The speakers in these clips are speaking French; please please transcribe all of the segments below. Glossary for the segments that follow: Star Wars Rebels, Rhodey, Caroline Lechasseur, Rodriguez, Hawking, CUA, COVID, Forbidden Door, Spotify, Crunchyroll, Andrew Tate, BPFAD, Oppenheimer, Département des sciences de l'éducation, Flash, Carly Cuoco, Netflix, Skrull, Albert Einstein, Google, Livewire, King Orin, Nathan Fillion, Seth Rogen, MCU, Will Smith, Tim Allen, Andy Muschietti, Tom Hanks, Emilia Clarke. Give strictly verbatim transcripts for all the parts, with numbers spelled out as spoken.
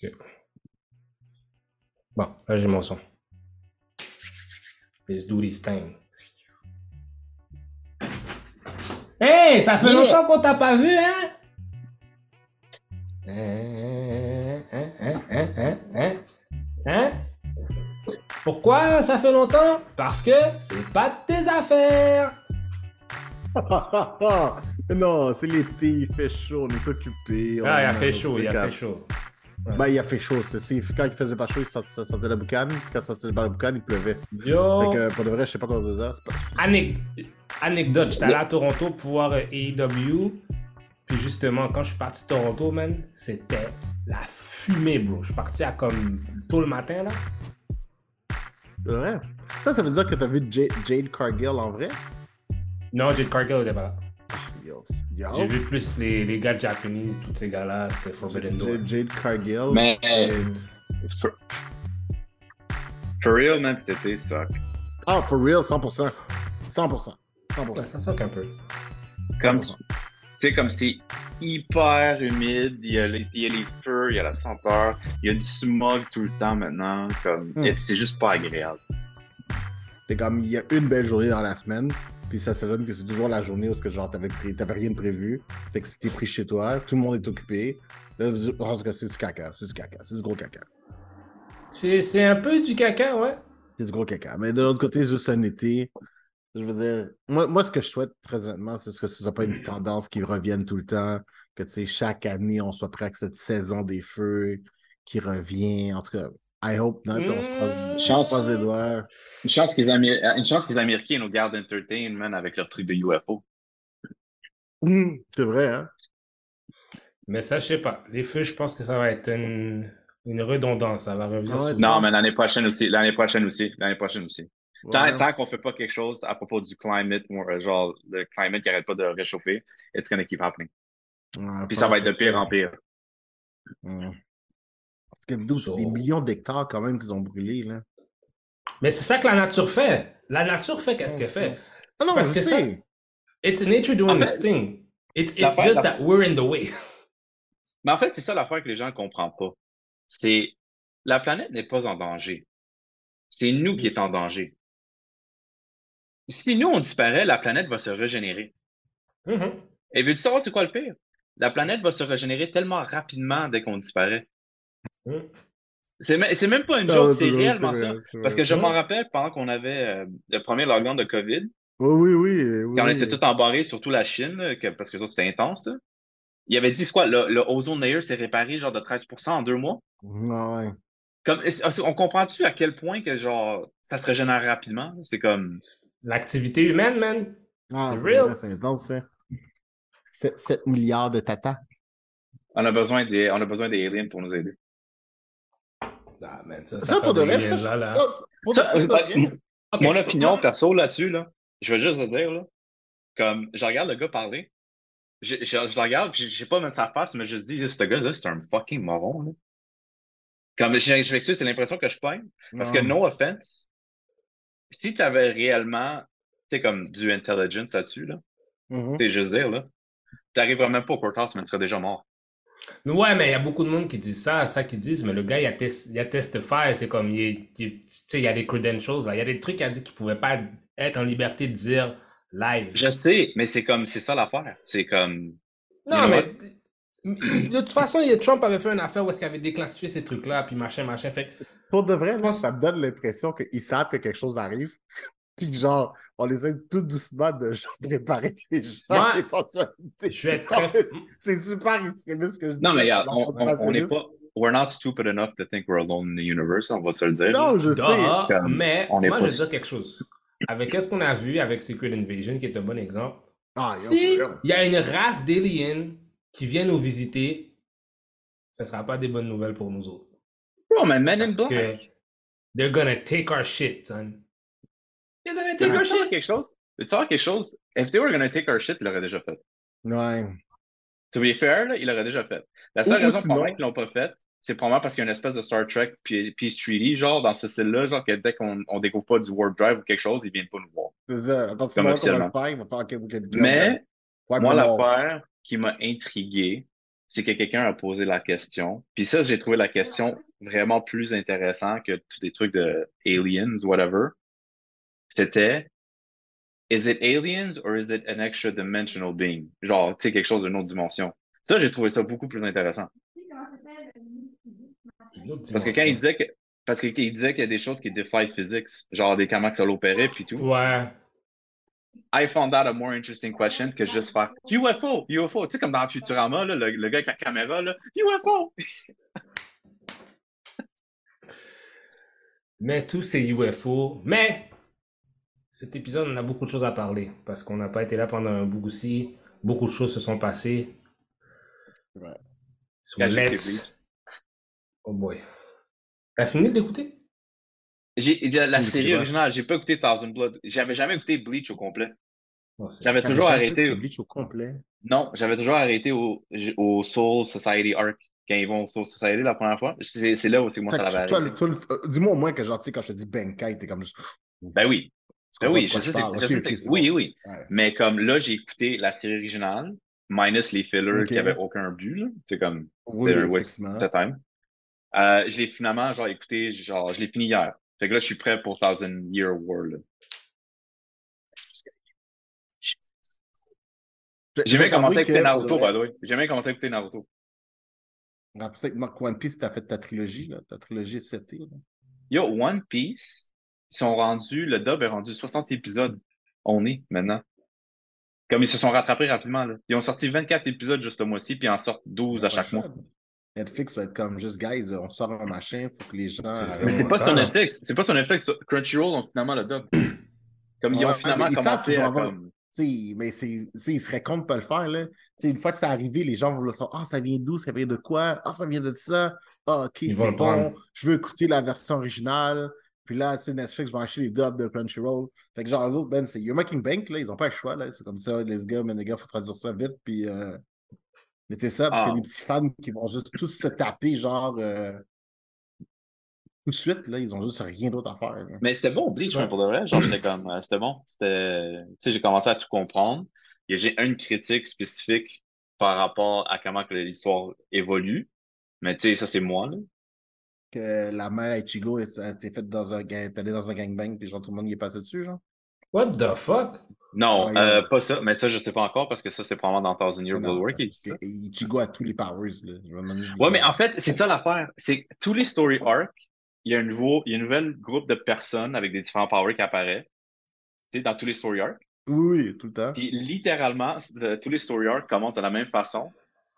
Ok. Bon, là j'ai mon son. Let's do this thing. Hey, ça fait yeah. longtemps qu'on t'a pas vu, hein? Hein, hein, hein, hein, hein, hein, hein? Pourquoi ça fait longtemps? Parce que c'est pas de tes affaires. Non, c'est l'été, il fait chaud, on est occupé. Ah, il a fait chaud, il a fait chaud. Ouais. Bah, il a fait chaud, c'est si. Quand il faisait pas chaud, il sentait la boucane. Quand ça sentait pas la boucane, il pleuvait. Yo! Fait que, pour de vrai, je sais pas quoi de ça. Anecdote, j'étais allé à Toronto pour voir A E W. Puis justement, quand je suis parti de Toronto, man, c'était la fumée, bro. Je suis parti à comme tôt le matin, là. C'est vrai? Ça, ça veut dire que t'as vu J- Jade Cargill en vrai? Non, Jade Cargill était pas là. Yo. Yo. J'ai vu plus les, les gars japonais, tous ces gars-là, c'était Forbidden Door. Jade Cargill. Mais. And... For... for real, man, cet été, suck. Ah, for real, cent pour cent. cent pour cent. cent pour cent. Ouais, ça suck un peu. Comme. cent pour cent. Tu sais, comme c'est hyper humide, il y a les, il y a les feux, il y a la senteur, il y a du smog tout le temps maintenant, comme hmm. c'est juste pas agréable. C'est comme, il y a une belle journée dans la semaine, puis ça se donne que c'est toujours la journée où ce que genre t'avais, pré- t'avais rien de prévu, fait que t'es pris chez toi, tout le monde est occupé, là, oh, c'est du caca, c'est du caca, c'est du gros caca. C'est, c'est un peu du caca, ouais. C'est du gros caca, mais de l'autre côté, c'est juste un été... Je veux dire, moi, moi, ce que je souhaite, très honnêtement, c'est que ce soit pas une tendance qui revienne tout le temps, que, tu sais, chaque année, on soit prêt à cette saison des feux qui revient. En tout cas, I hope not, mmh, on se croise, chance, on se croise les doigts. Une chance que les Américains, une chance que les Américains nous gardent entertainment avec leur truc de U F O. Mmh, c'est vrai, hein? Mais ça, je sais pas. Les feux, je pense que ça va être une, une redondance. Ça va revenir. Ouais, non, mais l'année prochaine aussi. L'année prochaine aussi. L'année prochaine aussi. Ouais. Tant, tant qu'on ne fait pas quelque chose à propos du climate, genre le climate qui n'arrête pas de réchauffer, it's gonna keep happening. Ouais, puis ça va être de pire en pire. Ouais. Parce que d'où so... c'est des millions d'hectares quand même qu'ils ont brûlés, là. Mais c'est ça que la nature fait. La nature fait qu'est-ce ouais, qu'elle fait. Ah non, parce que ça, it's nature doing its thing. It's, it's just la... that we're in the way. Mais en fait, c'est ça l'affaire que les gens ne comprennent pas. C'est la planète n'est pas en danger. C'est nous qui sommes en danger. Si nous, on disparaît, la planète va se régénérer. Mm-hmm. Et veux-tu savoir c'est quoi le pire? La planète va se régénérer tellement rapidement dès qu'on disparaît. Mm. C'est, m- c'est même pas une joke, c'est réellement ça. Parce que je m'en rappelle, pendant qu'on avait euh, le premier lockdown de COVID, oui, oui, oui, oui. quand on était tous embarrés, surtout la Chine, que, parce que ça, c'était intense, hein. Il avait dit, c'est quoi, le, le ozone layer s'est réparé genre de treize pour cent en deux mois? Ouais. Comme, on comprend-tu à quel point que genre ça se régénère rapidement? C'est comme... L'activité humaine, man. Ah, c'est real. C'est intense, ça. sept milliards de tatas. On a besoin des, on a besoin des aliens pour nous aider. Ah, man, ça, ça, ça pour de vrai, ça, ça, là. Ça, ça, ça, okay. Mon opinion perso là-dessus, là, je veux juste le dire, là, comme, je regarde le gars parler, je, je, je le regarde, puis je sais pas même sa face, mais je me dis, ce gars-là, c'est un fucking moron, là. Comme, j'ai, je m'excuse, c'est l'impression que je peine, parce que no offense, si tu avais réellement, tu sais, comme du intelligence là-dessus, là, mm-hmm. c'est juste dire, là, t'arriverais même pas au courthouse, mais tu serais déjà mort. Ouais, mais il y a beaucoup de monde qui dit ça, ça qui disent, mais le gars, il a, tes- il a testify, c'est comme, il, il, tu sais, il y a des credentials, là, il y a des trucs à dire qu'il pouvait pas être en liberté de dire live. Je sais, mais c'est comme, c'est ça l'affaire, c'est comme... Non, mais de toute façon, Trump avait fait une affaire où est-ce qu'il avait déclassifié ces trucs-là, puis machin, machin, fait... Pour de vrai, moi, ça me donne l'impression qu'ils savent que quelque chose arrive, puis genre, on les aide tout doucement de genre, préparer les gens à l'éventualité. Je vais être très... C'est super extrémiste ce que je dis. Non, mais regarde, on n'est pas... We're not stupid enough to think we're alone in the universe, on va se le dire. Non, je Duh, sais. Mais on moi, pas... je veux dire quelque chose. Avec qu'est-ce qu'on a vu avec Secret Invasion, qui est un bon exemple, ah, si il y a une race d'aliens qui vient nous visiter, ce ne sera pas des bonnes nouvelles pour nous autres. Bro, man, men in black. They're gonna take our shit, son. They're gonna take our shit. Quelque chose. It's all quelque chose. If they were gonna take our shit, ils l'auraient déjà fait. Ouais. To be fair, là, ils l'auraient déjà fait. La seule Ouh, raison pour laquelle ils l'ont pas fait, c'est probablement parce qu'il y a une espèce de Star Trek Peace Treaty, genre, dans ce style-là, genre, que dès qu'on on découvre pas du warp drive ou quelque chose, ils viennent pas nous voir. C'est ça. Parce que c'est le faire, il va faire quelque chose. Mais, moi, l'affaire qui m'a intrigué, c'est que quelqu'un a posé la question. Puis ça, j'ai trouvé la question vraiment plus intéressante que tous des trucs de aliens, whatever. C'était « Is it aliens or is it an extra dimensional being? » Genre, tu sais, quelque chose d'une autre dimension. Ça, j'ai trouvé ça beaucoup plus intéressant. Parce que quand il disait que... Parce qu'il disait qu'il y a des choses qui defy physics, genre des comment que ça l'opérait puis tout. Ouais. I found that a more interesting question que juste faire U F O, U F O. Tu sais, comme dans Futurama, là, le, le gars avec la caméra, là, U F O! Mais tous ces U F O. Mais cet épisode, on a beaucoup de choses à parler parce qu'on n'a pas été là pendant un bout aussi. Beaucoup de choses se sont passées. Ouais. Sur Let's. Oh boy. T'as fini de l'écouter? J'ai, la série originale, j'ai pas écouté Thousand Blood. J'avais jamais écouté Bleach au complet. Oh, j'avais toujours jamais arrêté. Bleach au complet? Non, j'avais toujours arrêté au, au Soul Society Arc. Quand ils vont au Soul Society la première fois, c'est, c'est là aussi que moi ça l'avait arrêté. Dis-moi au moins que genre, tu sais, quand je te dis Benkai, t'es comme juste. Ben oui. Ben oui, je sais, je sais. Oui, oui. Mais comme là, j'ai écouté la série originale, minus les fillers qui n'avaient aucun but. C'est comme. C'est un waste of time. Euh, je l'ai finalement, genre, écouté, genre, je l'ai fini hier. Fait que là, je suis prêt pour Thousand Year War, là. J'ai même commencé à écouter Naruto, by the way. J'ai même commencé à écouter Naruto. Après ça, Mark One Piece, t'as fait ta trilogie, là. Ta trilogie sept T, là. Yo, One Piece, ils sont rendus, le dub est rendu soixante épisodes. On est, maintenant. Comme ils se sont rattrapés rapidement, là. Ils ont sorti vingt-quatre épisodes juste le mois-ci, puis ils en sortent douze à chaque mois. Netflix va être comme juste, guys, on sort un machin, faut que les gens. Mais c'est pas sur Netflix, c'est pas sur Netflix. Crunchyroll ont finalement le dub. Comme ils ont finalement commencé à comme. Mais ils se racontent pas le faire, là. Une fois que c'est arrivé, les gens vont le savoir. Ah, ça vient d'où? Ça vient de quoi? Ah, ça vient de ça. Ah, ok, c'est bon. Je veux écouter la version originale. Puis là, tu sais, Netflix va acheter les dubs de Crunchyroll. Fait que genre, les autres, ben, c'est You're Making Bank, là. Ils ont pas le choix, là. C'est comme ça, les gars, mais les gars, faut traduire ça vite. Puis. Mettez ça, parce ah. qu'il y a des petits fans qui vont juste tous se taper, genre, euh, tout de suite, là, ils ont juste rien d'autre à faire. Là. Mais c'était bon, Bleach, ouais. Pour de vrai. Genre, j'étais comme, euh, c'était bon. C'était, tu sais, j'ai commencé à tout comprendre. Et j'ai une critique spécifique par rapport à comment que l'histoire évolue. Mais tu sais, ça, c'est moi, là. Que la mère à Ichigo, elle s'est faite dans un, elle est allée dans un gangbang, puis genre, tout le monde y est passé dessus, genre. What the fuck? Non, ah, euh, yeah. Pas ça, mais ça, je sais pas encore parce que ça, c'est probablement dans Thousand Year War. Ichigo a tous les powers. Là. Ouais, mais en fait, c'est ça l'affaire. C'est tous les story arcs, il y a un nouveau, il y a un nouvel groupe de personnes avec des différents powers qui apparaissent. Tu sais, dans tous les story arcs. Oui, oui, tout le temps. Puis littéralement, de, tous les story arcs commencent de la même façon.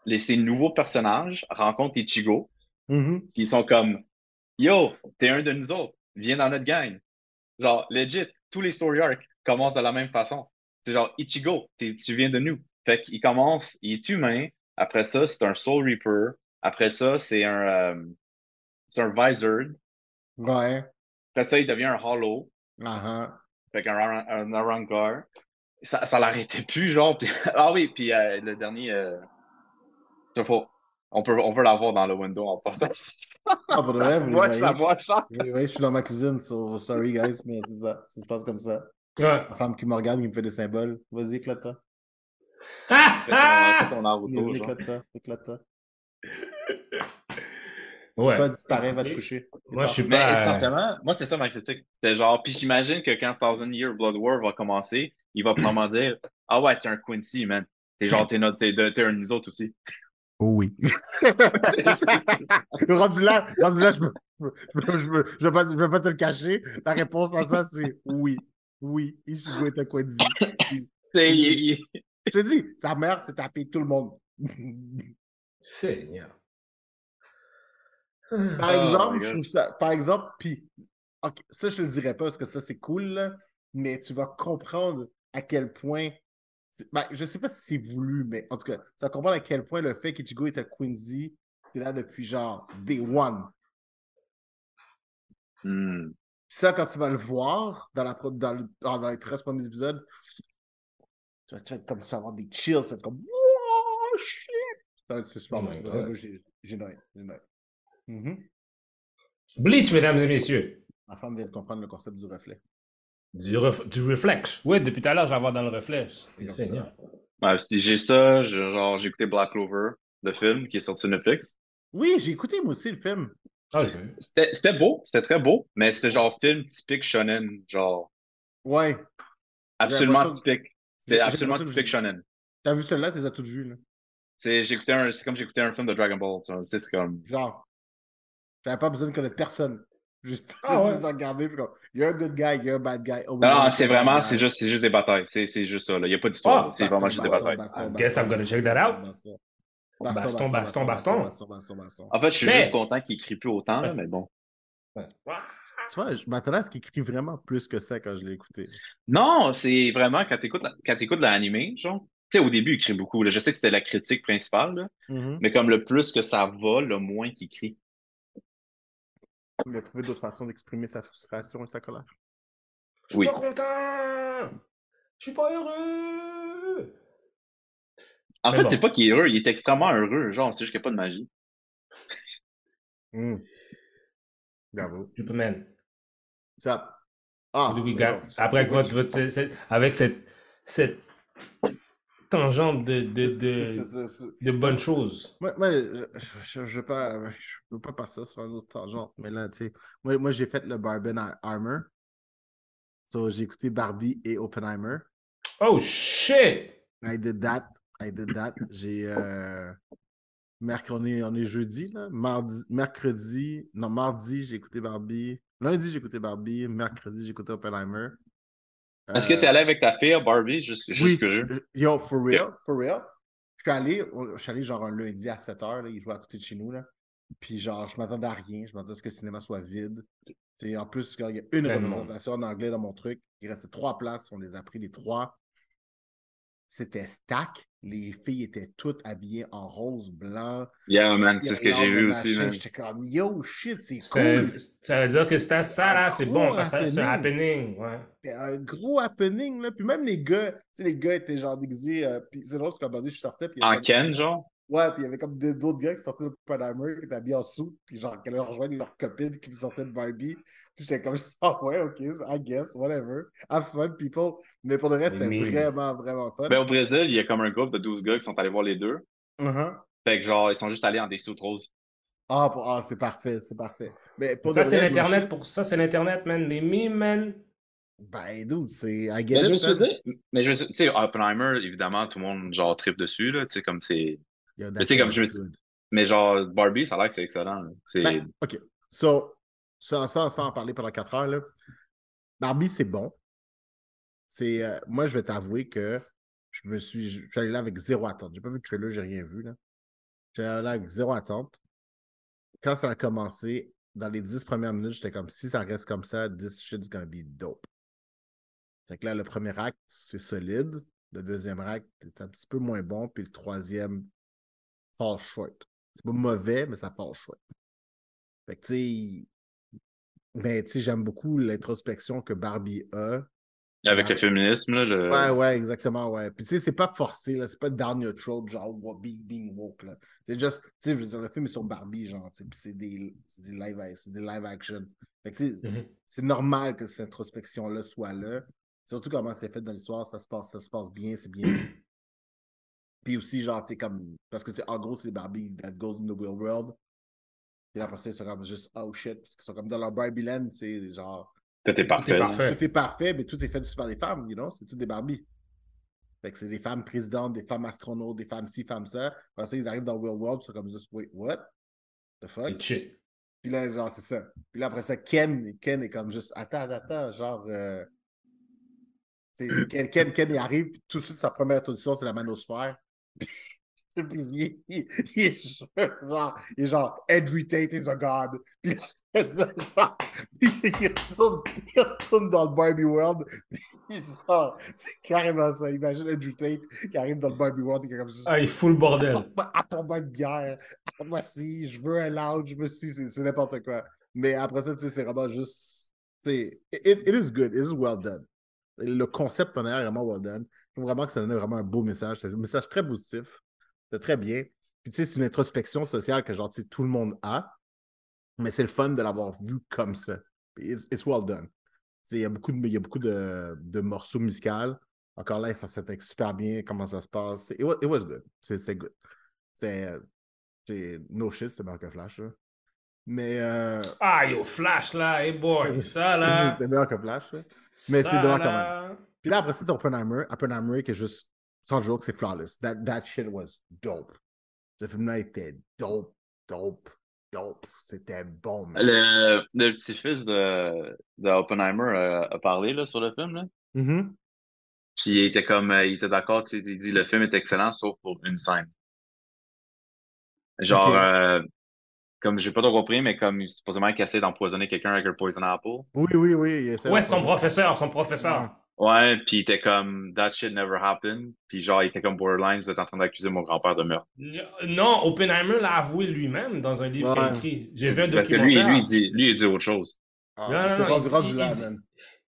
Les, ces nouveaux personnages rencontrent Ichigo. Mm-hmm. Ils sont comme yo, t'es un de nous autres, viens dans notre gang. Genre, legit, tous les story arcs commence de la même façon. C'est genre, Ichigo, tu viens de nous. Fait qu'il commence, il est humain. Après ça, c'est un Soul Reaper. Après ça, c'est un, euh, c'est un Vizard. Ouais. Après ça, il devient un Hollow. Uh-huh. Fait qu'un un Orangar. Ça, ça l'arrêtait plus, genre. Puis... Ah oui, puis euh, le dernier... Euh... C'est faux. On peut, on peut l'avoir dans le window en passant. Ah, pour de vrai, vous voyez. Je suis dans ma cuisine, so sorry guys, mais c'est ça. Ça se passe comme ça. Ouais. La femme qui me regarde, qui me fait des symboles. Vas-y, éclate-toi. Ah! Ah! Vas-y, éclate-toi, éclate-toi. Ouais. Pas disparaître, va te coucher. Moi, je suis pas... Mais essentiellement, moi, c'est ça ma critique. C'était genre, puis j'imagine que quand Thousand Year Blood War va commencer, il va probablement dire, ah ouais, t'es un Quincy, man. T'es genre, t'es, notre, t'es, t'es un de nous autres aussi. Oh oui. rendu là, rendu là, je me, je, me, je, me, je, veux pas, je veux pas te le cacher. La réponse à ça, c'est oui. Oui, Ichigo est un Quincy. C'est... Oui. Je te dis, sa mère s'est tapée tout le monde. Seigneur. Par exemple, oh je trouve ça... Par exemple, puis... Okay, ça, je le dirais pas parce que ça, c'est cool, là, mais tu vas comprendre à quel point... Ben, je sais pas si c'est voulu, mais en tout cas, tu vas comprendre à quel point le fait qu'Ichigo est un Quincy, c'est là depuis genre day one. Hmm... Ça, quand tu vas le voir dans, la, dans, le, dans les treize premiers épisodes, tu vas être comme ça, avoir des chills, ça va être comme oh shit! C'est super bon. Oh j'ai j'ai noé. Mm-hmm. Bleach, mesdames et messieurs. Ma femme vient de comprendre le concept du reflet. Du, ref, du reflex. Oui, depuis tout à l'heure, je vais avoir dans le reflet. C'est seigneur. Ouais, si j'ai ça, je, genre, j'ai écouté Black Clover. le film qui est sorti sur Netflix. Oui, j'ai écouté moi aussi le film. Ah, j'ai vu. C'était, c'était beau, c'était très beau, mais c'était genre film typique shonen, genre. Ouais. Absolument que... typique. C'était j'ai, absolument j'ai typique shonen. T'as vu celle-là, t'es à toutes vues là. C'est, j'écoutais un, c'est comme j'écoutais un film de Dragon Ball, ça. C'est, c'est comme. Genre. J'avais pas besoin de connaître personne. Juste ah ouais. Regarder, puis comme, il y a un good guy, il y a un bad guy. Oh, non, non, c'est vraiment, c'est juste, c'est juste des batailles. C'est, c'est juste ça, là. Il n'y a pas d'histoire. Oh, c'est baston, vraiment baston, juste des batailles. Baston, baston, I guess I'm gonna check that out. Baston, baston, baston, baston. baston, baston, baston. En fait, je suis mais... juste content qu'il crie plus autant, là, mais bon. Ouais. Tu vois, je m'attendais à ce qu'il crie vraiment plus que ça quand je l'ai écouté. Non, c'est vraiment quand t'écoutes, la... quand t'écoutes l'animé, genre. Tu sais, au début, il crie beaucoup. Là. Je sais que c'était la critique principale, là. Mm-hmm. Mais comme le plus que ça va, le moins qu'il crie. Il a trouvé d'autres façons d'exprimer sa frustration et sa colère. Je suis oui. pas content! Je suis pas heureux! En mais fait, bon. C'est pas qu'il est heureux, il est extrêmement heureux. Genre, c'est juste qu'il n'y a pas de magie. Mm. Bravo. Superman. Ça. Ah! Got... Après, quoi, tu veux, c'est, c'est... avec cette... cette... tangente de, de, de, c'est, c'est, c'est... de bonnes choses. Moi, moi je ne veux pas, pas passer sur une autre tangente, mais là, tu sais, moi, moi, j'ai fait le Barbie Armor. So, j'ai écouté Barbie et Oppenheimer. Oh, shit! I did that. I did that. J'ai... Euh, mercredi, on est jeudi, là. Mardi, mercredi... Non, mardi, j'ai écouté Barbie. Lundi, j'ai écouté Barbie. Mercredi, j'ai écouté Oppenheimer. Est-ce que t'es allé avec ta fille à Barbie? Juste, juste oui, que je... Yo, for real, for real. Je suis allé, je suis allé genre un lundi à sept heures, là, il jouait à côté de chez nous, là. Puis genre, je m'attendais à rien, je m'attendais à ce que le cinéma soit vide. T'sais, en plus, il y a une Tellement. représentation en anglais dans mon truc, il restait trois places, on les a pris les trois. C'était stack, les filles étaient toutes habillées en rose, blanc. Yeah, man, c'est ce que j'ai vu aussi, man. J'étais comme, yo, shit, c'est cool. Ça veut dire que c'était ça, là, c'est bon, parce que c'est un happening, ouais. C'était un gros happening, là. Puis même les gars, tu sais, les gars étaient genre déguisés. Euh, puis c'est drôle, parce qu'à un je sortais. Puis en Ken, genre? Ouais, puis il y avait comme d'autres gars qui sortaient de Panama, qui étaient habillés en soupe, puis genre, qui allaient rejoindre leurs copines qui sortaient de Barbie. Puis j'étais comme, ah oh, ouais, ok, I guess, whatever. Have fun, people. Mais pour le reste, c'était Mais... vraiment, vraiment fun. Ben, au Brésil, il y a comme un groupe de douze gars qui sont allés voir les deux. Uh-huh. Fait que genre, ils sont juste allés en des soutes roses. Ah, pour... ah c'est parfait, c'est parfait. Mais pour ça, c'est vrai, l'Internet, je... pour ça, c'est l'Internet, man. Les memes, man. Ben, dude, c'est... I get ben, it, je me suis dit, mais je me suis dit, tu sais, Oppenheimer, évidemment, tout le monde, genre, tripe dessus, là, tu sais, comme c'est... Yeah, mais, comme je me... mais genre, Barbie, ça a l'air que c'est excellent. C'est... Ben, OK. So, sans ça, ça, ça en parler pendant quatre heures, là. Barbie, c'est bon. C'est, euh, moi, je vais t'avouer que je me suis... Je suis allé là avec zéro attente. J'ai pas vu de trailer, j'ai rien vu, là. Je suis allé là avec zéro attente. Quand ça a commencé, dans les dix premières minutes, j'étais comme, si ça reste comme ça, this shit's gonna be dope. Fait que là, le premier acte, c'est solide. Le deuxième acte est un petit peu moins bon. Puis le troisième... fall short. C'est pas mauvais, mais ça fall short. Fait que, tu sais, mais tu sais, j'aime beaucoup l'introspection que Barbie a. Avec Barbie... le féminisme, là. Le... Ouais, ouais, exactement, ouais. Puis, tu sais, c'est pas forcé, là. C'est pas down your throat, genre, being, being woke, là. C'est juste, tu sais, je veux dire, le film est sur Barbie, genre, tu sais, puis c'est des, c'est des live, c'est des live action. Fait que, tu sais, mm-hmm. c'est normal que cette introspection-là soit là. Surtout comment c'est fait dans l'histoire, ça se passe, ça se passe bien, c'est bien. Puis aussi, genre, tu sais, comme... Parce que, tu sais, en gros, c'est les Barbie that goes in the real world. Puis après ça, ils sont comme juste « oh shit », parce qu'ils sont comme dans leur Barbie land, tu sais, genre... Tout est parfait. Tout est parfait, mais tout est fait par des femmes, you know? C'est toutes des Barbies. Fait que c'est des femmes présidentes, des femmes astronautes, des femmes ci, femmes ça. Après ça, ils arrivent dans le real world, ils sont comme juste « wait, what? The fuck? » Puis là, genre, c'est ça. Puis là, après ça, Ken, Ken est comme juste « attends, attends, genre... Euh... » Ken, Ken, Ken, il arrive, tout de suite, sa première introduction, c'est la manosphère. Puis, il, il est genre, il est genre, every Tate is a god. Puis, genre, il, il, retourne, il retourne dans le Barbie World. Puis, genre, c'est carrément ça. Imagine Andrew Tate qui arrive dans le Barbie World et qui est comme ça. Ah, il fout le bordel. Apporte-moi une bière. Apporte-moi ci. Je veux un lounge. Je veux ci. C'est, c'est n'importe quoi. Mais après ça, tu sais, c'est vraiment juste. Tu sais, it, it is good. It is well done. Le concept en arrière est vraiment well done. Je trouve vraiment que ça donnait vraiment un beau message. C'est un message très positif. C'est très bien. Puis tu sais, c'est une introspection sociale que genre, tu sais, tout le monde a. Mais c'est le fun de l'avoir vu comme ça. It's, it's well done. Tu sais, il y a beaucoup de, il y a beaucoup de, de morceaux musicaux. Encore là, ça s'intègre super bien, comment ça se passe. It was, it was good. C'est, c'est good. c'était, c'est no shit, c'est meilleur que Flash, là. Mais euh... ah, yo, Flash, là, hey boy, ça, là! C'est meilleur que Flash, là. Mais c'est devant quand même. Puis là, après ça, t'as Oppenheimer, Oppenheimer qui est juste cent jours que c'est flawless. That, that shit was dope. Le film-là était dope, dope, dope. C'était bon, man. Le, le petit-fils de, de Oppenheimer a, a parlé, là, sur le film, là. Mm-hmm. Puis il était comme, il était d'accord, tu sais, il dit le film est excellent, sauf pour une scène. Genre... Okay. Euh, comme, j'ai pas trop compris, mais comme, supposément qu'il essaie d'empoisonner quelqu'un avec un poison apple. Oui, oui, oui. Il ouais, son professeur, son professeur. Ouais, pis il était comme, that shit never happened. Pis genre, il était comme borderline, vous êtes en train d'accuser mon grand-père de meurtre. Non, Oppenheimer l'a avoué lui-même dans un livre ouais. qu'il a écrit. J'ai vu un documentaire. Parce que lui, lui, il dit, lui, il dit autre chose. Ah, non, non, non. non il, du il, il dit...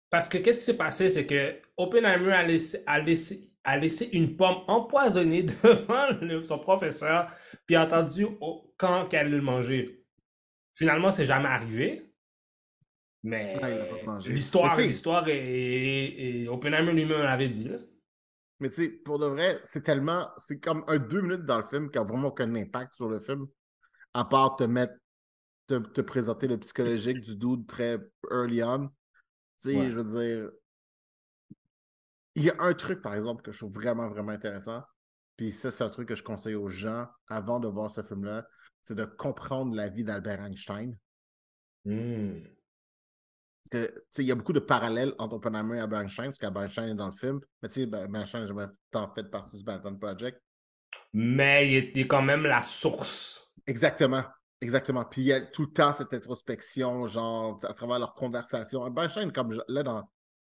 Parce que qu'est-ce qui s'est passé, c'est que Oppenheimer a laissé, a laissé, a laissé une pomme empoisonnée devant le, son professeur, puis a entendu oh, quand qu'elle allait le manger. Finalement, c'est jamais arrivé, mais ouais, l'histoire, mais l'histoire est, et, et Oppenheimer lui-même l'avait dit. Là. Mais tu sais, pour de vrai, c'est tellement, c'est comme un deux minutes dans le film qui a vraiment aucun impact sur le film, à part te mettre, te, te présenter le psychologique du dude très early on. Tu sais, ouais. je veux dire... Il y a un truc, par exemple, que je trouve vraiment, vraiment intéressant, puis ça, c'est un truc que je conseille aux gens avant de voir ce film-là, c'est de comprendre la vie d'Albert Einstein. Mm. Parce que, tu sais, il y a beaucoup de parallèles entre Oppenheimer et Albert Einstein, parce qu'Albert Einstein est dans le film, mais tu sais, Albert Einstein, j'ai tant fait partie du Manhattan Project. Mais il était quand même la source. Exactement. Exactement. Puis il y a tout le temps cette introspection, genre, à travers leurs conversations. Albert Einstein, comme là, dans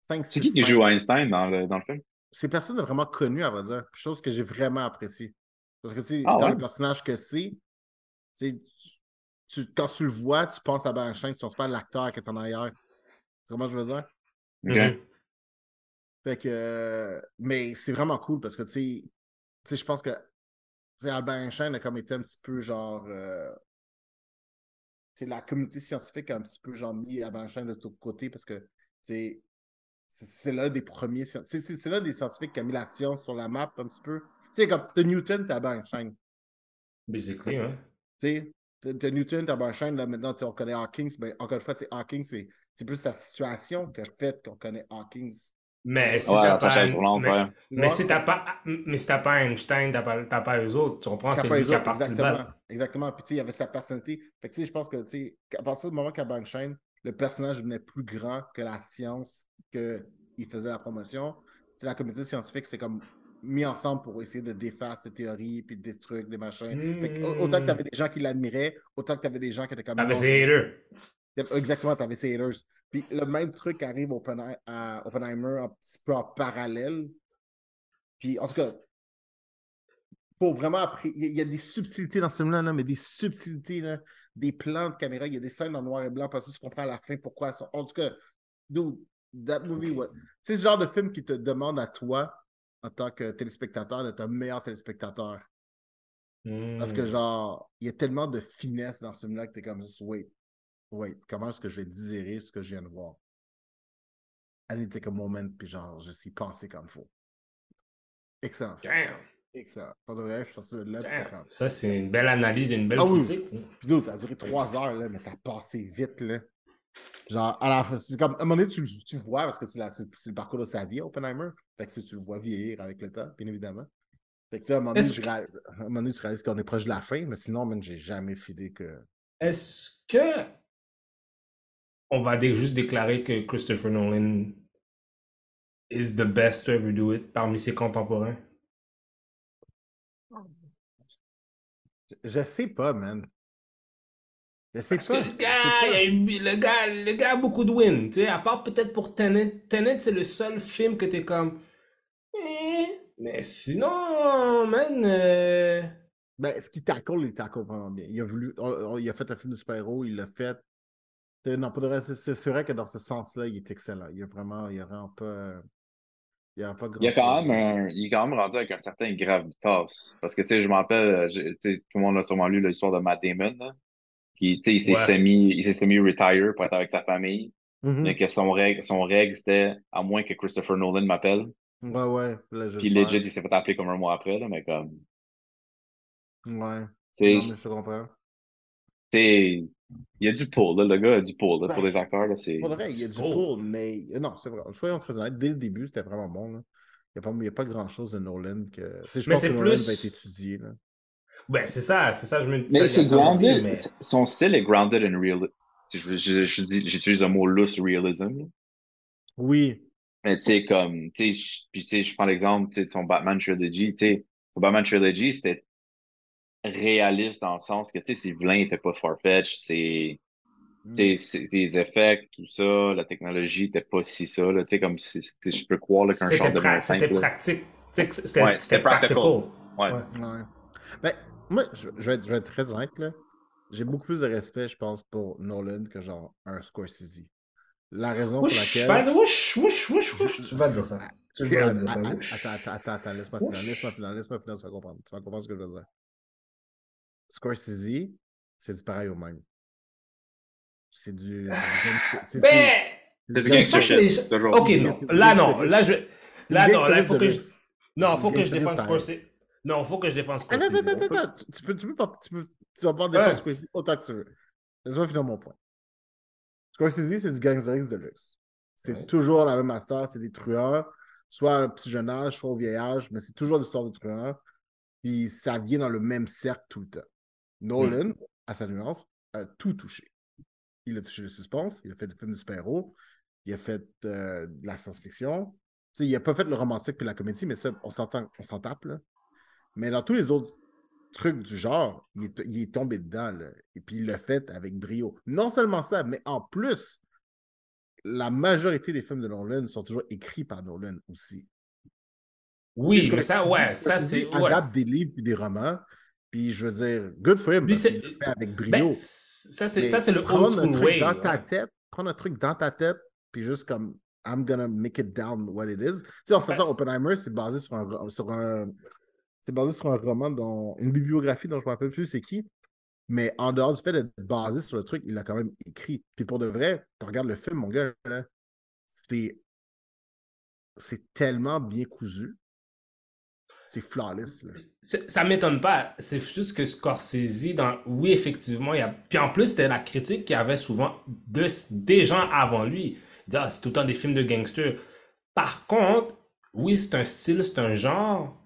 cinq, c'est six, qui qui joue Einstein dans le, dans le film? C'est personne de vraiment connu, à vrai dire. Chose que j'ai vraiment appréciée. Parce que, tu sais, ah, dans ouais? le personnage que c'est, tu sais, quand tu le vois, tu penses à Bernstein, si on se parle de l'acteur qui est en arrière. C'est comment je veux dire? OK. Mm-hmm. Fait que... Mais c'est vraiment cool, parce que, tu sais, tu sais, je pense que, tu sais, Albert Einstein a comme été un petit peu, genre... Euh, tu sais, la communauté scientifique a un petit peu, genre, mis Albert Einstein de tout côté, parce que, tu sais... C'est l'un des premiers... C'est, c'est, c'est l'un des scientifiques qui a mis la science sur la map, un petit peu. Tu sais, comme t'as Newton, t'as Einstein. Basically, hein? Tu sais, t'as Newton, t'as Einstein, là, maintenant, on connaît Hawking, mais encore une fois, tu sais, Hawking, c'est, c'est plus sa situation que le fait qu'on connaît Hawking. Mais si ouais, t'as pas... Journante, mais, ouais. mais, mais si t'as pas... Mais si t'as pas Einstein, t'as pas, t'as pas eux autres, tu comprends, t'as c'est lui qui a participé. Exactement, exactement. Puis tu sais, il avait sa personnalité. Fait que tu sais, je pense que, tu sais, à partir du moment qu'à Einstein, le personnage devenait plus grand que la science qu'il faisait la promotion. C'est la communauté scientifique s'est comme mis ensemble pour essayer de défaire ses théories, puis des trucs, des machins. Mmh. Fait que, autant que t'avais des gens qui l'admiraient, autant que t'avais des gens qui étaient comme... T'avais ses haters. Exactement, t'avais ses haters. Puis le même truc arrive Oppen- à Oppenheimer un petit peu en parallèle. Puis en tout cas, pour vraiment... Appré- il y a des subtilités dans ce film-là, là, mais des subtilités... là. Des plans de caméra, il y a des scènes en noir et blanc, parce que tu comprends à la fin pourquoi elles sont. En tout cas, dude, that movie, what? C'est ce genre de film qui te demande à toi, en tant que téléspectateur, d'être un meilleur téléspectateur. Mm. Parce que, genre, il y a tellement de finesse dans ce film-là que t'es comme juste, wait, wait, comment est-ce que je vais digérer ce que je viens de voir? Allez, take a moment, puis genre, je suis pensé comme il faut. Excellent. Damn! Excellent. Pas de vrai, je pense que là, Damn, ça, c'est une belle analyse, une belle ah, critique. Oui. Puis d'autres, ça a duré trois heures, là, mais ça a passé vite. Là. Genre, à la fin, c'est comme, à un moment donné, tu, tu vois, parce que c'est, la, c'est, c'est le parcours de sa vie, Oppenheimer. Fait que si tu le vois vieillir avec le temps, bien évidemment. Fait que tu sais, à un moment donné, je réalise, à un moment donné tu réalises qu'on est proche de la fin, mais sinon, même, j'ai jamais filé que. Est-ce que. On va dé- juste déclarer que Christopher Nolan is the best to ever do it parmi ses contemporains? Je sais pas, man. Je sais Parce pas. Parce que le gars, il y a eu, le gars, le gars a beaucoup de wins, tu sais, à part peut-être pour Tenet. Tenet, c'est le seul film que t'es comme... Mais sinon, man... Euh... Ben, ce qu'il tackle, il tackle vraiment bien. Il a voulu... On, on, il a fait un film de super-héros, il l'a fait. C'est, non, pour le reste, c'est, c'est vrai que dans ce sens-là, il est excellent. Il a vraiment... Il a vraiment pas... Il y a, pas il a quand même un, il est quand même rendu avec un certain gravitas. Parce que, tu sais, je m'en rappelle, tout le monde a sûrement lu l'histoire de Matt Damon. Là, qui, tu sais, il s'est ouais. semi, il s'est semi-retire pour être avec sa famille. Mm-hmm. Donc, son règle, son règle, c'était à moins que Christopher Nolan m'appelle. Ouais, ouais. Là, je Puis, legit, il s'est fait appeler comme un mois après, là, mais comme. Ouais. C'est... Non, mais je te comprends. C'est... Il y a du pull, là. Le gars a du pull, là, ben, pour les acteurs, là. C'est... Pour le vrai, il y a du oh. pull, mais... Non, c'est vrai. Soyons très honnêtes, dès le début, c'était vraiment bon, là. Il n'y a, a pas grand-chose de Nolan que... Tu sais, je mais pense que Nolan plus... va être étudié, là. Ben, c'est ça, c'est ça, je me dis. Mais c'est grounded, aussi, mais... son style est grounded in real... Je, je, je dis, j'utilise le mot loose realism, là. Oui. Mais tu sais, comme... tu sais, puis tu sais, je prends l'exemple, tu sais, de son Batman Trilogy, tu sais. Son Batman Trilogy, c'était réaliste dans le sens que, tu sais, ses vilains n'étaient pas far-fetched, ses, mm. ses, ses effets, tout ça, la technologie n'était pas si ça, tu sais, comme si, je peux croire là, qu'un c'était genre pra- de monde simple. C'était pratique, c'était, ouais, c'était practical. practical. Ouais. Ouais. Ouais. Ben, moi, je, je, vais être, je vais être très honnête, là. J'ai beaucoup plus de respect, je pense, pour Nolan que genre un Scorsese. La raison oush, pour laquelle... Oush, oush, oush, oush, oush, tu vas dire ça. Tu vas dire ça, oush. Attends, attends, attends, laisse-moi finir, laisse-moi finir, laisse-moi finir, tu vas comprendre, tu vas comprendre ce que je veux dire. Scorsese, c'est du pareil au même. C'est du... C'est du... C'est du... C'est du... Ok, non. Là, non. Là, je... Là, non. Là, il faut que je... Non, il faut que je défende Scorsese. Non, il faut que je défende Scorsese. Non, non, non, non. Tu peux... Tu peux pas... Tu vas pouvoir défendre Scorsese autant que tu veux. Laisse-moi finir mon point. Scorsese, c'est du gangster X de luxe. C'est toujours la même affaire. C'est des trueurs. Soit au petit jeune âge, soit au vieil âge. Mais c'est toujours l'histoire de trueurs. Puis ça vient dans le même cercle tout le temps. Nolan, mm. à sa nuance, a tout touché. Il a touché le suspense, il a fait des films de super-héros, il a fait euh, de la science-fiction. T'sais, il n'a pas fait le romantique et la comédie, mais ça, on, s'entend, on s'en tape. Là. Mais dans tous les autres trucs du genre, il est, il est tombé dedans. Là. Et puis il l'a fait avec brio. Non seulement ça, mais en plus, la majorité des films de Nolan sont toujours écrits par Nolan aussi. Oui, mais ça, ouais, ça c'est... Il adapte des livres et des romans. Puis je veux dire, good for him, avec brio. Ben, ça, c'est, ça, c'est le old school way. Dans ta tête, prends un truc dans ta tête, puis juste comme, I'm gonna make it down what it is. Tu sais, on s'entend, Oppenheimer, c'est basé sur un, sur un... C'est basé sur un roman, dont, une bibliographie dont je ne me rappelle plus c'est qui. Mais en dehors du fait d'être basé sur le truc, il l'a quand même écrit. Puis pour de vrai, tu regardes le film, mon gars, là, c'est... C'est tellement bien cousu. C'est flawless. Là. C'est, ça m'étonne pas. C'est juste que Scorsese, dans... oui, effectivement, il y a... Puis en plus, c'était la critique qu'il y avait souvent de... des gens avant lui. Il dit, ah, c'est tout le temps des films de gangsters. Par contre, oui, c'est un style, c'est un genre,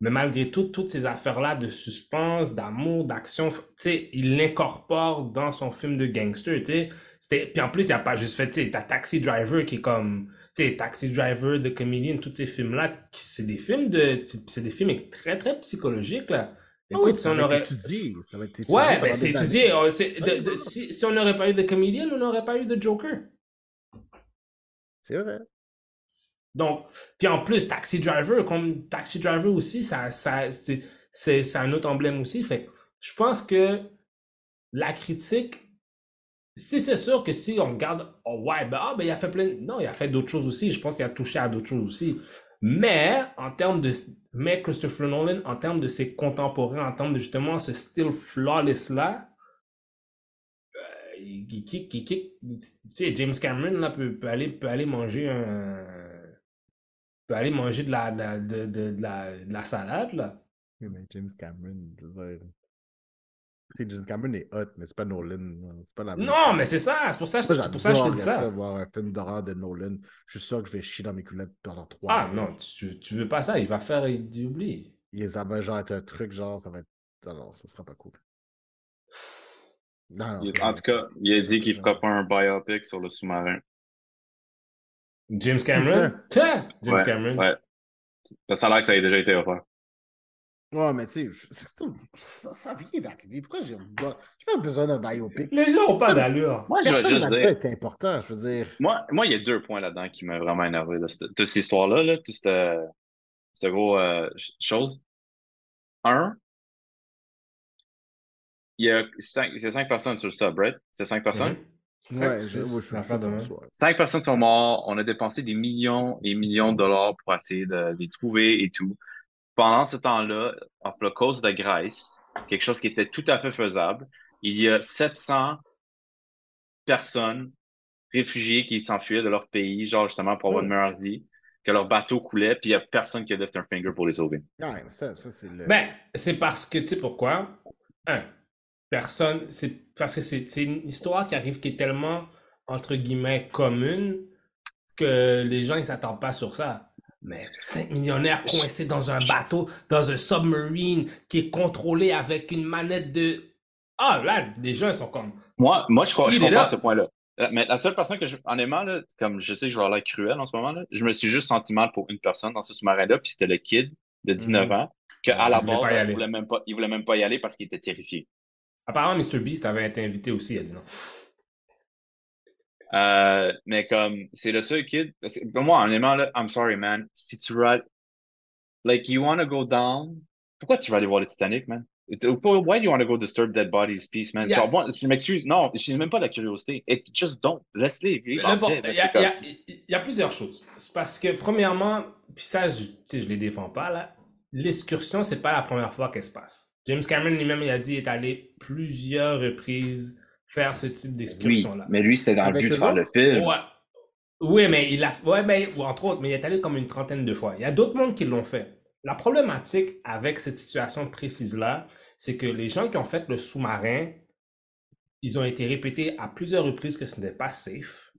mais malgré tout, toutes ces affaires-là de suspense, d'amour, d'action, tu sais, il l'incorpore dans son film de gangster, tu sais. C'était... Puis en plus, il n'y a pas juste fait, tu sais, t'as Taxi Driver qui est comme... T'sais, Taxi Driver, The Comedian, tous ces films-là, c'est des films de, c'est des films très, très psychologiques, là. Écoute, oh, si on aurait... étudié, ça va être étudié. Ouais, ben c'est étudié. Oh, c'est, de, de, de, si, si on n'aurait pas eu The Comedian, on n'aurait pas eu The Joker. C'est vrai. Donc, puis en plus, Taxi Driver, comme Taxi Driver aussi, ça, ça, c'est, c'est, c'est un autre emblème aussi. Fait je pense que la critique... Si c'est sûr que si on regarde, oh ouais, ben, ah, ben il a fait plein. Non, il a fait d'autres choses aussi. Je pense qu'il a touché à d'autres choses aussi. Mais, en termes de. Mais Christopher Nolan, en termes de ses contemporains, en termes de justement ce style flawless-là, euh, il kick, il kick. Tu sais, James Cameron, là, peut, peut, aller, peut aller manger un. Peut aller manger de la, de la, de, de, de la, de la salade, là. Oui, mais James Cameron, je veux dire. C'est James Cameron est hot, mais c'est pas Nolan. C'est pas la même. Non, mais c'est ça. C'est pour ça que je te dis ça. Voir un film d'horreur de Nolan, je suis sûr que je vais chier dans mes coulettes pendant trois ans. Ah non, tu, tu veux pas ça. Il va faire du oubli. Les abeilles, genre, être un truc, genre, ça va être... Non, non, ça sera pas cool. Non, non, il, en tout cas, il a dit qu'il ne fera pas un biopic sur le sous-marin. James Cameron? Tiens! James ouais, Cameron. Ouais. Ça a l'air que ça ait déjà été offert. Ouais, mais tu sais, ça, ça vient d'arriver. Pourquoi j'ai pas besoin d'un biopic? Les gens n'ont pas d'allure. Moi, je veux dire... est important, je veux dire. Moi, moi, il y a deux points là-dedans qui m'ont vraiment énervé. Là. Toute, toute cette histoire-là, là, toute cette, cette gros euh, chose. Un, il y a cinq, c'est cinq personnes sur le subreddit. C'est cinq personnes? Mm-hmm. Cinq, ouais, je, je, je, je, de je, cinq personnes sont mortes. On a dépensé des millions et millions de dollars pour essayer de les trouver et tout. Pendant ce temps-là, en la cause de Grèce, quelque chose qui était tout à fait faisable, il y a sept cents personnes réfugiées qui s'enfuyaient de leur pays, genre justement pour avoir une meilleure vie. que leur bateau coulait, puis il n'y a personne qui a left un finger pour les sauver. Quand même, ça, ça c'est le... Ben, c'est parce que, tu sais pourquoi? Un, personne... C'est parce que c'est, c'est une histoire qui arrive qui est tellement, entre guillemets, commune que les gens, ils ne s'attendent pas sur ça. Mais cinq millionnaires coincés dans un bateau, dans un submarine, qui est contrôlé avec une manette de... Ah, là, les gens, ils sont comme... Moi, moi je, je comprends ce point-là. Mais la seule personne que je... Honnêtement, là, comme je sais que je vais avoir l'air cruel en ce moment, là, je me suis juste senti mal pour une personne dans ce sous-marin-là, puis c'était le kid de dix-neuf mmh. ans, qu'à la base, il ne voulait même pas, il voulait même pas y aller parce qu'il était terrifié. Apparemment, mister Beast avait été invité aussi, il a dit non. Euh, mais comme, c'est le seul kid... Parce que pour moi, honnêtement, là, I'm sorry, man. Si tu vas... Like, you wanna go down... Pourquoi tu vas aller voir le Titanic, man? Why do you want to go disturb dead bodies, peace, man? Yeah. Genre, moi, je m'excuse, non, je n'ai même pas de la curiosité. It just don't, laisse-les. Il bon, y, y, y a plusieurs choses. C'est parce que, premièrement, puis ça, je ne les défends pas, là, l'excursion, c'est pas la première fois qu'elle se passe. James Cameron lui-même, il a dit, il est allé plusieurs reprises faire ce type d'excursion-là. Oui, mais lui, c'était dans Avec le but de faire le film. Ouais. Oui, mais il a... Ouais, ben, entre autres, mais il est allé comme une trentaine de fois. Il y a d'autres mondes qui l'ont fait. La problématique avec cette situation précise-là, c'est que les gens qui ont fait le sous-marin, ils ont été répétés à plusieurs reprises que ce n'était pas safe.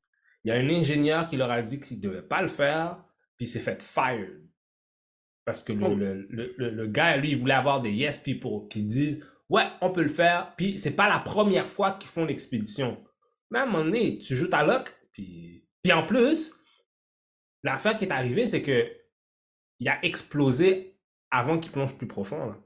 Il y a un ingénieur qui leur a dit qu'il ne devait pas le faire, puis il s'est fait fired. Parce que le, oh. le, le, le, le gars, lui, il voulait avoir des yes people qui disent « Ouais, on peut le faire », puis c'est pas la première fois qu'ils font l'expédition. Mais à un moment donné, tu joues ta loc, puis, puis en plus, l'affaire qui est arrivée, c'est que il a explosé avant qu'il plonge plus profond. Là.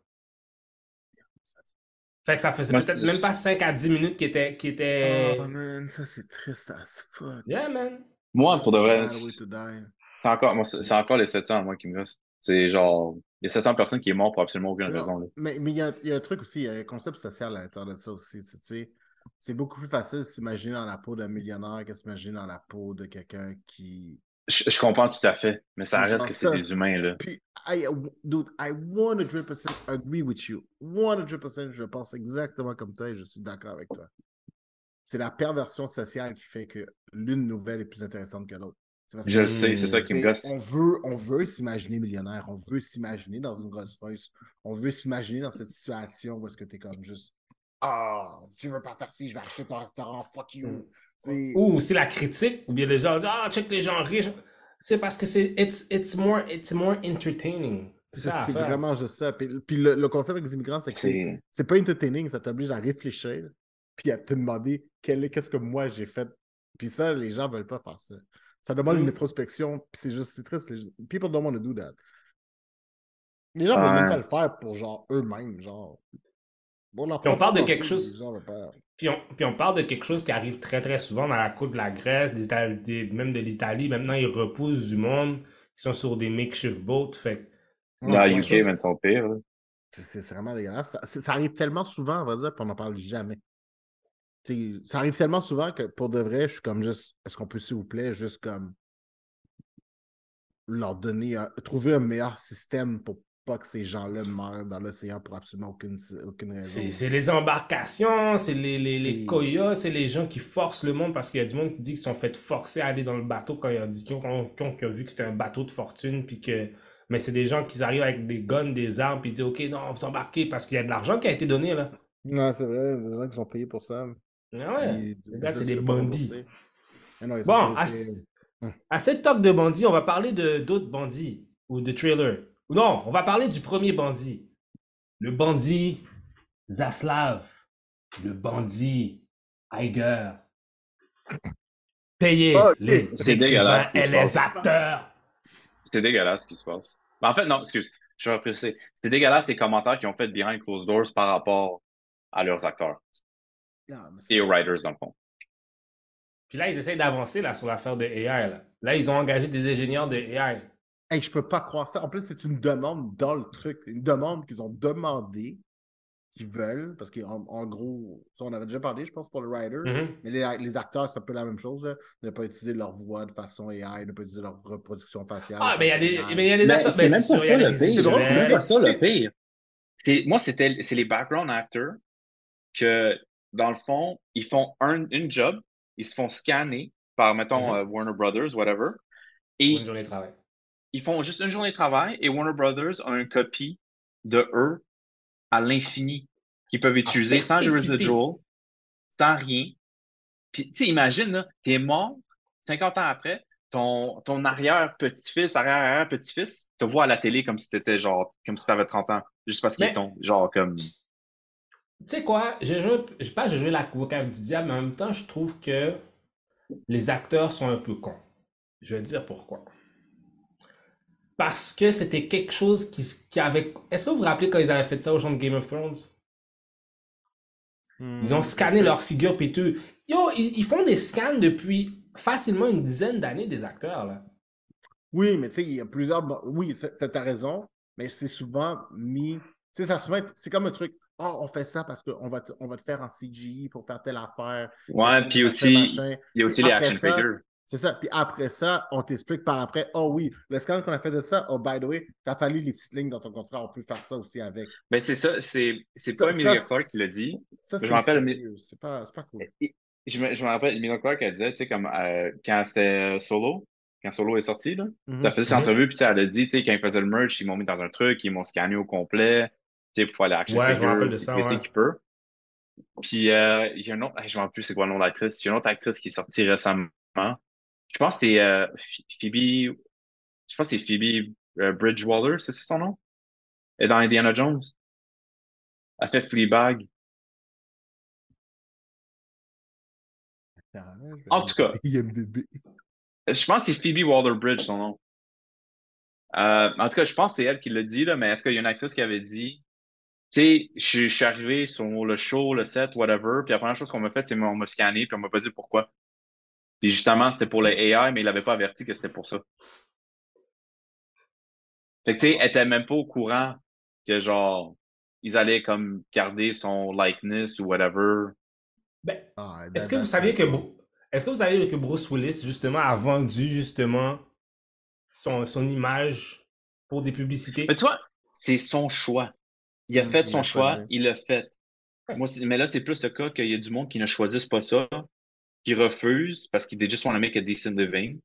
Fait que ça faisait peut-être même pas cinq à dix minutes qu'il était, qu'il était... Oh man, ça c'est triste as fuck. Yeah man. Moi, pour de vrai, c'est encore, c'est encore les sept cents moi qui me reste. C'est genre, les sept cents personnes qui sont mortes pour absolument aucune non, raison. Là. Mais mais il y a, y a un truc aussi, il y a un concept social à l'intérieur de ça aussi. Tu sais, c'est beaucoup plus facile de s'imaginer dans la peau d'un millionnaire que de s'imaginer dans la peau de quelqu'un qui... Je, je comprends tout à fait, mais ça reste que c'est des humains, là. Puis, I, dude, I one hundred percent agree with you. one hundred percent, je pense exactement comme toi et je suis d'accord avec toi. C'est la perversion sociale qui fait que l'une nouvelle est plus intéressante que l'autre. Je le sais, c'est ça qui me gosse. On veut, on veut s'imaginer millionnaire, on veut s'imaginer dans une grosse voice, on veut s'imaginer dans cette situation où est-ce que t'es comme juste... Ah, oh, tu veux pas faire ci, je vais acheter ton restaurant, fuck you. C'est... Ou c'est la critique, ou bien les gens disent, ah, oh, check les gens riches. C'est parce que c'est it's, it's, more, it's more entertaining. C'est, c'est, ça c'est vraiment juste ça. Puis, puis le, le concept avec les immigrants, c'est que c'est... C'est, c'est pas entertaining, ça t'oblige à réfléchir, puis à te demander quel est, qu'est-ce que moi j'ai fait. Puis ça, les gens veulent pas faire ça. Ça demande mm. une introspection, puis c'est juste, c'est triste. Les... People don't want to do that. Les gens ah. veulent même pas le faire pour genre eux-mêmes, genre. Bon, puis on parle de quelque chose. Puis on, puis on parle de quelque chose qui arrive très très souvent dans la Coupe de la Grèce, des, des, même de l'Italie. Maintenant, ils repoussent du monde. Ils sont sur des makeshift boats. Fait c'est à U K, même son pire. C'est, c'est vraiment dégueulasse. Ça, ça arrive tellement souvent, on va dire, puis on n'en parle jamais. T'sais, ça arrive tellement souvent que pour de vrai, je suis comme juste. Est-ce qu'on peut, s'il vous plaît, juste comme leur donner un, trouver un meilleur système pour. Pas que ces gens-là meurent dans l'océan pour absolument aucune, aucune raison. C'est, c'est les embarcations, c'est les, les, les coyotes, c'est les gens qui forcent le monde parce qu'il y a du monde qui dit qu'ils sont fait forcer à aller dans le bateau quand ils ont dit qu'ils ont, qu'ils ont, qu'ils ont vu que c'était un bateau de fortune. Puis que... Mais c'est des gens qui arrivent avec des guns, des armes, puis ils disent « Ok, non, vous embarquez » parce qu'il y a de l'argent qui a été donné, là. Non, c'est vrai, il y a des gens qui sont payés pour ça. Ah ouais, et, là, c'est, c'est des bandits. Non, bon, à cette talk de bandits, on va parler de, d'autres bandits ou de trailers. Non, on va parler du premier bandit. Le bandit Zaslav. Le bandit Iger. Payez okay. les c'est dégueulasse et les passe. Acteurs. C'est dégueulasse ce qui se passe. En fait, non, excuse, je vais repréciser. C'est dégueulasse les commentaires qu'ils ont fait behind closed doors par rapport à leurs acteurs. Non, et aux writers, dans le fond. Puis là, ils essayent d'avancer là, sur l'affaire de A I. Là. là, ils ont engagé des ingénieurs de A I. Hey, je peux pas croire ça. En plus, c'est une demande dans le truc. Une demande qu'ils ont demandé, qu'ils veulent, parce qu'en en gros, ça, on avait déjà parlé, je pense, pour le writer, mm-hmm. mais les, les acteurs, c'est un peu la même chose. Là. Ne pas utiliser leur voix de façon A I, ne pas utiliser leur reproduction faciale. Ah, mais il y a des... Mais y a des mais acteurs, c'est, ben, c'est, c'est même pas ça le pire. C'est, drôle, c'est même pas ça le pire. C'est, moi, c'était, c'est les background actors que, dans le fond, ils font un, une job, ils se font scanner par, mettons, mm-hmm. euh, Warner Brothers, whatever, et... Une journée de travail. Ils font juste une journée de travail et Warner Brothers a une copie de eux à l'infini qu'ils peuvent utiliser ah, sans le residual, sans rien. Puis, tu sais, imagine, là, t'es mort, cinquante ans après, ton, ton arrière-petit-fils, arrière-arrière-petit-fils, te voit à la télé comme si t'étais genre, comme si t'avais trente ans, juste parce qu'il est ton, genre, comme... Tu sais quoi, j'ai joué, je pense que j'ai joué l'avocat du diable, mais en même temps, je trouve que les acteurs sont un peu cons. Je vais te dire pourquoi. Parce que c'était quelque chose qui, qui avait... Est-ce que vous vous rappelez quand ils avaient fait ça au genre de Game of Thrones? Mmh, ils ont scanné leur figure pis tout. Yo, ils, ils font des scans depuis facilement une dizaine d'années des acteurs, là. Oui, mais tu sais, il y a plusieurs... Oui, t'as, t'as raison, mais c'est souvent mis... Tu sais, ça souvent... C'est comme un truc, oh, on fait ça parce qu'on va te, on va te faire en C G I pour faire telle affaire. Ouais, puis aussi, il y a aussi les action figures. C'est ça. Puis après ça, on t'explique par après, oh oui, le scan qu'on a fait de ça, oh by the way, t'as pas lu les petites lignes dans ton contrat, on peut faire ça aussi avec. Ben c'est ça, c'est, c'est ça, pas Emilia Clarke qui l'a dit. Ça, je me rappelle, mais... c'est, pas, c'est pas cool. Je me, je me rappelle, Emilia Clarke, elle disait, tu sais, comme euh, quand c'était Solo, quand Solo est sorti, là, mm-hmm. t'as fait cette mm-hmm. entrevue, puis elle a dit, tu sais, quand ils faisaient le merch, ils m'ont mis dans un truc, ils m'ont scanné au complet, tu sais, pour faire l'action ouais, figure, je de ça, ouais. qui peut. Puis euh, il y a une autre, je me rappelle plus c'est quoi le nom d'actrice, il y a une autre actrice qui est sortie récemment. Je pense que c'est euh, Phoebe. Je pense que c'est Phoebe euh, Bridgewater, c'est ça son nom? Elle est dans Indiana Jones. Elle fait Fleabag. Attends, en tout cas, I M D B. Je pense que c'est Phoebe Waller-Bridge son nom. Euh, en tout cas, je pense que c'est elle qui l'a dit, là, mais en tout cas, il y a une actrice qui avait dit, tu sais, je suis arrivé sur le show, le set, whatever, puis la première chose qu'on m'a fait, c'est qu'on m'a scanné, puis on m'a pas dit pourquoi. Puis justement, c'était pour les A I, mais il n'avait pas averti que c'était pour ça. Fait que tu sais, elle était même pas au courant que genre, ils allaient comme garder son likeness ou whatever. Ben, est-ce que vous saviez que, est-ce que vous saviez que Bruce Willis, justement, a vendu justement son, son image pour des publicités? Mais toi, c'est son choix. Il a mmh, fait son choix, choisi. Il l'a fait. Moi, mais là, c'est plus le cas qu'il y a du monde qui ne choisisse pas ça. Qui refuse parce qu'ils just want to make a decent living.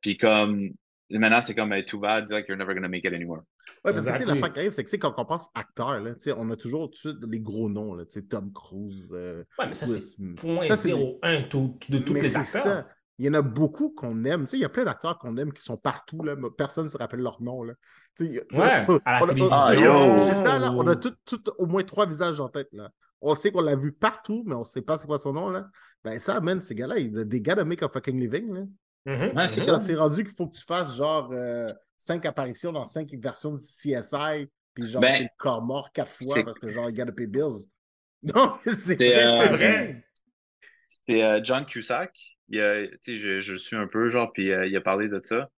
Puis comme, maintenant, c'est comme, too bad, like you're never going to make it anywhere. Ouais, parce exactly. que, tu sais, la fin qui arrive, c'est que, tu sais, quand on pense acteur, là, tu sais, on a toujours tout de suite les gros noms, là, tu sais, Tom Cruise. Euh, ouais, mais ça, Chris, c'est point zéro un de tous les acteurs. Ça. Il y en a beaucoup qu'on aime. Tu sais, il y a plein d'acteurs qu'on aime qui sont partout, là, mais personne ne se rappelle leur nom, là. Tu sais, ouais, on, à la télévision. Ah, on a tout, tout, au moins trois visages en tête, là. On sait qu'on l'a vu partout, mais on sait pas c'est quoi son nom, là. Ben ça, man, ces gars-là, ils des gars de make a fucking living, là. Mm-hmm. Ouais, c'est, c'est rendu qu'il faut que tu fasses, genre, euh, cinq apparitions dans cinq versions de C S I, puis genre, ben, t'es le corps mort quatre fois, c'est... parce que genre, les gars de pay bills. Non, c'est vrai, euh... pas vrai. C'était euh, John Cusack. Tu sais, je, je suis un peu, genre, puis euh, il a parlé de ça.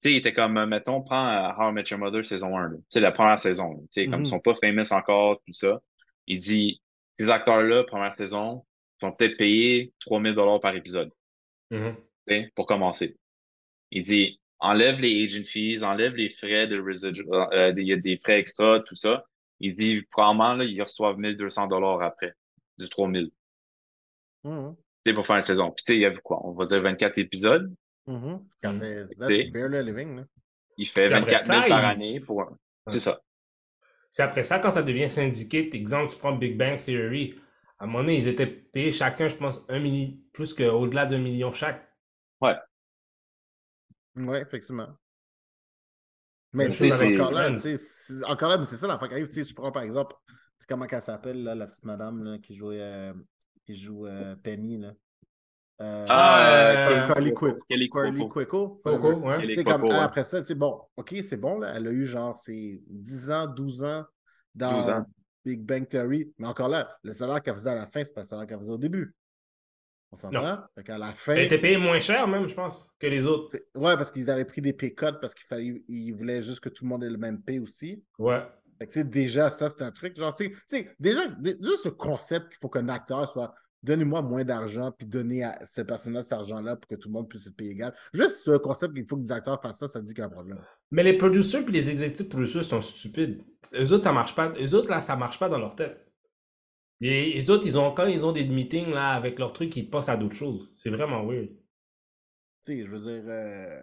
Tu sais, il était comme, mettons, prends euh, How I Met Your Mother saison un, tu sais, la première saison. Tu sais, mm-hmm. comme ils sont pas famous encore, tout ça. Il dit... Ces acteurs-là, première saison, sont peut-être payés trois mille dollars par épisode mm-hmm. pour commencer. Il dit, enlève les agent fees, enlève les frais de residual, euh, des, des frais extra, tout ça. Il dit, probablement, là, ils reçoivent mille deux cents dollars après, du trois mille mm-hmm. pour faire une saison. Puis, tu sais, il y a quoi? On va dire vingt-quatre épisodes. Mm-hmm. Mm-hmm. That's barely living, là. Il fait vingt-quatre mille il... par année pour un. Mm-hmm. C'est ça. C'est après ça, quand ça devient syndiqué, exemple, tu prends Big Bang Theory, à un moment donné, ils étaient payés chacun, je pense, un million, plus qu'au-delà d'un million chaque. Ouais. Ouais, effectivement. Mais tu sais, encore là, tu sais, encore là, mais c'est ça la fin qui arrive, tu sais, je prends par exemple, tu sais comment qu'elle s'appelle, là, la petite madame là, qui joue, euh, qui joue euh, Penny, là. Euh, ah, Carly Cuoco. Après ça, tu sais, bon, ok, c'est bon, là, elle a eu genre ses dix ans, douze ans dans douze ans. Big Bang Theory, mais encore là, le salaire qu'elle faisait à la fin, c'est pas le salaire qu'elle faisait au début. On s'entend? À la fin... Elle était payée moins cher, même, je pense, que les autres. C'est... Ouais, parce qu'ils avaient pris des pécotes parce qu'ils fallait... Ils voulaient juste que tout le monde ait le même pay aussi. Ouais. Fait que, tu sais, déjà, ça, c'est un truc, genre, tu sais, déjà, d- juste le concept qu'il faut qu'un acteur soit. Donnez-moi moins d'argent, puis donnez à ces personnes-là cet argent-là pour que tout le monde puisse être payé égal. Juste ce concept qu'il faut que les acteurs fassent ça, ça dit qu'il y a un problème. Mais les producers puis les exécutifs producers sont stupides. Eux autres, ça marche pas. Eux autres, là, ça marche pas dans leur tête. Et les autres, ils ont quand ils ont des meetings là, avec leur truc, ils passent à d'autres choses. C'est vraiment weird. Tu sais, je veux dire... Euh...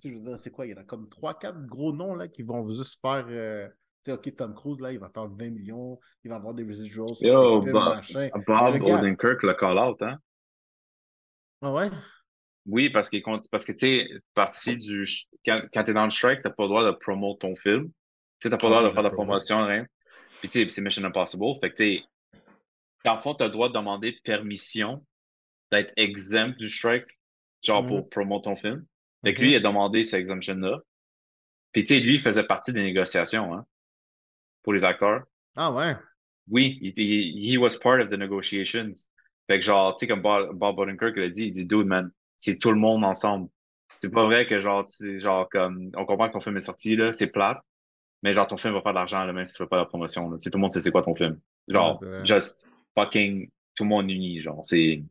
Tu sais, je veux dire, c'est quoi? Il y en a comme trois quatre gros noms là, qui vont juste faire. Euh, tu sais, OK, Tom Cruise, là, il va faire vingt millions, il va avoir des residuals. Yo, films, Bob, machin. Bob Odenkirk, le call-out, hein? Ah ouais? Oui, parce, qu'il compte, parce que tu es parti du. Quand, quand tu es dans le strike, tu n'as pas le droit de promouvoir ton film. Tu n'as pas le droit de faire de la promotion, rien. Puis tu sais, c'est Mission Impossible. Fait que tu sais, dans le fond, tu as le droit de demander permission d'être exempt du strike, genre mm-hmm. pour promouvoir ton film. Fait que mm-hmm. lui, il a demandé cette exemption-là. Puis tu sais, lui, il faisait partie des négociations, hein, pour les acteurs. Ah ouais? Oui, il he, he was part of the negotiations. Fait que genre, tu sais, comme Bob, Bob Odenkirk l'a dit, il dit, dude, man, c'est tout le monde ensemble. C'est pas vrai que genre, genre comme on comprend que ton film est sorti, là, c'est plate, mais genre ton film va faire de l'argent, là, même si tu fais pas la promotion. Là. Tout le monde sait c'est quoi ton film. Genre, ouais, just fucking tout le monde uni, genre, c'est.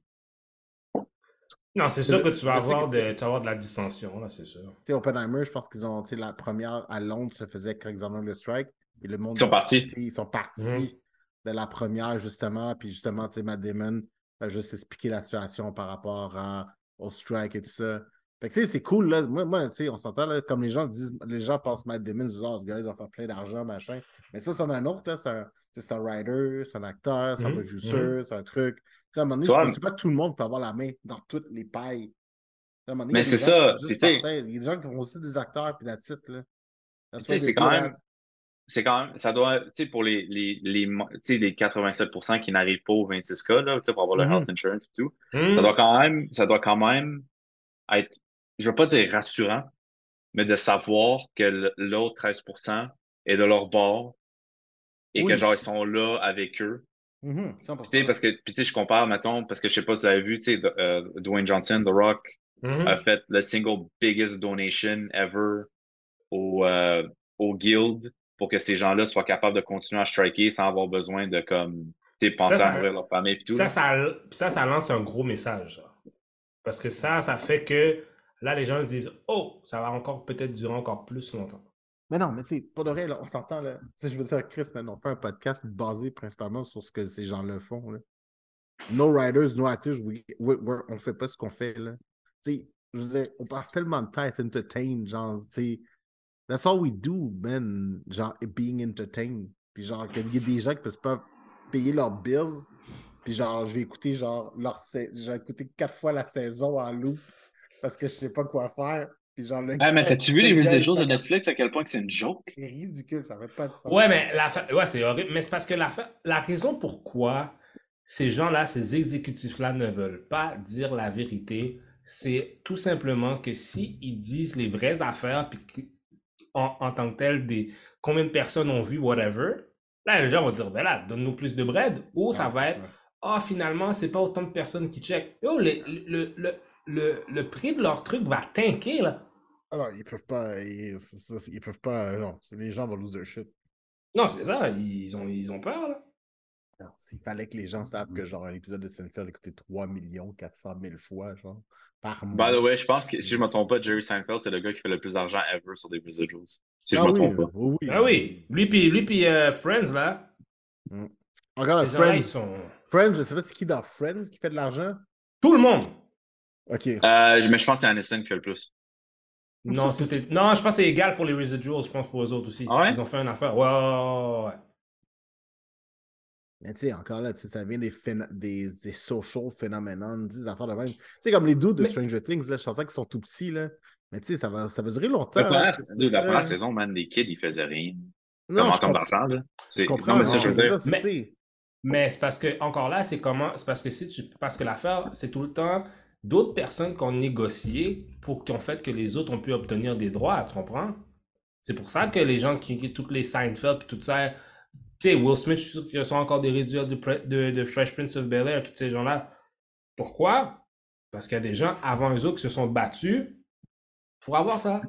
Non, c'est, c'est sûr que tu vas avoir de, tu vas avoir de la dissension, là, c'est sûr. Tu sais, Oppenheimer, je pense qu'ils ont, tu sais, la première à Londres se faisait avec Alexander le Strike. Et le monde ils sont partis. Parti, ils sont partis mmh. de la première, justement. Puis justement, tu sais, Matt Damon a juste expliqué la situation par rapport à. Au strike et tout ça. Fait que tu sais, c'est cool, là. Moi, moi tu sais, on s'entend, là, comme les gens disent, les gens pensent Matt Damon, ils disent, oh, ce gars-là, il va faire plein d'argent, machin. Mais ça, c'en est un autre, là. C'est un, c'est un writer, c'est un acteur, c'est un producer, mm-hmm. c'est un truc. Tu sais, à un moment donné, Toi, je pense mais... pas que tout le monde peut avoir la main dans toutes les pailles. À un moment donné, mais c'est ça. Il y a des gens qui ont aussi des acteurs, puis la titre, là. Tu sais, c'est quand même. C'est quand même, ça doit, tu sais, pour les, les, les, les quatre-vingt-sept pour cent qui n'arrivent pas aux vingt-six K, là, tu sais, pour avoir mmh. le health insurance et tout, mmh. ça doit quand même, ça doit quand même être, je veux pas dire rassurant, mais de savoir que l'autre treize pour cent est de leur bord et oui. que genre, ils sont là avec eux. Mmh. Tu sais, parce que, puis tu sais, je compare, mettons, parce que je sais pas si vous avez vu, tu sais, euh, Dwayne Johnson, The Rock, mmh. a fait le single biggest donation ever au, euh, au Guild. Pour que ces gens-là soient capables de continuer à striker sans avoir besoin de comme penser ça, ça, à nourrir leur famille et tout. Ça ça, ça, ça lance un gros message. Genre. Parce que ça, ça fait que là, les gens se disent « Oh, ça va encore peut-être durer encore plus longtemps. » Mais non, mais tu sais, pour de vrai, là, on s'entend. Là. Je veux dire, Chris, maintenant, on fait un podcast basé principalement sur ce que ces gens-là font. Là. No writers, no actors, we, we, we, on fait pas ce qu'on fait. Là. Je veux dire, on passe tellement de temps à entertain, genre, tu sais, that's all we do, man. Genre, being entertained. Puis genre, qu'il y a des gens qui peuvent pas payer leurs bills. Puis genre, je vais écouter genre, leur sa... j'ai écouté quatre fois la saison en loop parce que je sais pas quoi faire. Puis genre, le ah, mais t'as-tu vu les residuals de Netflix à quel point que c'est une joke? C'est ridicule, ça fait pas de sens. Ouais, mais la fa... ouais, c'est horrible. Mais c'est parce que la, fa... la raison pourquoi ces gens-là, ces exécutifs-là ne veulent pas dire la vérité, c'est tout simplement que si ils disent les vraies affaires, puis En, en tant que tel, des combien de personnes ont vu whatever, là, les gens vont dire, ben là, donne-nous plus de bread, ou ça ah, va être, ah, oh, finalement, c'est pas autant de personnes qui checkent. Yo, le, le, le, le, le prix de leur truc va tanker, là. Ah non, ils peuvent pas, ils, ils peuvent pas, non, les gens vont lose their shit. Non, c'est ça, ils ont, ils ont peur, là. Non, s'il fallait que les gens savent que, genre, un épisode de Seinfeld a coûté trois millions quatre cent mille fois, genre, par mois. By the way, je pense que, si je ne me trompe pas, Jerry Seinfeld, c'est le gars qui fait le plus d'argent ever sur des residuals. Si ah je ne oui, me trompe pas. Oui, oui. Ah oui, lui puis lui, puis, euh, Friends, là. Mm. Encore Friends. Là, ils sont... Friends, je ne sais pas c'est qui dans Friends qui fait de l'argent. Tout le monde. OK. Euh, mais je pense que c'est Aniston qui fait le plus. Non, c'est... Est... non, je pense que c'est égal pour les residuals, je pense pour eux autres aussi. Ah ouais? Ils ont fait une affaire. Ouais, ouais, ouais. Mais tu sais, encore là, ça vient des, phéno- des, des social phénomènes, des affaires de même. Tu sais, comme les dudes de mais... Stranger Things, là, je sentais qu'ils sont tout petits, là. Mais tu sais, ça va, ça va durer longtemps. La, là, la, la, la première saison, man, les kids, ils faisaient rien. Non, comment je comprends. D'argent, là. C'est... Je comprends. Non, mais, non, ça, je veux dire. Ça, c'est... Mais... mais c'est parce que, encore là, c'est comment... C'est parce que si tu... Parce que l'affaire, c'est tout le temps d'autres personnes qui ont négocié pour qu'en fait que les autres ont pu obtenir des droits, tu comprends? C'est pour ça que les gens qui... qui toutes les Seinfeld et tout ça... Tu sais, Will Smith, je suis sûr qu'il y a encore des réduits de, de, de Fresh Prince of Bel-Air, tous ces gens-là. Pourquoi? Parce qu'il y a des gens avant eux autres qui se sont battus pour avoir ça.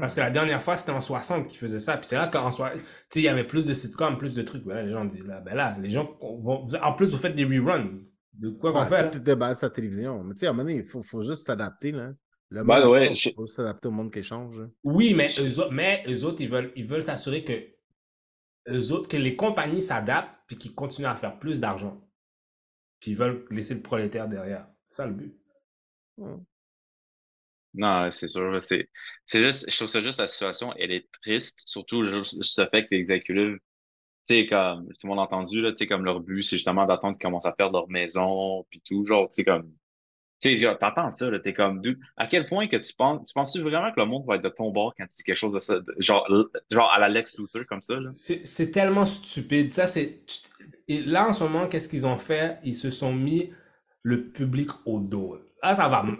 Parce que la dernière fois, c'était en soixante qu'ils faisaient ça. Puis c'est là qu'en soixante, tu sais, il y avait plus de sitcoms, plus de trucs. Ben là, les gens disent, là, ben là, les gens vont... En plus, vous faites des reruns. De quoi qu'on ah, fait, tout est basé à la télévision. Mais tu sais, à un moment donné, il faut, faut juste s'adapter, là. Le monde, il ouais, je... faut s'adapter au monde qui change. Oui, mais eux, mais eux autres, ils veulent, ils veulent s'assurer que eux autres, que les compagnies s'adaptent puis qu'ils continuent à faire plus d'argent. Puis ils veulent laisser le prolétaire derrière. C'est ça le but. Mmh. Non, c'est sûr. là, C'est c'est juste, je trouve ça juste la situation, elle est triste. Surtout, juste ce fait que les exécutifs, tu sais, comme tout le monde a entendu, là, tu sais, comme leur but, c'est justement d'attendre qu'ils commencent à perdre leur maison, puis tout, genre, tu sais, comme. Tu sais, genre, t'entends ça, là, t'es comme, dude, à quel point que tu penses, tu penses-tu vraiment que le monde va être de ton bord quand tu dis quelque chose de ça, de- genre, l- genre à la Lex Luthor comme ça, là? C'est c'est tellement stupide. Ça, c'est, tu- et là, en ce moment, qu'est-ce qu'ils ont fait? Ils se sont mis le public au dos. Là, ça va. m-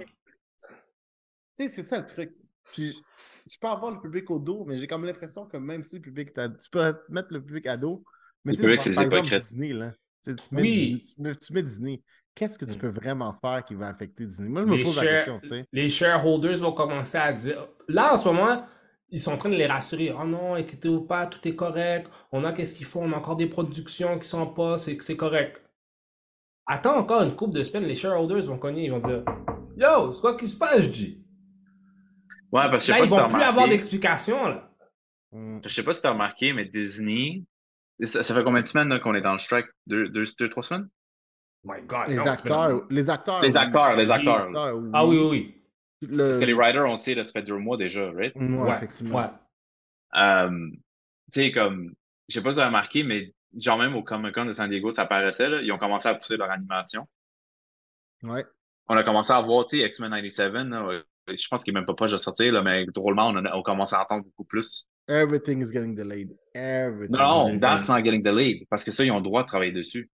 Tu sais, c'est ça le truc. Puis, tu peux avoir le public au dos, mais j'ai comme l'impression que même si le public t'a... Tu peux mettre le public à dos, mais Le tu sais, public, par c'est des par exemple, hypocrites. Disney, là. Tu sais, tu mets Disney, Oui, tu mets, tu mets Disney. Qu'est-ce que tu peux vraiment faire qui va affecter Disney? Moi, je me les, pose la share- question, tu sais. les shareholders vont commencer à dire. Là, en ce moment, ils sont en train de les rassurer. Oh non, inquiétez-vous pas, tout est correct. On a qu'est-ce qu'il faut. On a encore des productions qui sont pas, c'est que c'est correct. Attends encore une couple de semaines, les shareholders vont cogner. Ils vont dire Yo, c'est quoi qui se passe, je dis. Ouais, parce que je sais Là, pas ils si vont t'as plus avoir remarqué, d'explications, là. Mm. je sais pas si t'as remarqué, mais Disney, ça, ça fait combien de semaines, là, qu'on est dans le strike? Deux, deux, deux, trois semaines? My God, Les non, tu peux leur- acteurs, les acteurs, Les oui. acteurs, les Les acteurs, là. acteurs, Ah oui, oui. oui, oui. Parce que les Le... writers, on sait, là, ça fait deux mois déjà, right? Ouais, Ouais, effectivement. ouais. Euh, Tu sais, comme, je sais pas si vous avez remarqué, mais genre même au Comic-Con de San Diego, ça paraissait, là, ils ont commencé à pousser leur animation. Ouais. On a commencé à voir, tu sais, X-Men quatre-vingt-dix-sept, là, ouais, je pense qu'il est même pas proche de sortir, là, mais drôlement, on, en a, on commence à entendre beaucoup plus. Everything is getting delayed. Non, Everything is non, getting that's delayed. not getting delayed, parce que ça, ils ont le droit de travailler dessus.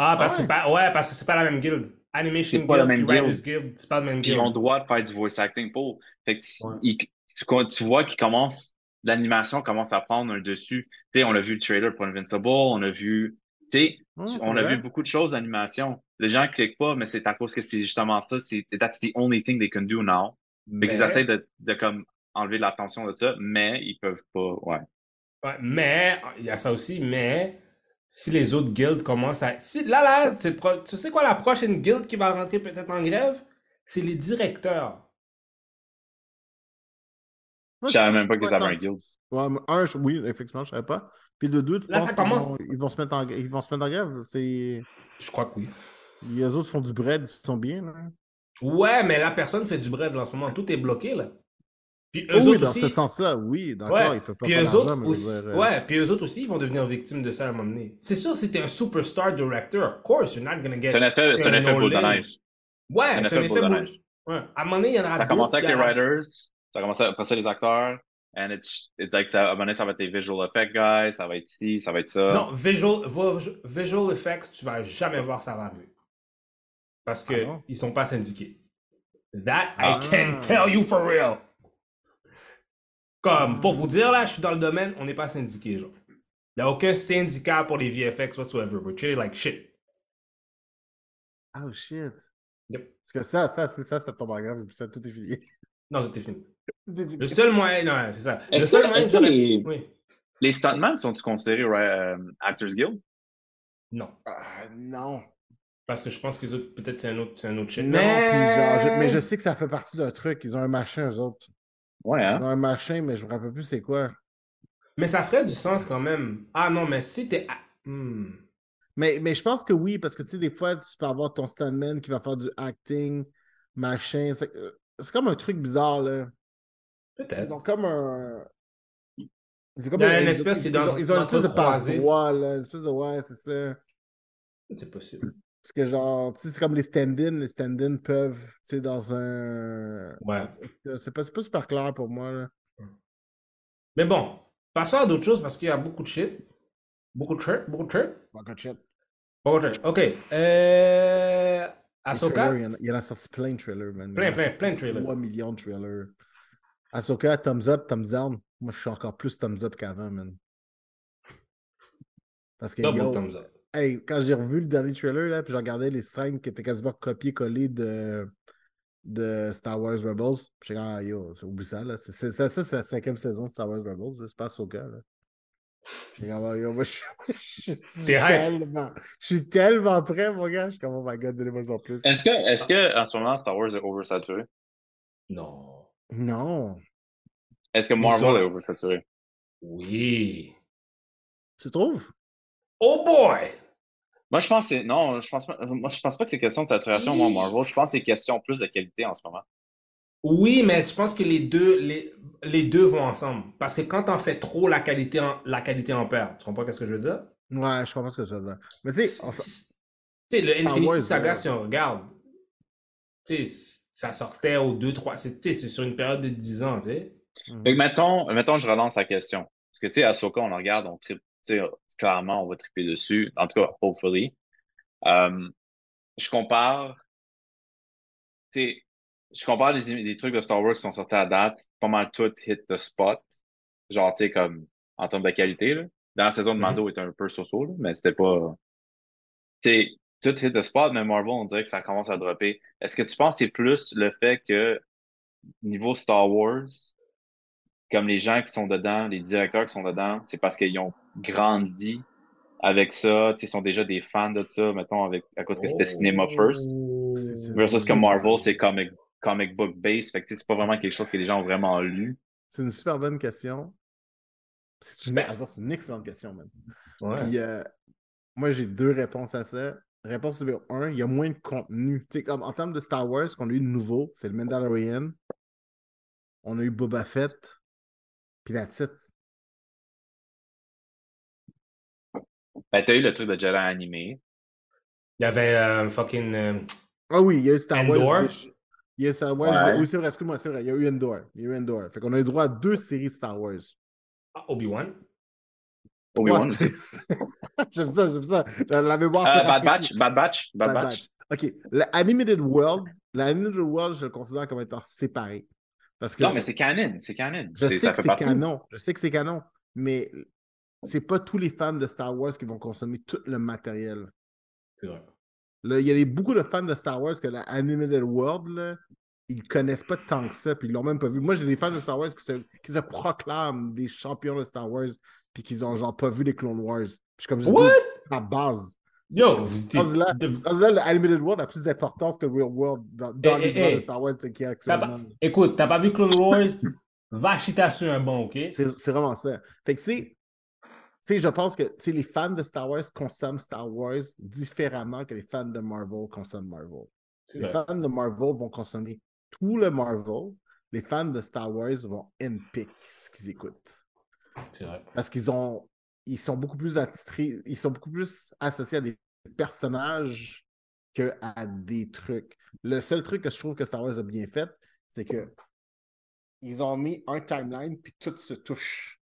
Ah, Ah parce que c'est ouais? pas, ouais, parce que c'est pas la même guild. Animation C'est pas la Guild puis même Writers guild. Guild, c'est pas la même Puis ils ont le guild. droit de faire du voice acting pour. Fait que tu, Ouais. il- tu- quand tu vois qu'ils commencent, l'animation commence à prendre un dessus. Tu sais, on a vu le trailer pour Invincible, on a vu, tu sais, tu- Non, c'est on a vu vrai. beaucoup de choses d'animation. Les gens cliquent pas, mais c'est à cause que c'est justement ça, c'est that's the only thing they can do now. Fait qu'ils essaient Mais, de, de comme enlever l'attention de ça, mais ils peuvent pas, ouais. ouais, mais, il y a ça aussi, mais, si les autres guilds commencent à. Si, là, là, c'est pro- tu sais quoi la prochaine guild qui va rentrer peut-être en grève? C'est les directeurs. Moi, Je tu savais même penses pas qu'ils quoi avaient un quand tu... guild. Ouais, mais un, je- oui, effectivement, je savais pas. Puis de deux, tu Là, penses ça qu'ils commence. vont, ils vont se mettre en, ils vont se mettre en grève. C'est... Je crois que oui. Les autres font du bread, ils sont bien, là. Ouais, mais la personne fait du bread là, en ce moment. Tout est bloqué, là. Puis Oh eux oui, autres dans ce aussi. sens-là, oui, d'accord, Ouais, ils peuvent pas puis faire eux d'argent, autres mais je veux aussi, dire, euh, ouais, puis eux autres aussi, ils vont devenir victimes de ça à un moment donné. C'est sûr, si t'es un superstar director, of course, you're not gonna C'est get un effet, c'est un un effet boule de Nolan. neige. C'est Ouais, un c'est un effet boule effet de boule. neige. Ouais. À un moment donné, il y en aura Ça a commencé d'autres qui avec les aura. writers, ça a commencé à passer les acteurs, and it's, it's like, ça, à un moment donné, ça va être les visual effect guys, ça va être ci, ça va être ça. Non, visual, vo- visual effects, tu vas jamais voir ça arriver. Parce Ah que non? ils sont pas syndiqués. That I can tell Ah, you for real. Comme, pour vous ah. dire, là, je suis dans le domaine, on n'est pas syndiqué, genre. Il n'y a aucun syndicat pour les V F X whatsoever. We're treated like shit. Oh shit. Yep. Parce que ça, ça, c'est ça, ça tombe en grave, puis ça, tout est fini. Non, c'est fini. Tout est Le fini. seul moyen, non, c'est ça. Le Est-ce seul que, moyen est-ce que que j'aurais. les, Oui. les stuntmen sont-ils considérés euh, Actors Guild? Non. Ah, non. Parce que je pense que les autres, peut-être c'est un autre, c'est un autre shit. Non, puis genre, je- mais je Mais. sais que ça fait partie d'un truc. Ils ont un machin, eux autres. Ouais, Ils hein? ont un machin, mais je me rappelle plus c'est quoi. Mais ça ferait du sens quand même. Ah non, mais si t'es. ah, hmm. Mais, mais je pense que oui, parce que tu sais, des fois, tu peux avoir ton standman qui va faire du acting, machin. C'est euh, c'est comme un truc bizarre, là. Ils ont Peut-être. comme un. C'est Il comme y un- a une Ils ont, espèce qui est ils ont, d'entre- ils ont une espèce de d'entrecroisé. passe-droit, là. Une espèce de. Ouais, c'est ça. C'est possible. Parce que, genre, tu sais, c'est comme les stand-in. Les stand-in peuvent, tu sais, dans un. Ouais. C'est pas, c'est pas super clair pour moi, là. Mais bon, passons à d'autres choses parce qu'il y a beaucoup de shit. Beaucoup de shit, beaucoup de shit. Fuck, shit. Beaucoup de shit. Ok. Euh. Les trailers, Ahsoka? il y en a, il y en a sorti plein de trailers, man. Il y en Plein, a plein, sorti plein de trailers. trois millions de trailers. Ahsoka, thumbs up, thumbs down. Moi, je suis encore plus thumbs up qu'avant, man. Parce que, Double yo, thumbs up. hey, quand j'ai revu le dernier trailer, là, puis j'ai regardé les scènes qui étaient quasiment copiées-collées de, de Star Wars Rebels, j'ai dit, ah, yo, c'est- oublie ça, là. C'est, c'est- ça, ça, c'est la cinquième saison de Star Wars Rebels, là. C'est pas Ahsoka, là. J'ai dit, ah, ouais, yo, moi, je, je T'es suis hype. tellement, je suis tellement prêt, mon gars. Je suis comme, oh my god, donnez-moi en plus. Est-ce que, est-ce Ah, que en ce moment, Star Wars est oversaturé? non. Non, Est-ce que Ils Marvel est ont. oversaturé? Oui. tu trouves? Oh boy! Moi, je pense que c'est, non, je pense pas, moi, je pense pas que c'est question de saturation, moi, Marvel. Je pense que c'est question plus de qualité en ce moment. Oui, mais je pense que les deux, les, les deux vont ensemble. Parce que quand t'en fais trop, la qualité en, la qualité en perd. Tu comprends pas ce que je veux dire? Ouais, je comprends ce que je veux dire. Mais tu sais, on... tu sais, le Infinity ah ouais, Saga, si on regarde, tu sais, ça sortait aux deux trois... C'est, tu sais, c'est sur une période de dix ans, tu sais. Fait que mettons, mettons, je relance la question. Parce que tu sais, Ahsoka, on regarde, on tripe, tu sais, clairement, on va triper dessus. En tout cas, hopefully. Um, je compare... Tu sais... Je compare des, des trucs de Star Wars qui sont sortis à date, pas mal tout hit the spot. Genre, tu sais, comme, en termes de qualité, là. Dans la saison de Mando, mm-hmm. était un peu so-so, là, mais c'était pas... Tu sais, tout hit the spot, mais Marvel, on dirait que ça commence à dropper. Est-ce que tu penses que c'est plus le fait que, niveau Star Wars, comme les gens qui sont dedans, les directeurs qui sont dedans, c'est parce qu'ils ont grandi avec ça, tu sais, ils sont déjà des fans de ça, mettons, avec, à cause que oh. c'était Cinema First, versus que Marvel, c'est comic comic book base, fait que c'est pas vraiment quelque chose que les gens ont vraiment lu. C'est une super bonne question. C'est une, c'est une excellente question, même. Ouais. Puis, euh, moi, j'ai deux réponses à ça. Réponse numéro un, il y a moins de contenu. Tu sais, comme en termes de Star Wars, qu'on a eu de nouveau, c'est le Mandalorian. On a eu Boba Fett. Puis la titre. Ben, t'as eu le truc de Jedi animé. Il y avait euh, fucking... Euh... Ah oui, il y a eu Star Endor. Wars. Endor. Il y a Star Wars. Ouais. Oui, c'est vrai, excuse-moi, c'est vrai. Il y a eu Endor. Il y a eu Endor. Fait qu'on a eu droit à deux séries Star Wars. Ah, Obi-Wan. Obi-Wan. J'aime ça, j'aime ça. La, la mémoire, euh, c'est Bad Batch, Bad Batch, Bad, Bad Batch. Batch. OK. L'Animated World, l'Animated World, je le considère comme étant séparé. Parce que... Non, mais c'est canon, c'est canon. Je c'est, sais que c'est partout. canon. Je sais que c'est canon. Mais c'est pas tous les fans de Star Wars qui vont consommer tout le matériel. C'est vrai. Là, il y a des, beaucoup de fans de Star Wars que l'Animated World, là, ils connaissent pas tant que ça, puis ils l'ont même pas vu. Moi, j'ai des fans de Star Wars qui se, qui se proclament des champions de Star Wars, puis qu'ils ont genre pas vu les Clone Wars. Puis comme je dis, à base. Yo! C'est, c'est, là, là, l'Animated World a plus d'importance que le Real World dans, dans hey, les hey, hey. de Star Wars qui est actuellement. T'as pas, écoute, t'as pas vu Clone Wars? Va chita sur un bon, OK? C'est, c'est vraiment ça. Fait que tu sais, Tu sais, je pense que les fans de Star Wars consomment Star Wars différemment que les fans de Marvel consomment Marvel. C'est les vrai. fans de Marvel vont consommer tout le Marvel. Les fans de Star Wars vont handpick ce qu'ils écoutent. C'est vrai. Parce qu'ils ont, ils sont beaucoup plus attitrés, ils sont beaucoup plus associés à des personnages qu'à des trucs. Le seul truc que je trouve que Star Wars a bien fait, c'est que ils ont mis un timeline puis tout se touche.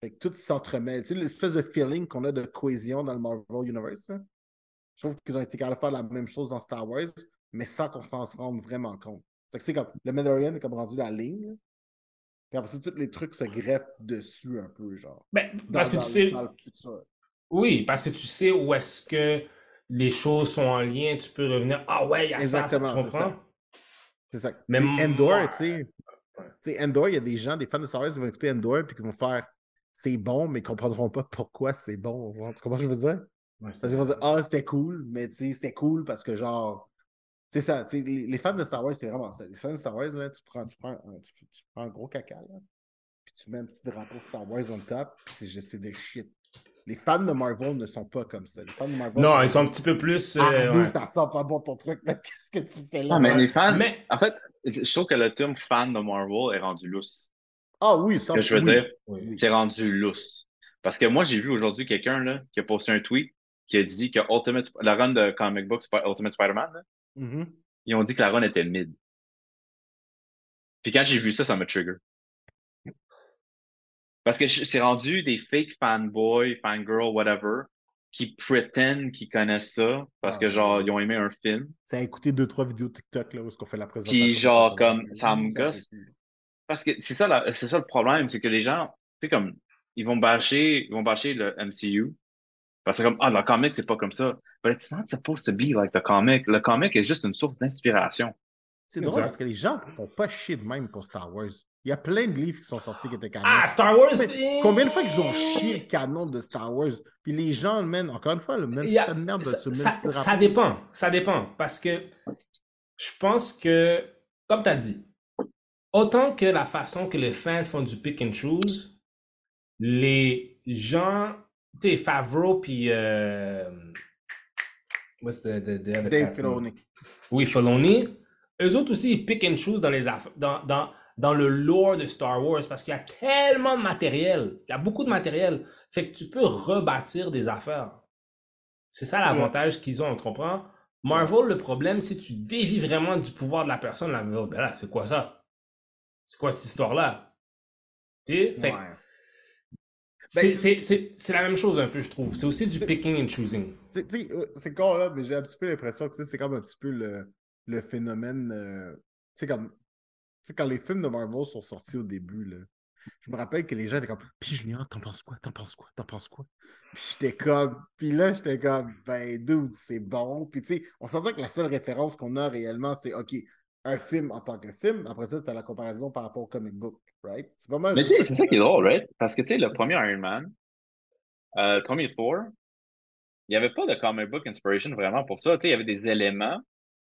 Fait que tout s'entremêle. Tu sais, l'espèce de feeling qu'on a de cohésion dans le Marvel Universe, là. Je trouve qu'ils ont été capables de faire la même chose dans Star Wars, mais sans qu'on s'en rende vraiment compte. Fait que c'est comme le Mandalorian est comme rendu la ligne, puis après ça, tous les trucs se greffent dessus un peu, genre. Ben, parce dans, que dans, tu sais... Oui, parce que tu sais où est-ce que les choses sont en lien, tu peux revenir, ah ouais, il y a Exactement, ça, tu comprends? C'est ça. C'est ça. Mais Endor, tu sais, tu sais, Endor, il y a des gens, des fans de Star Wars qui vont écouter Endor, puis qui vont faire c'est bon, mais ils ne comprendront pas pourquoi c'est bon. Tu comprends ce que je veux dire? Ouais, parce qu'ils vont dire, ah, c'était cool, mais tu sais, c'était cool parce que genre, tu sais ça, tu sais, les, les fans de Star Wars, c'est vraiment ça. Les fans de Star Wars, là, tu prends, tu prends, tu, tu prends un gros caca, là, puis tu mets un petit drapeau Star Wars on top, puis c'est, c'est de shit. Les fans de Marvel ne sont pas comme ça. Les fans de Marvel non, sont ils sont un petit peu plus... Euh, ah, nous, ouais. ça ressemble pas bon ton truc, mais qu'est-ce que tu fais là? Non, mais les fans... Mais... En fait, je trouve que le terme fan de Marvel est rendu lousse. Ah oui, ça. Que je veux oui. dire, oui. c'est rendu lousse. Parce que moi, j'ai vu aujourd'hui quelqu'un là, qui a posté un tweet qui a dit que Ultimate, la run de Comic Book Ultimate Spider-Man, là, mm-hmm. ils ont dit que la run était mid. Puis quand j'ai vu ça, ça me trigger. Parce que c'est rendu des fake fanboys, fangirls, whatever, qui prétendent qu'ils connaissent ça parce ah, que genre, ils ont aimé un film. Ça a écouté deux, trois vidéos TikTok là, où on fait la présentation. Puis genre, comme, ça me gosse. Parce que c'est ça, la, c'est ça le problème, c'est que les gens, tu sais, comme, ils vont bâcher, ils vont bâcher le M C U. Parce que, comme, ah, le comic, c'est pas comme ça. But it's not supposed to be like the comic. Le comic est juste une source d'inspiration. C'est, c'est drôle parce que les gens font pas chier de même pour Star Wars. Il y a plein de livres qui sont sortis qui étaient canon. Ah, Star Wars! Combien de fois qu'ils ont chié le canon de Star Wars? Puis les gens, man, encore une fois, le même yeah, système de merde de ce même petit rapport. Ça dépend, ça dépend. Parce que je pense que, comme tu as dit, autant que la façon que les fans font du pick and choose, les gens, tu sais, Favreau puis euh, what's the, the, the other Dave Filoni. Oui, Filoni, eux autres aussi, ils pick and choose dans, les aff- dans, dans, dans le lore de Star Wars parce qu'il y a tellement de matériel. Il y a beaucoup de matériel. Fait que tu peux rebâtir des affaires. C'est ça l'avantage mmh. qu'ils ont, on comprend. Marvel, le problème, si tu dévies vraiment du pouvoir de la personne, là, ben là, c'est quoi ça? C'est quoi cette histoire-là? Tu sais? Fait ouais. C'est, ben, c'est, c'est, c'est la même chose un peu, je trouve. C'est aussi du picking and choosing. T'sais, t'sais, c'est con là, mais j'ai un petit peu l'impression que c'est comme un petit peu le, le phénomène... Euh, t'sais, comme, t'sais, quand les films de Marvel sont sortis au début, là, je me rappelle que les gens étaient comme « Puis Junior, t'en penses quoi? T'en penses quoi? T'en penses quoi? » Puis j'étais comme... Puis là, j'étais comme « Ben dude, c'est bon. » Puis tu sais, on s'entend que la seule référence qu'on a réellement, c'est « OK, un film en tant que film. » Après ça, t'as la comparaison par rapport au comic book. Right? C'est pas mal. Mais tu sais, c'est ça qui est drôle, right? Parce que tu sais, le premier Iron Man, euh, le premier Thor, il n'y avait pas de comic book inspiration vraiment pour ça. Tu sais, il y avait des éléments,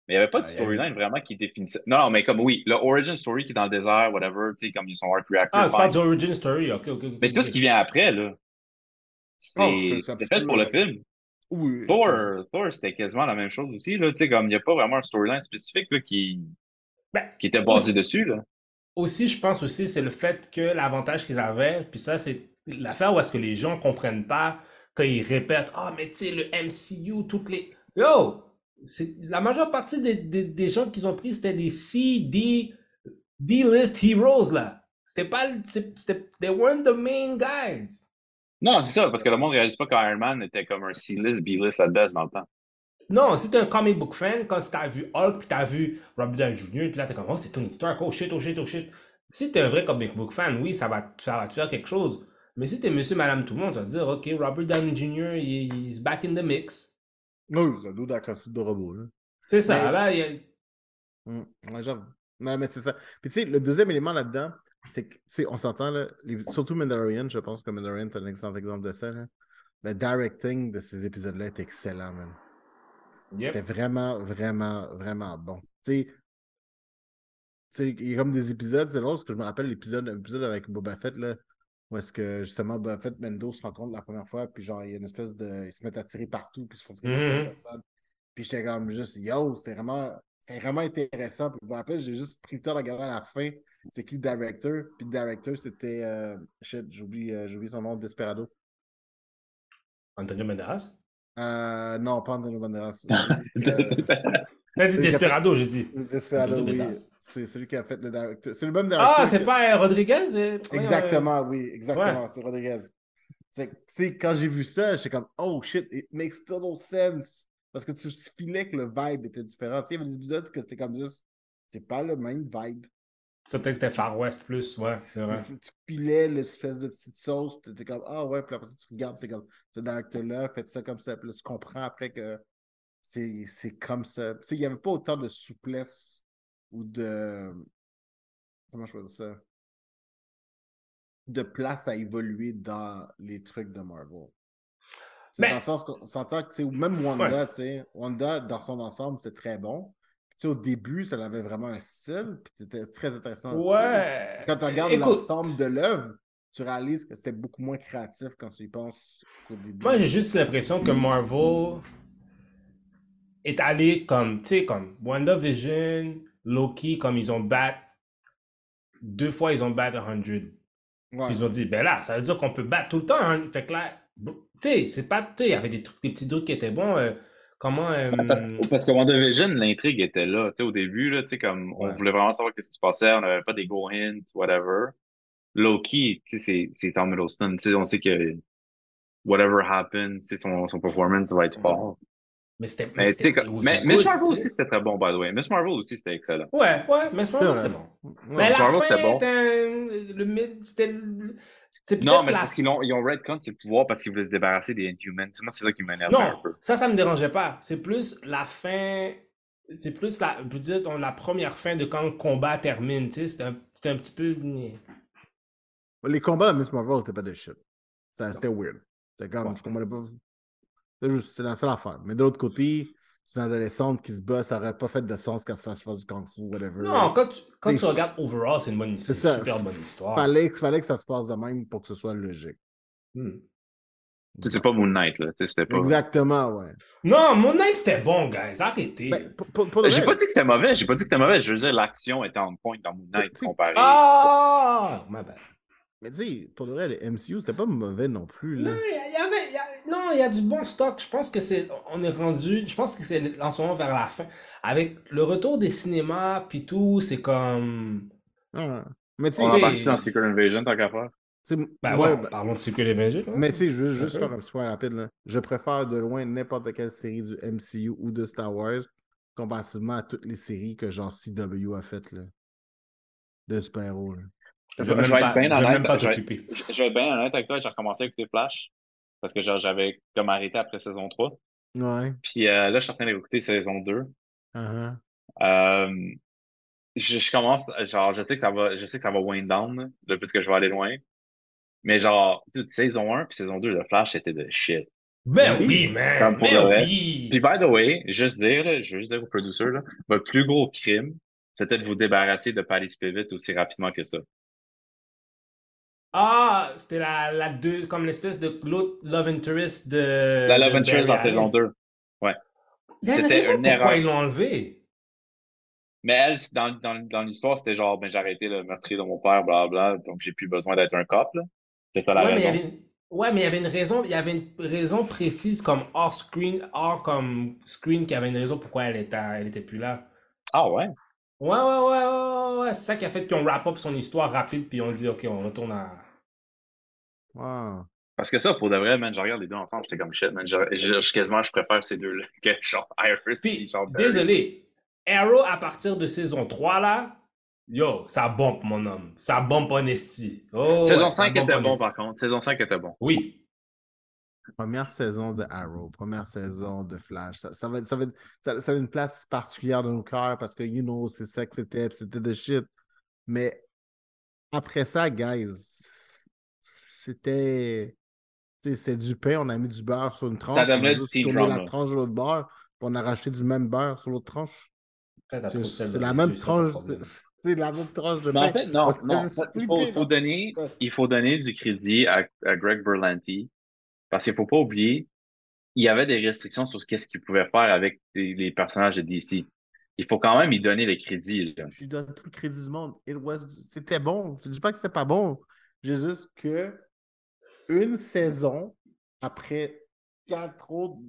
mais il n'y avait pas ah, de storyline avait... vraiment qui définissait. Non, non, mais comme oui, le origin story qui est dans le désert, whatever, tu sais, comme ils sont art reactor. Ah, tu parles du origin story, ok, ok. Mais okay. Tout ce qui vient après, là, c'est, oh, c'est, c'est, c'est fait pour le film. Oui. Thor, Thor, c'était quasiment la même chose aussi, là. Tu sais, comme il n'y a pas vraiment un storyline spécifique là, qui... Ben, qui était basé aussi... dessus, là. Aussi, je pense aussi, c'est le fait que l'avantage qu'ils avaient, puis ça, c'est l'affaire où est-ce que les gens ne comprennent pas quand ils répètent « Ah, oh, mais tu sais, le M C U, toutes les... » Yo! C'est... La majeure partie des, des, des gens qu'ils ont pris, c'était des C, D, D-list heroes, là. C'était pas... C'était... They weren't the main guys. Non, c'est ça, parce que le monde ne réalise pas qu'Iron Man était comme un C-list, B-list, la best dans le temps. Non, si t'es un comic book fan, quand t'as vu Hulk, pis t'as vu Robert Downey Junior, pis là t'es comme « Oh, c'est Tony Stark, oh shit, oh shit, oh shit. » Si t'es un vrai comic book fan, oui, ça va, ça va te faire quelque chose. Mais si t'es monsieur, madame, tout le monde, tu vas te dire « Ok, Robert Downey Junior, il est back in the mix. » Oui, ça doit être la cassette de robot, là. C'est ça, mais... là, il y a... Mmh, non, mais c'est ça. Puis tu sais, le deuxième élément là-dedans, c'est que, tu sais, on s'entend, là, les... surtout Mandalorian, je pense que Mandalorian, t'as un excellent exemple de ça, là. Le directing de ces épisodes-là est excellent, man. Yep. C'était vraiment, vraiment, vraiment bon. Tu sais, il y a comme des épisodes, c'est drôle, parce que je me rappelle l'épisode, l'épisode avec Boba Fett, là, où est-ce que, justement, Boba Fett, Mendo se rencontrent la première fois, puis genre, il y a une espèce de... Ils se mettent à tirer partout, puis ils se font tirer mm-hmm. par personne. Puis j'étais comme juste, yo, c'était vraiment, c'était vraiment intéressant. Puis je me rappelle, j'ai juste pris le temps de regarder à la fin, c'est qui le directeur, puis le directeur, c'était... Euh, shit, j'oublie, euh, j'oublie son nom, Desperado. Antonio Banderas? Euh, non, pas Antonio Banderas. T'as dit Desperado, j'ai dit. Desperado, oui. C'est celui qui a fait le directeur. C'est le même directeur. Ah, c'est que... pas euh, Rodriguez? Et... Exactement, ouais, oui, exactement, ouais. C'est Rodriguez. C'est, c'est, quand j'ai vu ça, j'étais comme, oh shit, it makes total sense. Parce que tu filais que le vibe était différent. Tu sais, il y avait des épisodes que c'était comme juste, c'est pas le même vibe. Ça peut-être que c'était Far West plus, ouais, c'est vrai. Tu, tu pilais l'espèce de petite sauce, t'étais comme, ah oh, ouais, puis après ça, tu regardes, t'es comme, ce directeur-là, faites ça comme ça, puis là, tu comprends après que c'est, c'est comme ça. Tu sais, il n'y avait pas autant de souplesse ou de... Comment je peux dire ça? De place à évoluer dans les trucs de Marvel. C'est mais... dans le sens qu'on s'entend que, tu sais, ou même Wanda, ouais. Tu sais, Wanda, dans son ensemble, c'est très bon. Tu sais, au début, ça avait vraiment un style, puis c'était très intéressant. Ouais. Quand tu regardes Écoute, l'ensemble de l'œuvre, tu réalises que c'était beaucoup moins créatif quand tu y penses au début. Moi, j'ai juste l'impression que Marvel est allé comme, tu sais, comme WandaVision, Loki, comme ils ont battu, deux fois ils ont battu cent. Ouais. Puis ils ont dit, ben là, ça veut dire qu'on peut battre tout le temps cent. Fait que là, tu sais, c'est pas, tu sais, il y avait des trucs, des petits trucs qui étaient bons. Euh, Comment, euh... parce, parce que WandaVision, l'intrigue était là. Au début, là, comme, on ouais. voulait vraiment savoir ce qui se passait, on n'avait pas des go hints, whatever. Loki, c'est, c'est Tom Hiddleston. On sait que whatever happens, son, son performance va être fort. Mais c'était. Mais, mais, c'était, c'était, comme, mais Miss Marvel aussi, c'était très bon, by the way. Miss Marvel aussi, c'était excellent. Ouais, ouais, Miss Marvel, c'était bon. Ouais, mais Miss Marvel, c'était bon. Un... Le mid, c'était. C'est non, mais c'est parce qu'ils ont, ils ont redcon ses pouvoirs parce qu'ils voulaient se débarrasser des Inhumans. Moi, c'est ça qui m'énerve un peu. Ça, ça me dérangeait pas. C'est plus la fin... C'est plus la, vous dites, on, la première fin de quand le combat termine. Tu sais, c'était, un, c'était un petit peu... Les combats à Miss Marvel, c'était pas de shit. Ça, c'était weird. C'était comme... Ouais. Je comprenais pas... C'est juste, c'est la seule affaire. Mais de l'autre côté, c'est une adolescente qui se bat, ça aurait pas fait de sens quand ça se fasse du kung-fu, whatever. Non, quand tu, quand tu regardes overall, c'est une bonne histoire. C'est une super bonne histoire. Fallait, fallait que ça se passe de même pour que ce soit logique. Hmm. C'est pas Moon Knight, là. C'était pas... Exactement, ouais. Non, Moon Knight, c'était bon, guys. Arrêtez. Ben, pour, pour, pour j'ai vrai. pas dit que c'était mauvais. J'ai pas dit que c'était mauvais. Je veux dire, l'action était en point dans Moon Knight comparé. Ah! Ma belle. Mais dis, pour le vrai, les M C U, c'était pas mauvais non plus, là. Non, il y avait... Y a... Non, il y a du bon stock. Je pense que c'est... On est rendu... Je pense que c'est en ce moment vers la fin. Avec le retour des cinémas, puis tout, c'est comme... Ah. Mais tu sais... On est parti dans Secret Invasion, tant qu'à faire. Ben ouais, ouais, ben... Parlons de Secret Invasion. Ouais. Mais tu sais, je veux juste faire un petit point rapide, là. Je préfère de loin n'importe quelle série du M C U ou de Star Wars comparativement à toutes les séries que genre C W a faites, là. De super-héros, là. Je, je, je vais être bien honnête, je, je, je vais être bien honnête avec toi, j'ai recommencé à écouter Flash, parce que genre, j'avais comme arrêté après saison trois. Ouais. Puis euh, là, je suis en train d'écouter saison deux. Uh-huh. Euh, je, je commence, genre, je sais que ça va, je sais que ça va wind down, de plus que je vais aller loin. Mais genre, toute saison un puis saison deux de Flash, c'était de shit. Ben oui, man! Comme pour le reste. Puis by the way, juste dire, là, je veux juste dire aux producers, là, votre plus gros crime, c'était de vous débarrasser de Paris Pivot aussi rapidement que ça. Ah, c'était la, la deux, comme l'espèce de l'autre Love Interest de... La Love de Interest dans saison deux, ouais. Il y a une raison pourquoi ils l'ont enlevé. Mais elle, dans, dans, dans l'histoire, c'était genre, ben j'ai arrêté le meurtrier de mon père, blablabla, donc j'ai plus besoin d'être un cop, là. C'est ça la ouais, raison. Mais une... Ouais, mais il y avait une raison, il y avait une raison précise comme hors screen, hors comme screen, qui avait une raison pourquoi elle était, elle était plus là. Ah ouais? Ouais, ouais, ouais, ouais, ouais, c'est ça qui a fait qu'on wrap up son histoire rapide, puis on dit, OK, on retourne à... Wow. Parce que ça, pour de vrai, man, je regarde les deux ensemble, j'étais comme shit, man, je, je, je, quasiment, je préfère ces deux-là que genre Iris puis, genre désolé, Arrow, à partir de saison trois, là, yo, ça bombe, mon homme, ça bombe honesty. Oh, saison ouais, cinq était bon, par contre, saison cinq était bon. Oui. Première saison de Arrow, première saison de Flash, ça, ça va être, ça va être, ça, ça a une place particulière dans nos cœurs parce que, you know, c'est ça que c'était, c'était de shit. Mais après ça, guys, c'était, tu sais, c'est du pain, on a mis du beurre sur une tranche, on a juste tourné la tranche de l'autre beurre, puis on a racheté du même beurre sur l'autre tranche. C'est, c'est la même tranche, c'est, c'est la même tranche de pain. En fait, non, non, il faut, faut donner, il faut donner du crédit à, à Greg Berlanti. Parce qu'il ne faut pas oublier, il y avait des restrictions sur ce qu'il pouvait faire avec les, les personnages de D C. Il faut quand même y donner le crédit. Là. Je lui donne tout le crédit du monde. It was... C'était bon. Je ne dis pas que c'était pas bon. J'ai juste que une saison après quatre autres,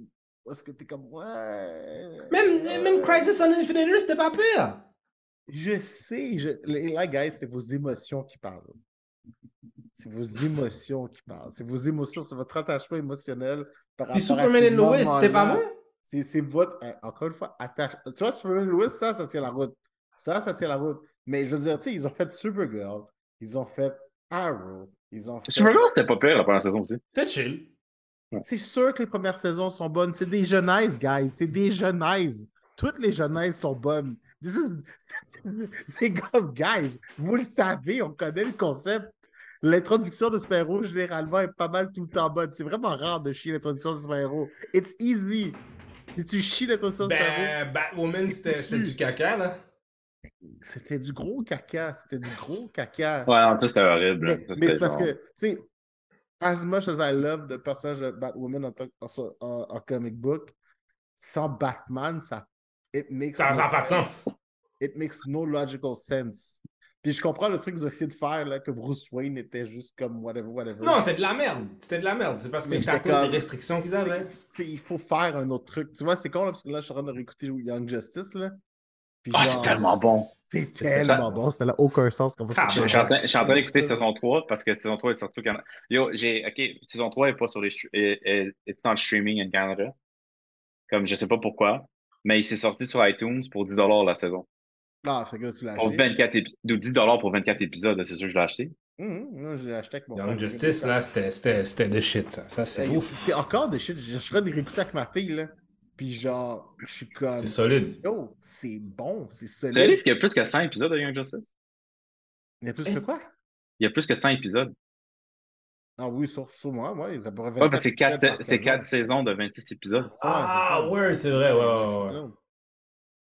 est-ce que t'es comme ouais. Même, euh... même Crisis on Infinite Earth, c'était pas pire. Je sais. Je... Là, guys, c'est vos émotions qui parlent. C'est vos émotions qui parlent. C'est vos émotions, c'est votre attachement émotionnel par rapport à ces moments-là. Puis Superman et Lois, c'était pas bon? C'est, c'est votre, encore une fois, attachement. Tu vois, Superman et Lois, ça, ça tient la route. Ça, ça tient la route. Mais je veux dire, tu sais, ils ont fait Supergirl, ils ont fait Arrow, ils ont fait... Supergirl, c'est pas pire la première saison aussi. C'était chill. Ouais. C'est sûr que les premières saisons sont bonnes. C'est des jeunesses, guys. C'est des jeunesses. Toutes les jeunesses sont bonnes. This is... C'est comme, guys, vous le savez, on connaît le concept. L'introduction de super-héros, généralement, est pas mal tout le temps bonne. C'est vraiment rare de chier l'introduction de super-héros. It's easy. Si tu chies l'introduction de ben, super-héros... Batwoman, c'était, c'était du caca, là. C'était du gros caca. C'était du gros caca. Ouais, en plus, c'était horrible. Mais, ça, c'était mais c'est genre... parce que, tu sais, as much as I love the personnage de Batwoman en, t- en, en, en comic book, sans Batman, ça... It makes ça n'a pas de sens. It makes no logical sense. Puis je comprends le truc qu'ils ont essayé de faire, là, que Bruce Wayne était juste comme whatever, whatever. Non, c'est de la merde. C'était de la merde. C'est parce que c'est à cause des restrictions qu'ils avaient. C'est, c'est, il faut faire un autre truc. Tu vois, c'est con, là, parce que là, je suis en train de réécouter Young Justice, là. Puis ah, genre, c'est tellement bon. C'est tellement bon. Ça n'a aucun sens. Comme ça. Je suis en train d'écouter saison trois, parce que saison trois est sortie au Canada. Yo, j'ai... OK, saison trois est pas sur les... est en streaming au Canada. Comme, je sais pas pourquoi. Mais il s'est sorti sur iTunes pour dix dollars la saison. Ah, fait que là, tu l'as acheté. vingt-quatre épi- dix dollars pour vingt-quatre épisodes, c'est sûr que je l'ai acheté. Mmh, là, je l'ai acheté avec mon Young Justice, là, c'était, c'était, c'était de shit. Ça, ça c'est, c'est ouf. C'est encore de shit. Je serais de réécouter avec ma fille, là. Puis genre, je suis comme... C'est solide. Yo, c'est bon, c'est solide. Tu sais, est-ce qu'il y a plus que cent épisodes de Young Justice? Il y a plus hey. que quoi? Il y a plus que cent épisodes. Ah oui, sur, sur moi, ouais, ça pourrait... Ouais, parce que c'est quatre, sa- c'est quatre saisons de vingt-six épisodes. Ah, ah c'est ça, ouais, c'est vrai, ouais, ouais, ouais.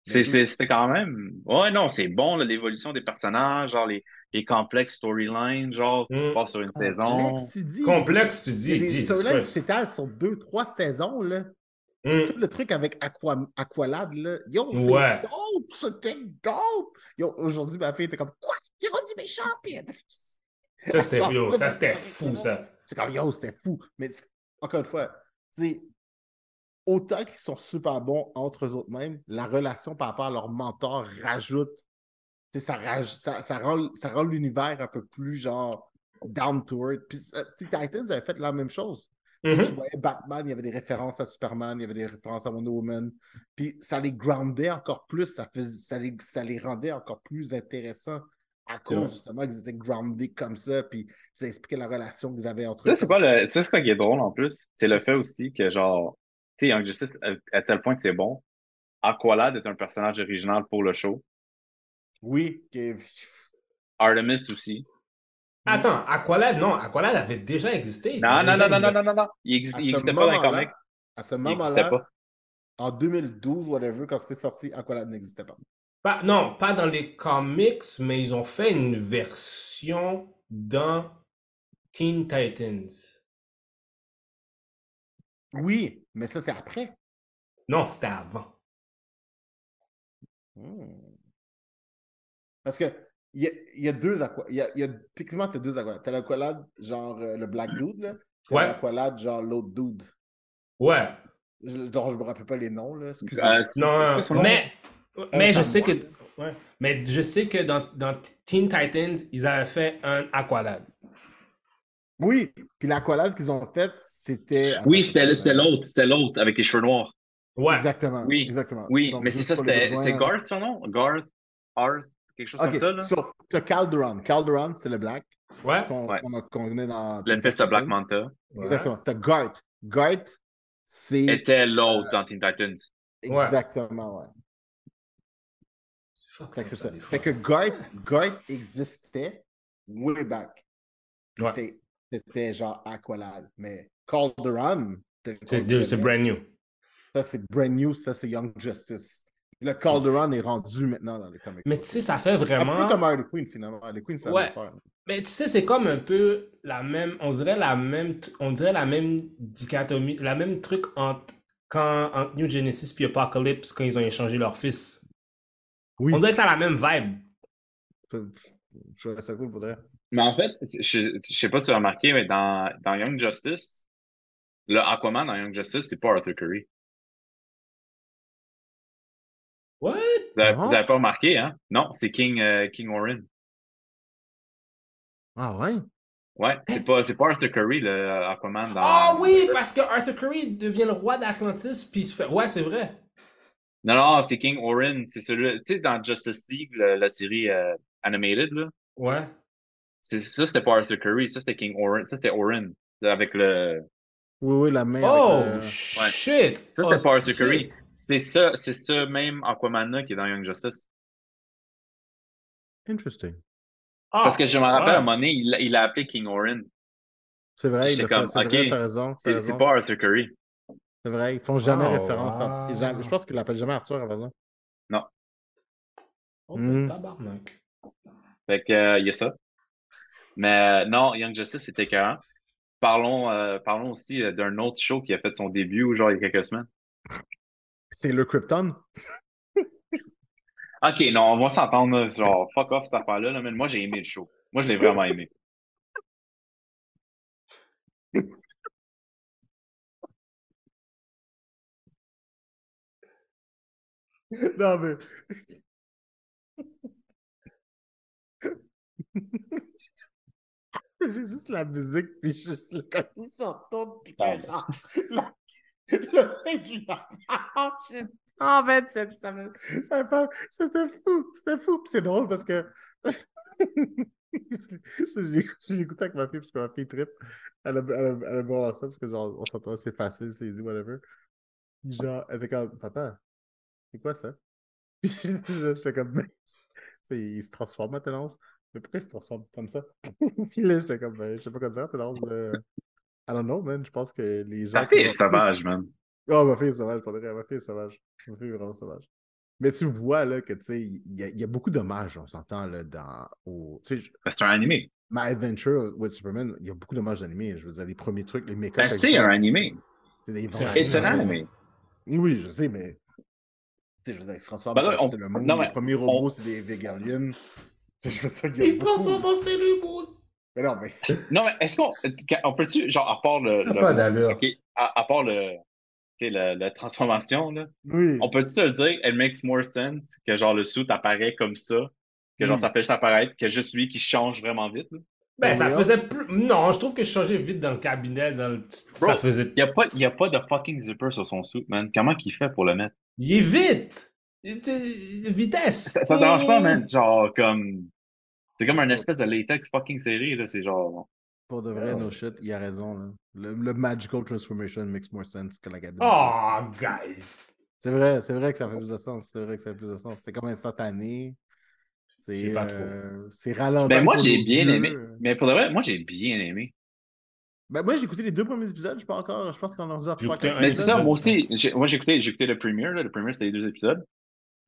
C'est, c'est, c'était quand même... Ouais, non, c'est bon, là, l'évolution des personnages, genre les, les complexes storylines, genre, qui mmh. se passent sur une complexe, saison. Tu dis, complexe, tu dis. Les storylines qui s'étalent sur deux, trois saisons, là. Mm. Tout le truc avec Aqua, Aqualad, là. Yo, c'est ouais. dope, c'était dope. Yo, aujourd'hui, ma fille était comme, quoi? Il est rendu méchant, pis... Ça, c'était, genre, yo, là, ça, c'était fou, ça. C'est comme, yo, c'était fou. Mais encore une fois, tu sais, autant qu'ils sont super bons entre eux autres mêmes, la relation par rapport à leur mentor rajoute, tu sais, ça, raj- ça, ça, rend, ça rend l'univers un peu plus, genre, down to earth. Puis, tu sais, Titans avait fait la même chose. Mm-hmm. Tu voyais Batman, il y avait des références à Superman, il y avait des références à Wonder Woman. Puis ça les groundait encore plus, ça, fais, ça, les, ça les rendait encore plus intéressants à cause ouais. justement qu'ils étaient groundés comme ça. Puis ça expliquait la relation qu'ils avaient entre eux. Ça, c'est, c'est quoi qui est drôle en plus? C'est le fait aussi que, genre, tu sais, Young Justice, à, à tel point que c'est bon, Aqualad est un personnage original pour le show. Oui. Que... Artemis aussi. Attends, Aqualad, non, Aqualad avait déjà existé. Non, non, non, non, non, non, non, non, il n'existait pas dans les comics. À ce moment-là, pas. En deux mille douze, whatever, quand c'est sorti, Aqualad n'existait pas. Pas. Non, pas dans les comics, mais ils ont fait une version dans Teen Titans. Oui, mais ça, c'est après. Non, c'était avant. Hmm. Parce que... Il y, a, il y a deux Aqualad. Il y a techniquement, t'as deux Aqualad. T'as l'Aqualad, genre euh, le black dude, là. T'as ouais. l'Aqualad, genre l'autre dude. Ouais. Je, donc, je me rappelle pas les noms, là. Excusez-moi. Euh, non, Est-ce que son mais, nom... mais je sais que... Ouais. Mais je sais que dans, dans Teen Titans, ils avaient fait un Aqualad. Oui. Puis l'Aqualad qu'ils ont fait, c'était... Oui, c'était, c'était l'autre. C'était l'autre, avec les cheveux noirs. Ouais. Exactement. Oui, exactement. Oui, donc, mais c'est ça, c'était, besoins, c'est Garth, son nom? Garth, Arth. Quelque chose okay. comme ça, là. So, t'as Calderon. Calderon, c'est le black. Ouais. Qu'on, ouais. qu'on, a, qu'on venait dans... L'espèce de Black Manta. Ouais. Exactement. T'as Garth. Garth, c'est... Était l'autre euh, dans Teen Titans. Exactement, ouais. C'est fucking ça. ça. Fait que Garth, Garth existait way back. Puis ouais. c'était, c'était genre Aqualad. Mais Calderon... C'est, new, c'est brand new. Ça, c'est brand new. Ça, c'est Young Justice. Le Calderon est rendu maintenant dans les comics. Mais tu sais, ça fait vraiment... Un peu comme Harley Quinn, finalement. Harley Quinn, ça ouais. faire. Mais tu sais, c'est comme un peu la même... On dirait la même... On dirait la même dichotomie... La même truc entre... Quand... Entre New Genesis puis Apocalypse, quand ils ont échangé leur fils. Oui. On dirait que ça a la même vibe. Je trouve ça cool, pour dire. Mais en fait, je, je sais pas si tu as remarqué, mais dans, dans Young Justice, le Aquaman dans Young Justice, c'est pas Arthur Curry. What? Vous n'avez pas remarqué, hein? Non, c'est King, euh, King Orin. Ah ouais? Ouais, c'est pas, c'est pas Arthur Curry, le Aquaman. Dans... Ah oui, parce que Arthur Curry devient le roi d'Atlantis, puis il se fait... Ouais, c'est vrai. Non, non, c'est King Orin. C'est celui... Tu sais, dans Justice League, le, la série euh, animated, là. Ouais. C'est, ça, c'était pas Arthur Curry. Ça, c'était King Orin. Ça, c'était Orin. Avec le... Oui, oui, la main. Oh, avec le... shit! Ouais. Ça, c'était oh, pas Arthur shit. Curry. C'est ça, c'est ce même Aquaman-là qui est dans Young Justice. Interesting. Ah, parce que je me rappelle, ouais. à un moment donné, il, il a appelé King Orin. C'est vrai, il comme, fait, c'est okay, vrai, t'as raison. T'as c'est, raison. C'est pas Arthur Curry. C'est vrai, ils font jamais oh, référence à... Wow. Je pense qu'ils l'appellent jamais Arthur, à raison. Non. Oh, mm. tabarnak. Fait que, euh, il y a ça. Mais euh, non, Young Justice, c'était écœurant. Parlons, euh, parlons aussi euh, d'un autre show qui a fait son début, genre, il y a quelques semaines. C'est le Krypton. Ok, non, on va s'entendre. Genre, fuck off cette affaire-là. Là, mais moi, j'ai aimé le show. Moi, je l'ai vraiment aimé. Non, mais... J'ai juste la musique, puis juste le quand ils s'entendent, puis quand genre... La... Le mec du mariage, en fait, ça, ça, ça, ça, c'était fou, c'était fou. Puis c'est drôle parce que je l'écoutais avec ma fille parce que ma fille trippe. Elle a elle voir ça parce que genre, on s'entend, c'est facile, c'est easy, whatever. Genre, elle était comme, papa, c'est quoi ça? Puis j'étais comme, il se transforme à Télange. Mais pourquoi il se transforme comme ça? Puis là, j'étais comme, je sais pas comment dire, Télange. I don't know, man. Je pense que les gens... Ma fille est sauvage, man. Oh, ma fille est sauvage, pour dire. Ma fille est sauvage. Ma fille est vraiment sauvage. Mais tu vois là, que il y, y a beaucoup d'hommages, on s'entend là, dans. Au, c'est un animé. My Adventure with Superman, il y a beaucoup d'hommages d'animés. Je veux dire, les premiers trucs, les make-up. Ben, c'est un animé. C'est un animé. Oui, je sais, mais. Je veux dire, ils se transforment ben en Sailor Moon. Non, mais... Les premiers robots, on... c'est des Vegalium. Je veux dire, il y a ils beaucoup... se transforment en Sailor Moon. Mais non, mais. Non, mais est-ce qu'on. On peut-tu, genre, à part le. Ça le... pas d'allure. Okay, à, à part le. La, la transformation, là. Oui. On peut-tu se le dire, it makes more sense que genre le suit apparaît comme ça, que genre mm. ça fait juste apparaître, que juste lui qui change vraiment vite. Là. Ben, ça faisait plus. Non, je trouve que je changeais vite dans le cabinet. Dans le... Bro, ça faisait. Il n'y a, a pas de fucking zipper sur son suit, man. Comment qu'il fait pour le mettre? Il est vite! Il est... Vitesse! Ça ne dérange pas, man. Genre, comme. C'est comme une espèce de latex fucking serré, là. C'est genre. Pour de vrai, oh. No shit, il a raison. Là. Le, le magical transformation makes more sense que la gabine. Oh, guys! C'est vrai, c'est vrai que ça fait plus de sens. C'est vrai que ça fait plus de sens. C'est comme instantané. C'est euh, c'est ralenti. Ben moi, j'ai bien yeux. aimé. Mais pour de vrai, moi, j'ai bien aimé. Ben moi, j'ai écouté les deux premiers épisodes. Je pense encore. Je pense qu'on en a trois. Mais c'est ça, moi aussi. J'ai, moi, j'ai écouté, j'ai écouté le premier. Là. Le premier, c'était les deux épisodes.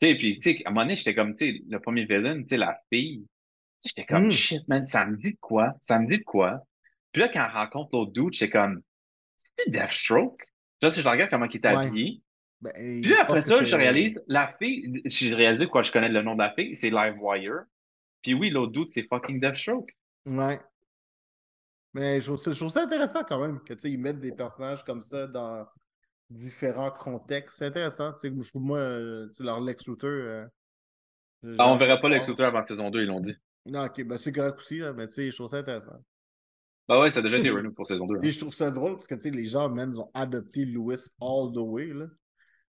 Tu sais, puis, tu sais, à un moment donné, j'étais comme, tu sais, le premier villain, tu sais, la fille. Tu sais, j'étais comme, mm. shit, man, ça me dit de quoi? Ça me dit de quoi? Puis là, quand elle rencontre l'autre dude, c'est comme, c'est-tu Deathstroke? Là, si je regarde comment il était habillé. Ouais. Ben, puis après ça, je réalise, la fille, j'ai réalisé quoi, je connais le nom de la fille, c'est Livewire. Puis oui, l'autre dude, c'est fucking Deathstroke. Ouais. Mais je trouve ça, je trouve ça intéressant quand même, que tu sais, ils mettent des personnages comme ça dans différents contextes. C'est intéressant. Tu sais, je trouve, moi, tu leur Lex Luthor. Euh, ah, on verra pas Lex Luthor avant saison deux, ils l'ont dit. Non, ok, ben c'est correct aussi, là, mais tu sais, je trouve ça intéressant. Ah ouais, ça a déjà été renouvelé pour saison deux. Et hein. Je trouve ça drôle parce que tu sais, les gens, man, ils ont adopté Louis all the way. Là.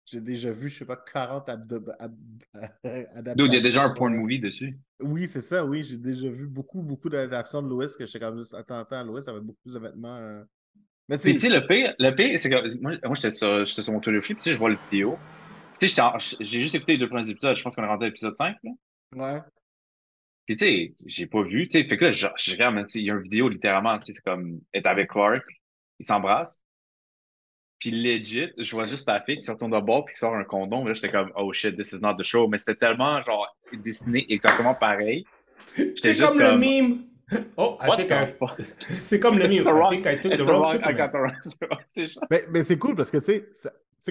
J'ai déjà vu, je sais pas, quarante adaptations. Ad- Dude, il y a déjà un porn movie dessus. Oui, c'est ça, oui. J'ai déjà vu beaucoup, beaucoup d'adaptations de Louis que j'étais comme juste attentant à Louis, ça avait beaucoup plus de vêtements. Euh... Mais tu sais, le pire, le pire, c'est que moi, moi j'étais, sur, j'étais sur mon tour de flip, tu sais, je vois la vidéo. Tu sais, en... j'ai juste écouté les deux premiers épisodes, je pense qu'on est rendu à l'épisode cinq. Là. Ouais. Puis, tu sais, j'ai pas vu, tu sais, fait que là, je, je regarde, même, il y a une vidéo, littéralement, tu sais, c'est comme, être avec Clark, il s'embrasse, puis legit, je vois juste la fille qui se retourne de bord, puis qui sort un condom, là, j'étais comme, oh shit, this is not the show, mais c'était tellement, genre, dessiné exactement pareil. C'est comme, comme le meme! Oh, I think I... C'est comme le meme, I think I took the wrong Superman. mais, mais c'est cool, parce que, tu sais,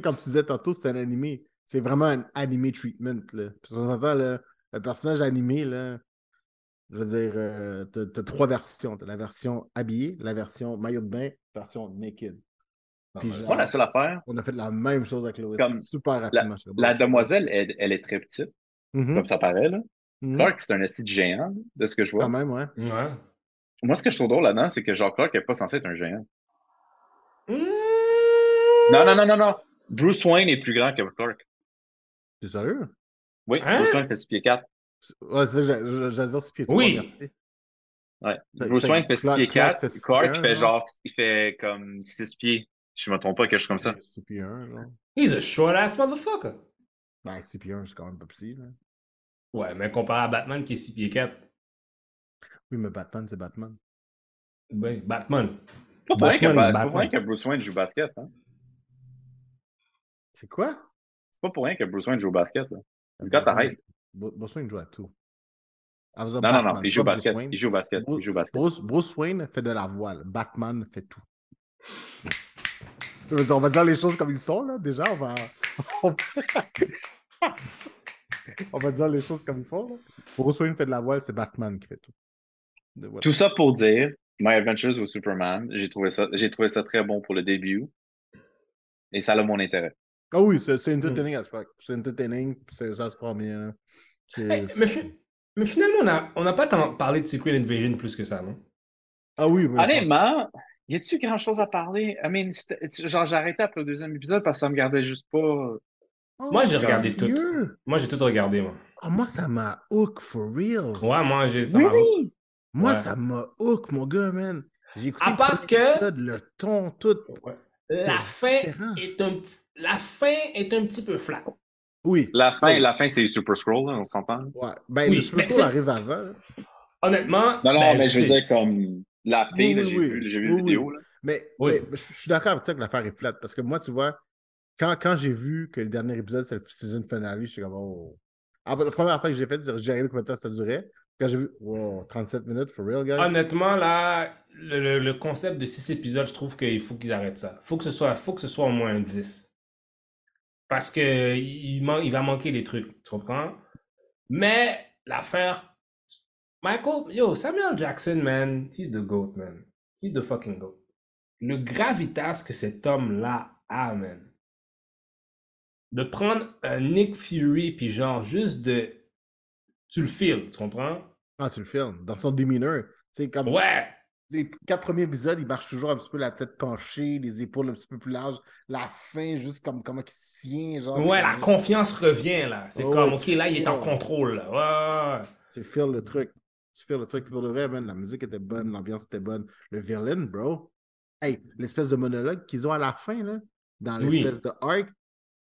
comme tu disais tantôt, c'est un animé, c'est vraiment un animé treatment, là, parce qu'on s'entend, là, le personnage animé, là, je veux dire, euh, t'as, t'as trois versions. T'as la version habillée, la version maillot de bain, la version naked. Puis non, genre, c'est la seule affaire. On a fait la même chose avec Lois. Super rapidement. La, la demoiselle, elle, elle est très petite, mm-hmm. comme ça paraît, là. Mm-hmm. Clark, c'est un acide géant, de ce que je vois. Quand même, ouais. ouais. Moi, ce que je trouve drôle là-dedans, c'est que genre Clark n'est pas censé être un géant. Mm-hmm. Non, non, non, non, non. Bruce Wayne est plus grand que Clark. T'es sérieux? Oui, hein? Bruce Wayne fait six pieds quatre. Ouais, c'est ça, j'allais dire six pieds trois, oui. Merci. Ouais. Bruce Wayne fait six pieds quatre, Clark, Clark fait genre, il fait comme six pieds. Je me trompe pas que je suis comme ça. six pieds un, là. He's a short ass motherfucker. Ben, six pieds un, c'est quand même pas possible. Ouais, mais comparé à Batman qui est six pieds quatre. Oui, mais Batman, c'est Batman. Ben, Batman. Pas vrai que, que Bruce Wayne joue au basket, hein. C'est quoi? C'est pas pour rien que Bruce Wayne joue au basket, là. C'est quand t'arrêtes. Bruce Wayne joue à tout. Non, Batman, non, non, il joue, basket, il joue au basket. Il joue au basket. Bruce, Bruce Wayne fait de la voile. Batman fait tout. On va dire les choses comme ils sont, là. Déjà, on va. on va dire les choses comme ils font, là. Bruce Wayne fait de la voile, c'est Batman qui fait tout. Voilà. Tout ça pour dire My Adventures with Superman, j'ai trouvé ça, j'ai trouvé ça très bon pour le début. Et ça a mon intérêt. Ah oui, c'est, c'est entertaining as fuck. C'est entertaining, c'est, ça se prend bien. Hey, mais, fi- mais finalement, on n'a pas tant parlé de Secret Invasion plus que ça, non? Ah oui, oui. Honnêtement, y a-tu grand chose à parler? I mean, genre, j'ai arrêté après le deuxième épisode parce que ça me gardait juste pas. Oh, moi, j'ai regardé tout. Moi, j'ai tout regardé, moi. Oh, moi, ça m'a hook, for real. Ouais, moi, j'ai ça. Really? M'a... Moi, ouais. ça m'a hook, mon gars, man. J'ai écouté à part que... le ton, tout. Ouais. La fin, est un petit, la fin est un petit peu flat. Oui. La fin, oui. La fin c'est Super Skrull, on s'entend? Ouais. Ben, oui, le Super Skrull arrive avant. Honnêtement. Non, non, ben, mais je veux dire, comme la fille, oui, oui, j'ai oui, vu, j'ai oui, vu oui, la vidéo. Oui. Là. Mais, oui. mais je suis d'accord avec toi que l'affaire est flat parce que moi, tu vois, Quand, quand j'ai vu que le dernier épisode, c'est le season finale, je suis comme, oh. Alors, la première fois que j'ai fait, j'ai regardé combien de temps ça durait. Quand j'ai vu, wow, trente-sept minutes, for real, guys. Honnêtement, là, le, le, le concept de six épisodes, je trouve qu'il faut qu'ils arrêtent ça. Faut que ce soit, faut que ce soit au moins dix. Parce que il, man, il va manquer des trucs, tu comprends? Mais l'affaire... Michael, yo, Samuel Jackson, man, he's the goat, man. He's the fucking goat. Le gravitas que cet homme-là a, man. De prendre un Nick Fury, puis genre, juste de... Tu le filmes, tu comprends? Ah, tu le filmes. Dans son demeanor. Tu sais, comme... Ouais! Les quatre premiers épisodes, il marche toujours un petit peu la tête penchée, les épaules un petit peu plus larges. La fin, juste comme comment il se tient, genre... Ouais, la juste... confiance revient, là. C'est oh, comme, OK, là, il est en contrôle, là. Ouais, ouais. Tu filmes le truc. Tu filmes le truc. Pour le vrai, man, la musique était bonne, l'ambiance était bonne. Le violin, bro. Hey, l'espèce de monologue qu'ils ont à la fin, là, dans l'espèce oui. de arc.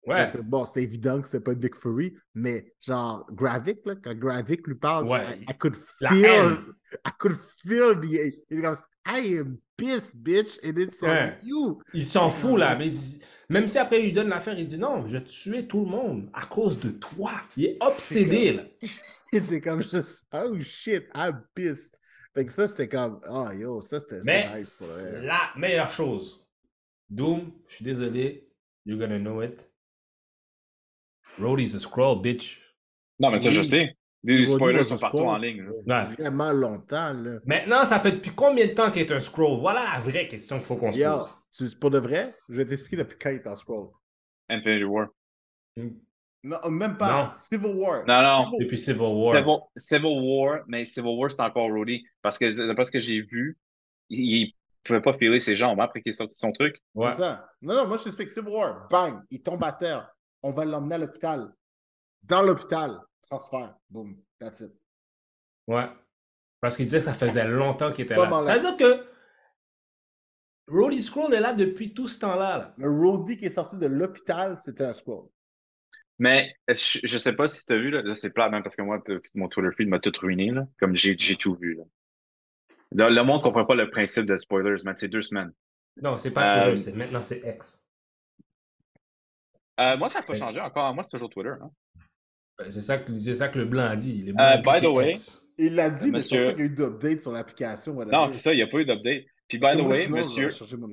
Ouais. Parce que bon, c'est évident que c'est pas Nick Fury, mais genre, Gravik, là, quand Gravik lui parle, ouais. I, I could feel, I could feel the, il dit, I am pissed, bitch, and it's ouais. on you. Il s'en fout, là, mais dit, même si après il lui donne l'affaire, il dit non, je tuais tout le monde à cause de toi. Il est obsédé, comme... là. Il était comme juste, oh shit, I'm pissed. Fait que ça, c'était comme, oh yo, ça, c'était nice. Pour elle. La meilleure chose, Doom, je suis désolé, you're gonna know it. Rhodey's a Skrull, bitch. Non, mais ça, oui. je sais. Des Rhodey spoilers sont partout en ligne. Là. Vraiment longtemps, là. Maintenant, ça fait depuis combien de temps qu'il est un Skrull? Voilà la vraie question qu'il faut qu'on se pose. Tu, pour de vrai, je vais t'expliquer depuis quand il est un Skrull. Infinity War. Mm. Non, même pas. Non. Civil War. Non, non. Civil... Depuis Civil War. Civil, Civil War, mais Civil War, c'est encore Rhodey. Parce que, d'après ce que j'ai vu, il... Je ne pouvais pas filer ses jambes après qu'il ait sorti son truc. Ouais. C'est ça. Non, non, moi, je t'explique. Civil War, bang, il tombe à terre. On va l'emmener à l'hôpital. Dans l'hôpital, transfert. Boom. That's it. Ouais. Parce qu'il disait que ça faisait longtemps qu'il était là. là. Ça veut dire que Rhodey Skrull est là depuis tout ce temps-là. Là. Le Rhodey qui est sorti de l'hôpital, c'était un Skrull. Mais je ne sais pas si tu as vu, là, là c'est plat, même parce que moi, mon Twitter feed m'a tout ruiné. Là, comme j'ai tout vu. Là. Le, le monde ne comprend pas le principe de spoilers, mais c'est deux semaines. Non, c'est pas Twitter, euh... c'est maintenant c'est X. Euh, moi, ça n'a pas changé encore. Moi, c'est toujours Twitter. Hein? C'est ça, ça que le blanc a dit. Euh, by the way, X. Il l'a dit, monsieur... mais je pense qu'il y a eu d'update sur l'application. Non, c'est ça, il n'y a pas eu d'update. Puis, by the way, sinon, monsieur...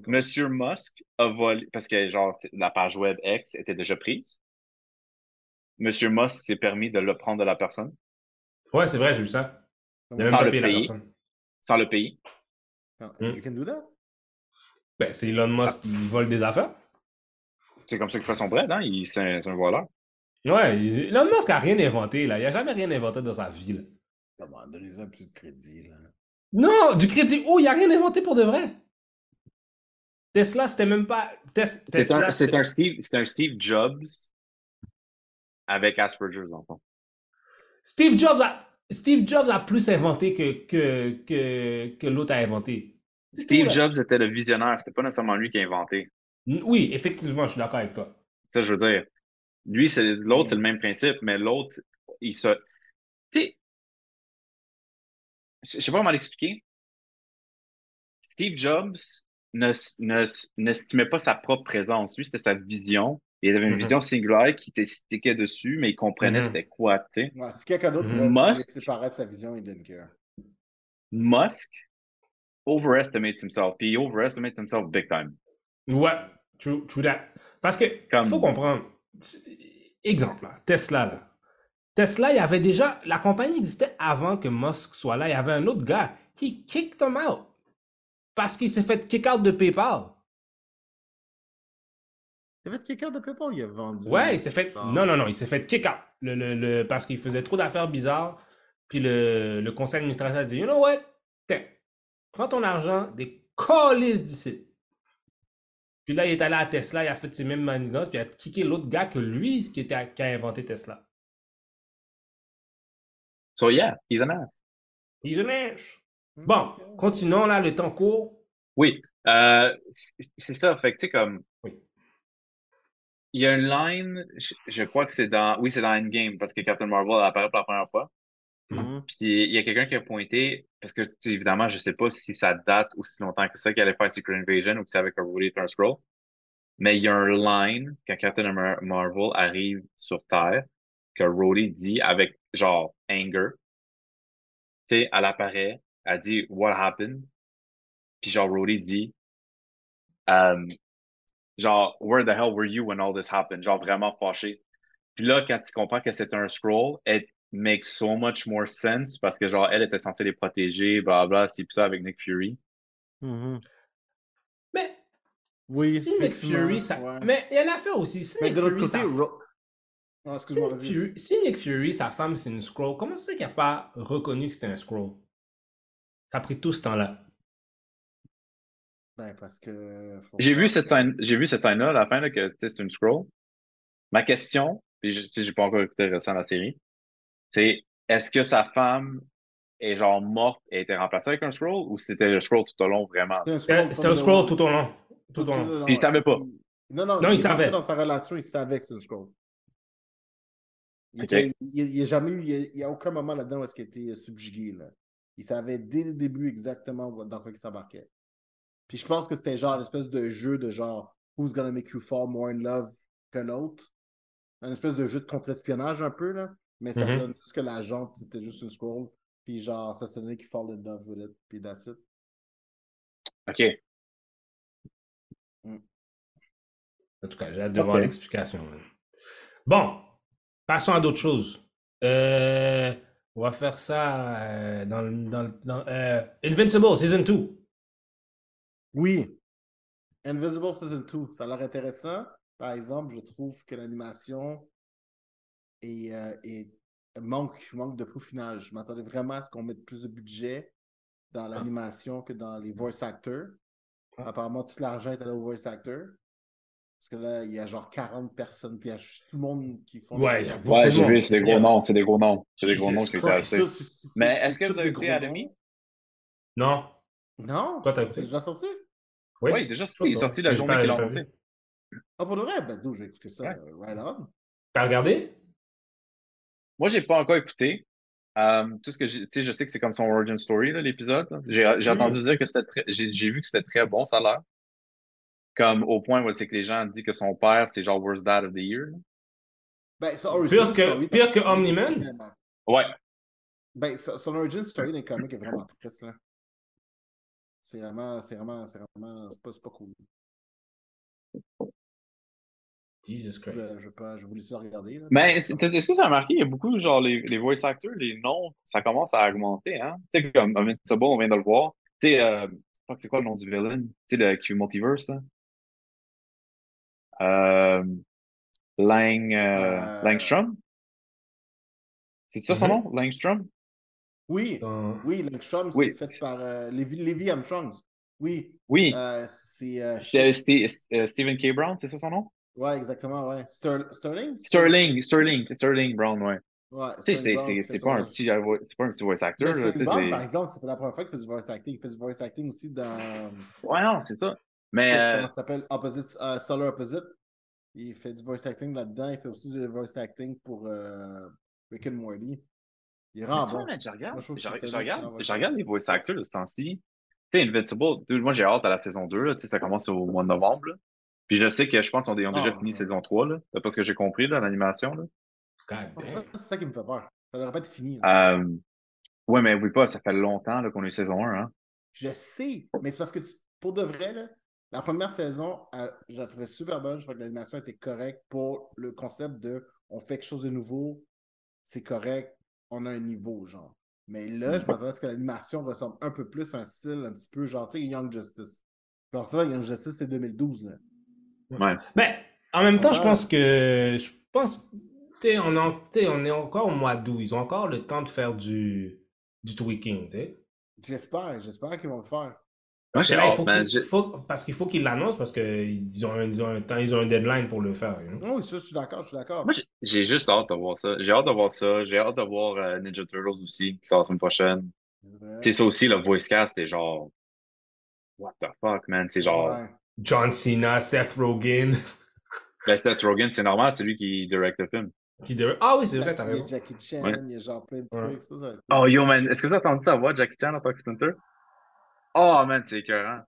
monsieur Musk a volé, parce que genre la page web X était déjà prise. Monsieur Musk s'est permis de le prendre de la personne. Ouais, c'est vrai, j'ai vu ça. Il a même pas payé la personne. Sans le pays. Oh, you can do that? Ben, c'est Elon Musk qui ah. vole des affaires. C'est comme ça qu'il fait son bread, hein? C'est un, un voleur. Ouais, il... Elon Musk n'a rien inventé, là. Il n'a jamais rien inventé dans sa vie, là. Comment, donnez-lui un peu de crédit, là. Non, du crédit. Oh, il n'a rien inventé pour de vrai. Tesla, c'était même pas... Tes... C'est un, un, Steve... un Steve Jobs avec Asperger's, en fait. Steve Jobs a... Steve Jobs a plus inventé que, que, que, que l'autre a inventé. Steve tout, Jobs était le visionnaire, c'était pas nécessairement lui qui a inventé. Oui, effectivement, je suis d'accord avec toi. Ça, je veux dire, lui, c'est l'autre, mm. c'est le même principe, mais l'autre, il se... Tu sais, je sais pas comment l'expliquer. Steve Jobs n'estimait ne, ne, pas sa propre présence. Lui, c'était sa vision. Il avait une mm-hmm. vision singulière qui t'estiquait dessus, mais il comprenait mm-hmm. c'était quoi, tu sais. Ouais, si quelqu'un d'autre voulait séparer de sa vision, il didn't care. Musk overestimates himself, puis il overestimates himself big time. Ouais, true, true that. Parce que, il faut comprendre, exemple, là, Tesla, là. Tesla, il y avait déjà, la compagnie existait avant que Musk soit là, il y avait un autre gars qui kicked him out, parce qu'il s'est fait kick out de PayPal. Il s'est fait kick out de PayPal, il a vendu. Ouais, il s'est fait. Ah. Non, non, non, il s'est fait kick out. Le, le, le... Parce qu'il faisait trop d'affaires bizarres. Puis le, le conseil administratif a dit, you know what? Tiens, prends ton argent, des colis d'ici. Puis là, il est allé à Tesla, il a fait ses mêmes manigances, puis il a kické l'autre gars que lui qui, était à... qui a inventé Tesla. So yeah, he's an ass. He's an ass. Mm-hmm. Bon, continuons là, le temps court. Oui, euh, c'est ça, fait que tu sais, comme. Oui. Il y a une line, je, je crois que c'est dans... Oui, c'est dans Endgame, parce que Captain Marvel apparaît pour la première fois. Mm-hmm. Puis il y a quelqu'un qui a pointé, parce que évidemment, je ne sais pas si ça date aussi longtemps que ça, qu'il allait faire Secret Invasion ou que c'est avec un Rhodey et un Skrull. Mais il y a un line quand Captain Marvel arrive sur Terre que Rhodey dit avec genre anger. Tu sais, elle apparaît, elle dit What happened? Puis genre Rhodey dit um, genre Where the hell were you when all this happened? Genre vraiment fâché. Puis là, quand tu comprends que c'est un Skrull, it makes so much more sense parce que genre elle était censée les protéger, blablabla, c'est pis ça avec Nick Fury. Mm-hmm. Mais oui, si Nick Fury, ça... ouais. Mais il y a l'affaire aussi. Si mais Nick de l'autre Fury, côté, sa... Ro... non, excuse-moi, si, Nick Fury... si Nick Fury, sa femme, c'est une Skrull, comment c'est qu'il n'a pas reconnu que c'était un Skrull? Ça a pris tout ce temps-là. Ben, parce que... Faut... J'ai vu cette scène... J'ai vu cette scène-là, à la fin, là, que c'est une Skrull. Ma question, puis je n'ai pas encore écouté récemment la série, c'est est-ce que sa femme... est genre morte et a été remplacée avec un Skrull ou c'était le Skrull tout au long vraiment? C'était un Skrull, Skrull tout au long. Tout, tout au long. long. Puis il savait pas. Non, non, non il, il savait. Dans sa relation, il savait que c'est un Skrull. Il n'y okay. a jamais eu, il n'y a, a aucun moment là-dedans où est-ce qu'il était subjugué. Là. Il savait dès le début exactement dans quoi il s'embarquait. Puis je pense que c'était genre une espèce de jeu de genre Who's gonna make you fall more in love qu'un autre? Un espèce de jeu de contre-espionnage un peu, là. Mais ça mm-hmm. sonne juste que la jambe, c'était juste un Skrull. Puis genre, ça sonnait qu'il fall in love with it, puis that's it. OK. Mm. En tout cas, j'ai hâte de okay. voir l'explication. Bon, passons à d'autres choses. Euh, on va faire ça euh, dans le... Dans, dans, euh, Invincible Season deux. Oui. Invincible Season deux, ça a l'air intéressant. Par exemple, je trouve que l'animation est... Euh, est Manque, manque de peaufinage. Je m'attendais vraiment à ce qu'on mette plus de budget dans l'animation que dans les voice actors. Apparemment, tout l'argent est allé aux voice actors. Parce que là, il y a genre quarante personnes, puis il y a juste tout le monde qui font... Ouais, des ouais j'ai vu, c'est des gros noms, c'est des gros noms. C'est des gros noms qui étaient achetés. Mais est-ce que vous avez écouté Anime? Non. Non? Toi, t'as écouté? C'est déjà sorti? Oui, ouais, déjà sorti. Il est sorti la journée qu'il a annoncé. Ah, pour de vrai? Ben, d'où j'ai écouté ça? Right on. T'as regardé? Moi, j'ai pas encore écouté. Um, tout ce que j'ai, je sais que c'est comme son origin story, là, l'épisode. Là. J'ai, j'ai entendu dire que c'était très... J'ai, j'ai vu que c'était très bon, ça a l'air. Comme au point où c'est que les gens disent que son père, c'est genre Worst Dad of the Year. Ben, son origin pire que, story, pire que Omni-Man? Ouais. Ben, son origin story dans les comics est vraiment triste, là. C'est vraiment... C'est vraiment... C'est vraiment... C'est pas, c'est pas cool. Jesus Christ. Je, je, peux, je vous laisse regarder. Là. Mais est-ce que ça a marqué? Il y a beaucoup, genre, les, les voice actors, les noms, ça commence à augmenter, hein? Tu sais, comme Invincible, on vient de le voir. Tu sais, euh, c'est quoi le nom du villain? Tu sais, le Q Multiverse, hein? Euh, Lang, euh, euh... Langstrom? C'est ça son mm-hmm. nom? Langstrom? Oui, euh... oui, Langstrom, c'est oui. fait par euh, Levi, Levi Armstrong. Oui. Oui. Euh, c'est euh, c'est, c'est, c'est euh, Stephen K. Brown, c'est ça son nom? Ouais, exactement, ouais. Ster- Sterling? Sterling, Sterling, Sterling Brown, ouais. Ouais, c'est, c'est, Brown, c'est, c'est, pas un petit, c'est pas un petit voice actor. Là, Brown, par exemple, c'est pas la première fois qu'il fait du voice acting. Il fait du voice acting aussi dans... Ouais, non, c'est ça. Mais... Euh... Comment ça s'appelle? Opposite, uh, Solar Opposite. Il fait du voice acting là-dedans. Il fait aussi du voice acting pour euh, Rick and Morty. Il est rare, bon. Je regarde, je, je, je, je, regarde, je regarde les voice actors de ce temps-ci. Tu sais, Invincible, moi j'ai hâte à la saison deux. Là, ça commence au mois de novembre. Là. Puis je sais que je pense qu'on a déjà fini saison trois, là, d'après ce que j'ai compris, là, l'animation, là. Ça, c'est ça qui me fait peur. Ça devrait pas être fini. Euh, ouais, mais oui, pas, ça fait longtemps là, qu'on a eu saison un, hein. Je sais, mais c'est parce que, tu, pour de vrai, là, la première saison, euh, je la trouvais super bonne. Je crois que l'animation était correcte pour le concept de « on fait quelque chose de nouveau, c'est correct, on a un niveau, genre. » Mais là, je m'attendais à ce que l'animation ressemble un peu plus à un style un petit peu, genre, tu sais, Young Justice. Alors ça, Young Justice, c'est deux mille douze, là. Ouais. Ben, en même temps, ouais. je pense que. Je pense. T'sais, on, en, t'sais, on est encore au mois d'août. Ils ont encore le temps de faire du, du tweaking, tu sais. J'espère, j'espère qu'ils vont le faire. Parce, ouais, que là, il faut man, qu'il, faut, parce qu'il faut qu'ils l'annoncent parce qu'ils ont, ils ont un temps, ils ont un deadline pour le faire. You know? Oui, ça, je suis d'accord, je suis d'accord. Moi, j'ai, j'ai juste hâte de voir ça. J'ai hâte de voir ça. J'ai hâte de voir euh, Ninja Turtles aussi, qui sort la semaine prochaine. Tu sais, ça aussi, le voice cast, c'est genre. What the fuck, man? C'est genre. Ouais. John Cena, Seth Rogen. Ben, Seth Rogen, c'est normal, c'est lui qui direct le film. Qui direct... Ah oui, c'est vrai, t'as raison. Il y a Jackie Chan, ouais. il y a genre plein de trucs. Ouais. Ça, ça... Oh yo, man, est-ce que vous avez entendu sa voix, Jackie Chan, en tant que Splinter? Oh man, c'est écœurant.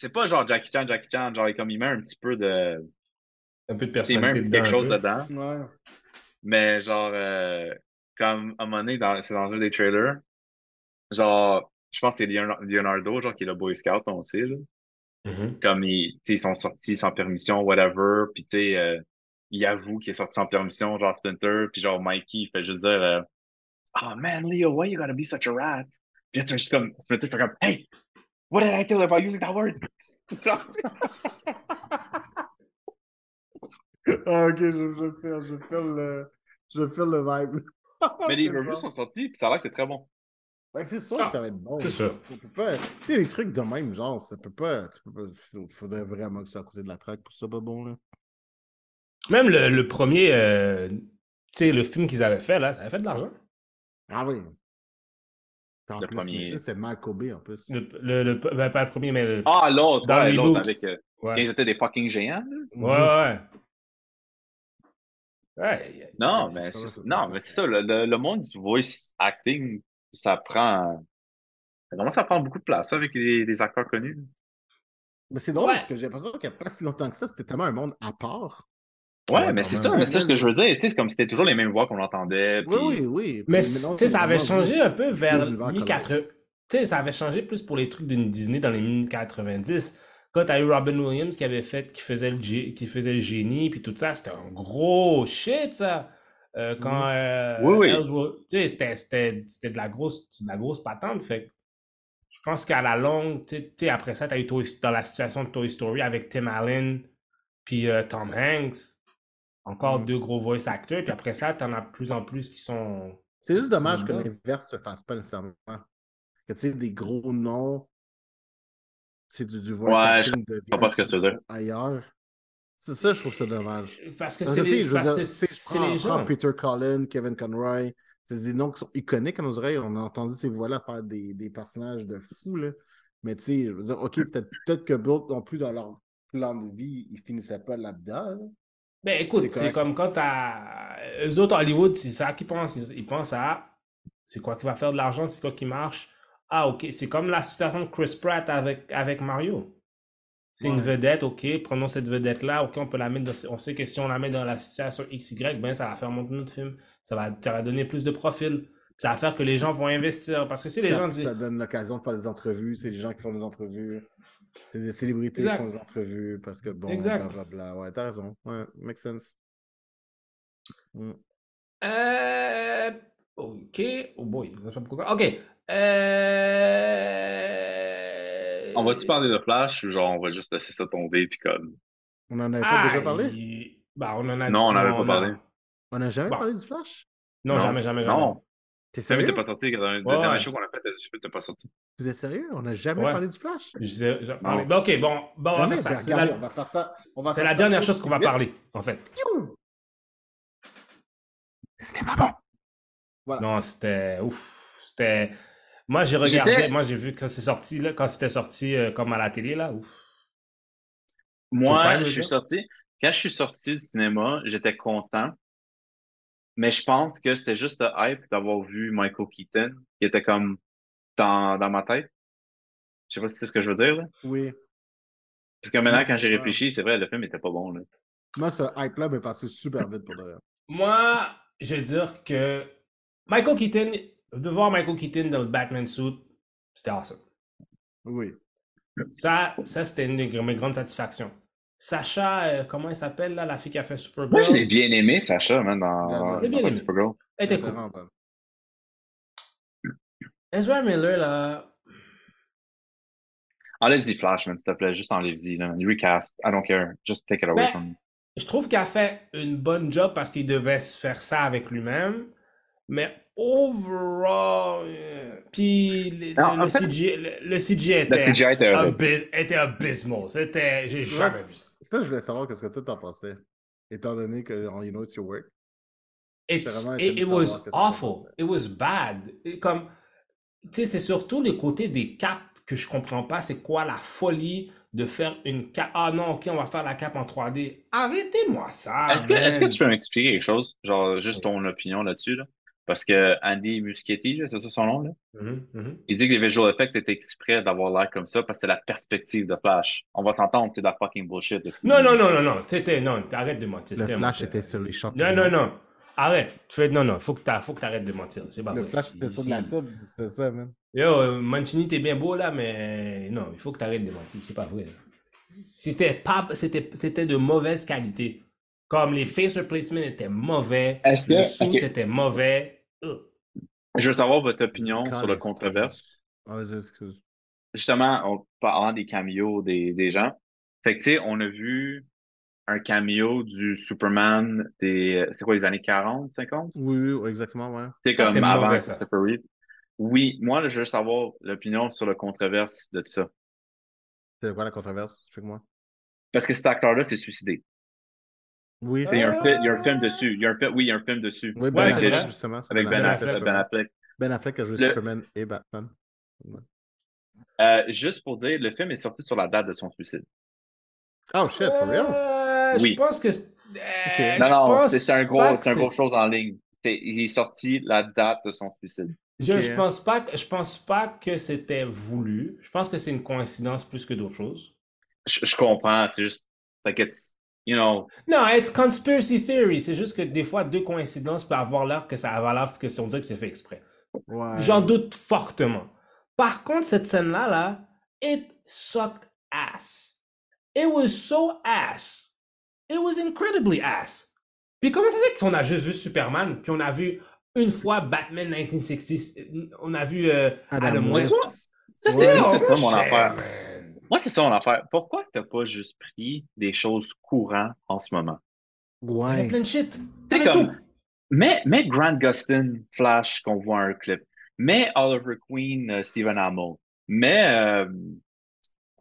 C'est pas genre Jackie Chan, Jackie Chan, genre comme il met un petit peu de... Un peu de personnalité. Il met quelque chose dedans. Ouais. Mais genre, euh, comme à un moment donné, dans, c'est dans un des trailers, genre, je pense que c'est Leonardo, genre, qui est le Boy Scout, on sait, là. Mm-hmm. Comme ils, ils sont sortis sans permission, whatever, pis tu sais, euh, il avoue qu'il est sorti sans permission, genre Splinter, pis genre Mikey, il fait juste dire, euh, oh man, Leo, why you gotta be such a rat? Pis là, tu es juste comme, Splinter fait comme, hey, what did I tell you about using that word? Ah, ok, je, je, fais, je, fais le, je fais le vibe. Mais les reviews sont sortis, pis ça a l'air que c'est très bon. Ben, c'est sûr ah, que ça va être bon. C'est sûr. Tu sais, les trucs de même, genre, ça peut pas. Tu peux pas, faudrait vraiment que ça soit à côté de la traque pour que ça soit pas bon, là. Même le, le premier, euh, tu sais, le film qu'ils avaient fait, là, ça avait fait de l'argent. Ah oui. En le plus, premier... c'est mal cobé, en plus. Le, le, le, ben, pas le premier, mais le. Ah, l'autre, dans ouais, l'autre avec. Euh, ouais. Quand ils étaient des fucking géants, là. Ouais, ouais. Ouais. Non, mais c'est ça, c'est, non, ça, mais c'est ça. ça le, le, le monde du voice acting. Ça prend. Vraiment, ça prend beaucoup de place, ça, avec les, les acteurs connus. Mais c'est drôle, ouais. Parce que j'ai l'impression qu'il n'y a pas si longtemps que ça, c'était tellement un monde à part. Ouais, ouais mais c'est ça, mais c'est ce que je veux dire. Tu sais, comme c'était toujours les mêmes voix qu'on entendait. Puis... Oui, oui, oui. Mais, mais tu sais, ça avait changé un peu vers mi-quatre-vingts. Tu sais, ça avait changé plus pour les trucs d'une Disney dans les mi-quatre-vingt-dix. Quand t'as eu Robin Williams qui avait fait, qui faisait le, g... qui faisait le génie, puis tout ça, c'était un gros shit, ça. Euh, quand euh, oui, oui. Tu sais, c'était, c'était, c'était de la grosse de la grosse patente. Fait je pense qu'à la longue, tu sais, après ça, tu as eu Toy, dans la situation de Toy Story avec Tim Allen puis euh, Tom Hanks, encore mm. deux gros voice actors. Puis après ça, tu en as de plus en plus qui sont. C'est juste dommage que l'inverse se fasse pas nécessairement. Que tu sais, des gros noms, c'est du, du voice ouais, acting je de sais pas ce que ça veut dire. Ailleurs. C'est ça, je trouve ça dommage. Parce que c'est les gens. Peter Cullen, Kevin Conroy, c'est des noms qui sont iconiques à nos oreilles. On a entendu ces voix-là faire des, des personnages de fous, là. Mais tu sais, je veux dire, OK, peut-être, peut-être que d'autres non plus dans leur plan de vie, ils finissaient pas là-dedans. Là. Ben écoute, c'est, c'est comme quand t'as... Eux autres, Hollywood, c'est ça qu'ils pensent. Ils, ils pensent à... C'est quoi qui va faire de l'argent? C'est quoi qui marche? Ah, OK. C'est comme la situation de Chris Pratt avec, avec Mario. C'est ouais. Une vedette, OK, prenons cette vedette-là, OK, on peut la mettre dans... On sait que si on la met dans la situation X Y, ben ça va faire monter notre film. Ça va, ça va donner plus de profil. Ça va faire que les gens vont investir. Parce que si les ça, gens disent... Ça donne l'occasion de faire des entrevues. C'est les gens qui font des entrevues. C'est des célébrités exact. Qui font des entrevues. Parce que bon, blablabla. Ouais, t'as raison. Ouais, makes sense. Mm. Euh... OK. Oh boy. OK. Euh... On va-tu parler de Flash ou genre on va juste laisser ça tomber puis comme... On en avait pas ah, déjà parlé? Y... Bah, on en a non, on n'avait pas parlé. A... On n'a jamais bah. Parlé du Flash? Non, non, jamais, jamais, jamais. Non. T'es sérieux? T'es pas sorti. Dans le ouais. dernier show qu'on a fait, t'es pas sorti. Vous êtes sérieux? On n'a jamais ouais. parlé du Flash? Je sais, je... Bon, bon, ok, bon, bon on va faire ça. Regardez, c'est la... On va faire ça. On va c'est faire la dernière ça, chose qu'on va bien. Parler, en fait. C'était pas bon. Voilà. Non, c'était... Ouf, c'était... Moi, j'ai regardé, j'étais... moi, j'ai vu quand c'est sorti, là, quand c'était sorti euh, comme à la télé, là. Ouf. Moi, je suis sorti, quand je suis sorti du cinéma, j'étais content, mais je pense que c'était juste le hype d'avoir vu Michael Keaton, qui était comme dans, dans ma tête. Je sais pas si c'est ce que je veux dire, là. Oui. Parce que maintenant, moi, quand j'ai vrai. réfléchi, c'est vrai, le film était pas bon, là. Moi, ce hype-là m'est passé super vite pour le reste. Moi, je veux dire que Michael Keaton... De voir Michael Keaton dans le Batman suit, c'était awesome. Oui. Ça, ça c'était une de mes grandes satisfactions. Sacha, euh, comment elle s'appelle, là, la fille qui a fait Supergirl? Moi, je l'ai bien aimé, Sacha, man, dans, dans, bien dans aimé. Supergirl. Elle était cool. Vraiment. Ezra Miller, là... Enlève-y Flash, man, s'il te plaît. Juste enlève-y, là. Recast. I don't care. Just take it away ben, from me. Je trouve qu'elle a fait une bonne job parce qu'il devait se faire ça avec lui-même. Mais overall, yeah. Puis le, non, le, le, fait, C G I, le, le C G I était, le C G I était, abys- était abysmal. C'était, j'ai jamais ouais, vu ça. Ça, je voulais savoir qu'est-ce que toi t'en pensais, étant donné que on you know it's your work. It, it was awful. It was bad. Et comme, tu sais, c'est surtout le côté des capes que je comprends pas. C'est quoi la folie de faire une cape? Ah non, ok, on va faire la cape en trois D. Arrêtez-moi ça. Est-ce que, est-ce que tu peux m'expliquer quelque chose, genre juste ton opinion là-dessus là? Parce que Andy Muschietti, là, c'est ça son nom, là? Mm-hmm, mm-hmm. Il dit que les visual effects étaient exprès d'avoir l'air comme ça parce que c'est la perspective de Flash. On va s'entendre, c'est de la fucking bullshit. Non, non, non, non, non, c'était... Non, arrête de mentir. Le Flash était sur les champs. Non, non, non. Arrête. Fred, non, non, faut que, t'a... faut que t'arrêtes de mentir. C'est pas le vrai. Flash, c'était sur de la cible, c'était ça, man. Yo, Mancini, t'es bien beau, là, mais... Non, il faut que t'arrêtes de mentir, c'est pas vrai. C'était pas... C'était, c'était de mauvaise qualité. Comme les face replacements étaient mauvais, Est-ce le que... suit okay. était mauvais... Je veux savoir votre opinion Quand sur le controverse. Oh, excuse. Justement, en parlant des cameos des, des gens, fait que tu sais, on a vu un cameo du Superman des... C'est quoi, les années quarante, cinquante? Oui, oui, exactement, ouais. C'est comme ça, avant mauvais, Christopher Reeve. Oui, moi, là, je veux savoir l'opinion sur le controverse de tout ça. C'est quoi la controverse? Explique-moi. Parce que cet acteur-là s'est suicidé. Oui, il y a un film dessus. Il y a un film, oui, il y a un film dessus. Oui, Ben Affleck, ouais, justement. Avec Ben, ben Affleck, Affleck. Ben Affleck. Ben Affleck a joué le... Superman et Batman. Ouais. Euh, juste pour dire, le film est sorti sur la date de son suicide. Oh shit, for real? Euh, oui. Je pense que... Euh, okay. Non, non, pense... c'est, c'est un gros, c'est un gros chose en ligne. C'est... Il est sorti la date de son suicide. Je ne okay. pense, pense pas que c'était voulu. Je pense que c'est une coïncidence plus que d'autres choses. Je, je comprends, c'est juste... T'inquiète. You know. Non, it's conspiracy theory. C'est juste que des fois, deux coïncidences peuvent avoir l'air que ça a valeur que si on dit que c'est fait exprès. Ouais. J'en doute fortement. Par contre, cette scène-là, là, it sucked ass. It was so ass. It was incredibly ass. Puis comment ça se fait qu'on a juste vu Superman, puis on a vu une fois Batman mille neuf cent soixante, on a vu euh, Adam West. Ça, c'est, ouais, c'est ça mon affaire. Moi, c'est ça mon affaire. Pourquoi t'as pas juste pris des choses courantes en ce moment? Ouais. C'est plein de shit. C'est comme... Mais, mais Grant Gustin, Flash, qu'on voit un clip. Mais Oliver Queen, uh, Stephen Amell. Mais, euh...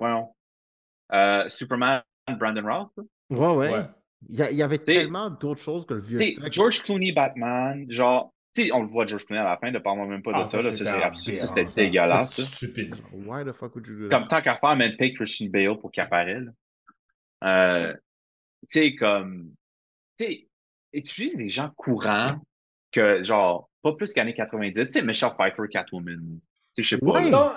well, uh, Superman, Brandon Routh. Ouais, ouais. ouais. Il y, y avait t'sais, tellement d'autres choses que le vieux... Stock... George Clooney, Batman, genre... Si, on le voit George Clooney à la fin, ne parle même pas ah, de ça, ça, là, c'est ça, absurde, ça, c'était ça, dégueulasse. C'est stupide. Why the fuck would you do that? Comme tant qu'à faire, même paye Christian Bale pour qu'il apparaisse. Euh, tu sais, comme. Tu sais, utilise des gens courants que, genre, pas plus qu'années quatre-vingt-dix, tu sais, Michelle Pfeiffer, Catwoman. Tu sais, je sais pas. Ouais, donc,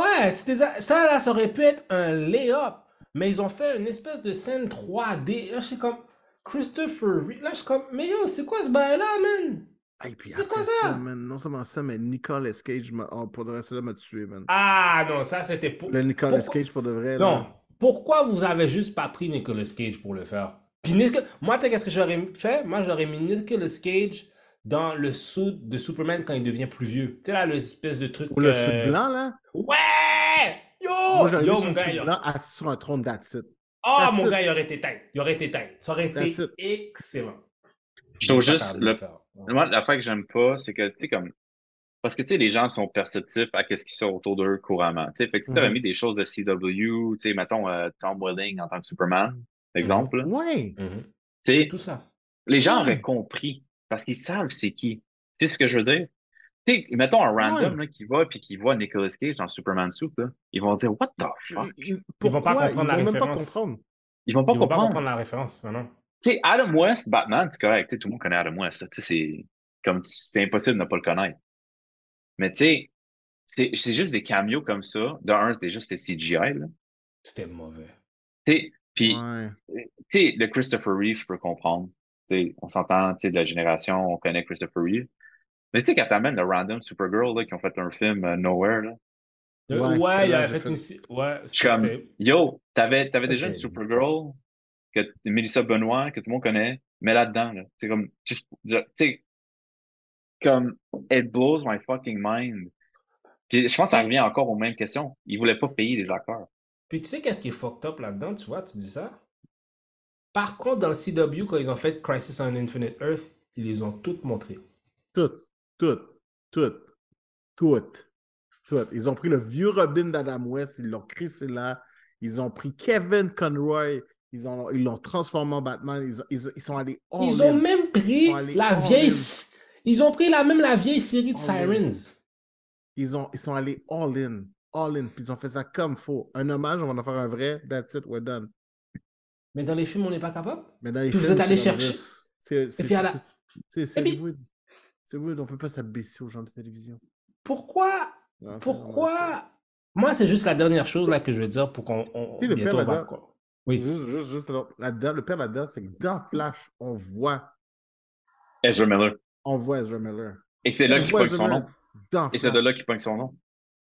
ouais c'est des a... ça, là, ça aurait pu être un lay-up, mais ils ont fait une espèce de scène trois D. Là, je suis comme. Christopher Reeve. Là, je suis comme. Mais yo, c'est quoi ce bail-là, man? Hey, puis c'est quoi ça? ça man, non seulement ça, mais Nicolas Cage, m'a, oh, pour de vrai, ça m'a tué, man. Ah non, ça c'était pour... Le Nicolas pourquoi... Cage, pour de vrai, non, là... pourquoi vous avez juste pas pris Nicolas Cage pour le faire? Puis Nicolas... Moi, tu sais, qu'est-ce que j'aurais fait? Moi, j'aurais mis Nicolas Cage dans le suit de Superman quand il devient plus vieux. Tu sais, là, l'espèce de truc... Ou le euh... suit blanc, là? Ouais! Yo! Moi, j'aurais yo, mis son gars, yo. Blanc assis sur un trône d'Atit. Ah, oh, mon gars, il aurait été tête. Il aurait été tête. Ça aurait été excellent. Je trouve juste... le faire. Moi, la fois que j'aime pas, c'est que, tu sais, comme. Parce que, tu sais, les gens sont perceptifs à ce qui sort autour d'eux couramment. Tu sais, fait que si t'avais mm-hmm. mis des choses de C W, tu sais, mettons euh, Tom Welling en tant que Superman, par exemple. Mm-hmm. Ouais. Mm-hmm. Tu sais, tout ça. Les gens ouais. auraient compris parce qu'ils savent c'est qui. Tu sais ce que je veux dire? Tu sais, mettons un random ouais. là, qui va puis qui voit Nicolas Cage dans Superman suit, là. Ils vont dire, what the fuck? Ils, ils vont pas comprendre ils la vont référence. Même pas comprendre. Ils vont pas ils comprendre. Ils vont pas comprendre la référence, non? Tu sais, Adam West, Batman, c'est correct. T'sais, tout le monde connaît Adam West. C'est, comme, c'est impossible de ne pas le connaître. Mais tu sais, c'est, c'est juste des cameos comme ça. De un, c'était juste des C G I. Là. C'était mauvais. Puis, tu sais, le Christopher Reeve, je peux comprendre. T'sais, on s'entend, tu sais, de la génération, on connaît Christopher Reeve. Mais tu sais, quand t'amènes le random Supergirl, là, qui ont fait un film euh, Nowhere, là. Ouais, ouais, ouais il a fait, fait une... Ouais, c'est comme, c'était... Yo, t'avais, t'avais déjà une Supergirl... Que Mélissa Benoît, que tout le monde connaît, mais là-dedans, là, c'est comme, tu sais, comme, it blows my fucking mind. Puis je pense que ça revient encore aux mêmes questions. Ils voulaient pas payer les acteurs. Puis tu sais qu'est-ce qui est fucked up là-dedans, tu vois, tu dis ça? Par contre, dans le C W, quand ils ont fait Crisis on Infinite Earth, ils les ont toutes montrées. Toutes, toutes, toutes, toutes, toutes. Ils ont pris le vieux Robin d'Adam West, ils l'ont crissé là, ils ont pris Kevin Conroy, Ils, ont, ils l'ont transformé en Batman. Ils, ils, ils sont allés all Ils in. Ont même pris ils la vieille... Ils ont pris la même la vieille série de all Sirens. Ils, ont, ils sont allés all-in. All-in. Puis ils ont fait ça comme faux. Un hommage, on va en faire un vrai. That's it, we're done. Mais dans les films, on n'est pas capable? Mais dans les puis films, vous êtes allés chercher. C'est... c'est, c'est, c'est, la... c'est, c'est, c'est, c'est puis, C'est weird, on peut pas s'abaisser aux gens de télévision. Pourquoi non, Pourquoi moi, c'est juste la dernière chose là que je veux dire pour qu'on. On, si, le père là-dedans, quoi. Oui. Juste, juste, juste là-dedans, le père là-dedans, c'est que dans Flash, on voit Ezra Miller. On voit Ezra Miller. Et c'est là qu'il pogne son nom. Et c'est de là qu'il pogne son nom.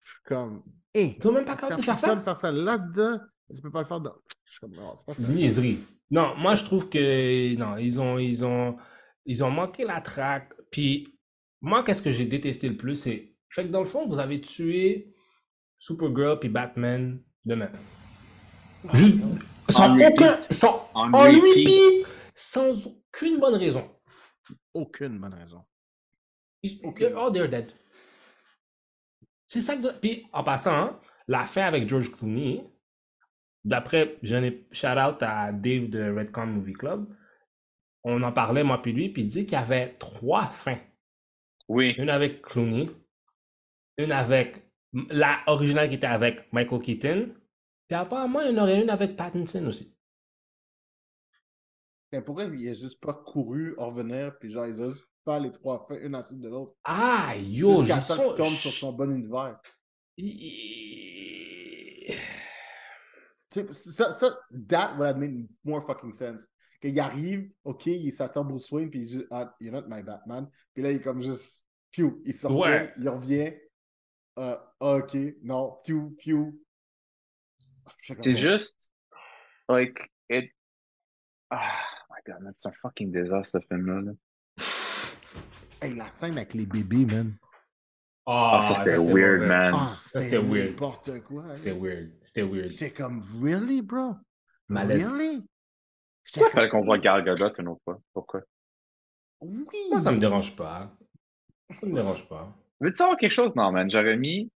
Je suis comme. Hey, tu n'as même pas capable de faire ça. Faire ça là-dedans, tu peux pas le faire dans. Je suis comme, non, c'est pas ça. Niaiserie. Non, moi, je trouve que. Non, ils ont, ils ont, ils ont manqué la traque. Puis, moi, qu'est-ce que j'ai détesté le plus, c'est. Fait que dans le fond, vous avez tué Supergirl puis Batman demain. Juste. Sans en aucun. Sans, en en repeat. Repeat. Sans aucune bonne raison. Aucune bonne raison. Okay. Oh, they're dead. C'est ça que. Puis, en passant, hein, l'affaire avec George Clooney, d'après, je n'ai shout out à Dave de Redcon Movie Club, on en parlait, moi puis lui, puis il dit qu'il y avait trois fins. Oui. Une avec Clooney, une avec. La originale qui était avec Michael Keaton, puis apparemment, il y en aurait une avec Pattinson aussi. Mais pourquoi il a juste pas couru, en revenir, puis genre, ils ont juste pas les trois fins, une ensuite de l'autre. Ah, yo, jusqu'à ça qu'il tombe sur son bon univers. I... Ça, ça, that would have made more fucking sense. Qu'il arrive, ok, il s'attend Bruce Wayne, puis il dit, ah, you're not my Batman. Puis là, il est comme juste, phew, il sort, ouais. Il revient. Euh, ok, non, phew, phew. C'est juste, like, it. Oh my god, man, c'est un fucking désastre ce film-là. Hey, la scène avec les bébés, man. Oh, oh ça c'était weird, mauvais. Man. Oh, ça c'était weird. N'importe quoi. C'était weird. C'était weird. J'étais comme, really, bro? Malaise. Really? Pourquoi il fallait qu'on voit Gal Gadot une autre fois? Pourquoi? Oui. Moi, ça me dérange pas. Ça me dérange pas. Veux-tu savoir quelque chose? Non, man, j'aurais mis...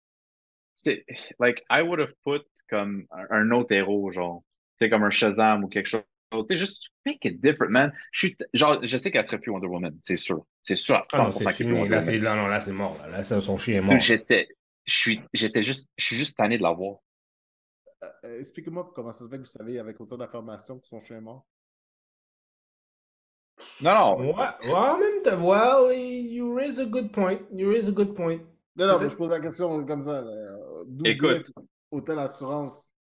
C'est... Like, I would have put comme un autre héros, genre. C'est comme un Shazam ou quelque chose. Tu sais, juste make it different, man. Je suis... Genre, je sais qu'elle serait plus Wonder Woman, c'est sûr. C'est sûr à cent pour cent ah non, c'est qu'elle Wonder là, c'est... Non, non, là, c'est mort. Là, là son chien est mort. J'étais... Je suis... J'étais juste... Je suis juste tanné de la voir. Euh, expliquez-moi comment ça se fait que vous savez avec autant d'informations que son chien est mort. Non, non. Ouais, ouais, en même temps, well, you raise a good point. You raise a good point. Non, non, mais je pose la question comme ça. D'où Écoute. Hôtel Assurance.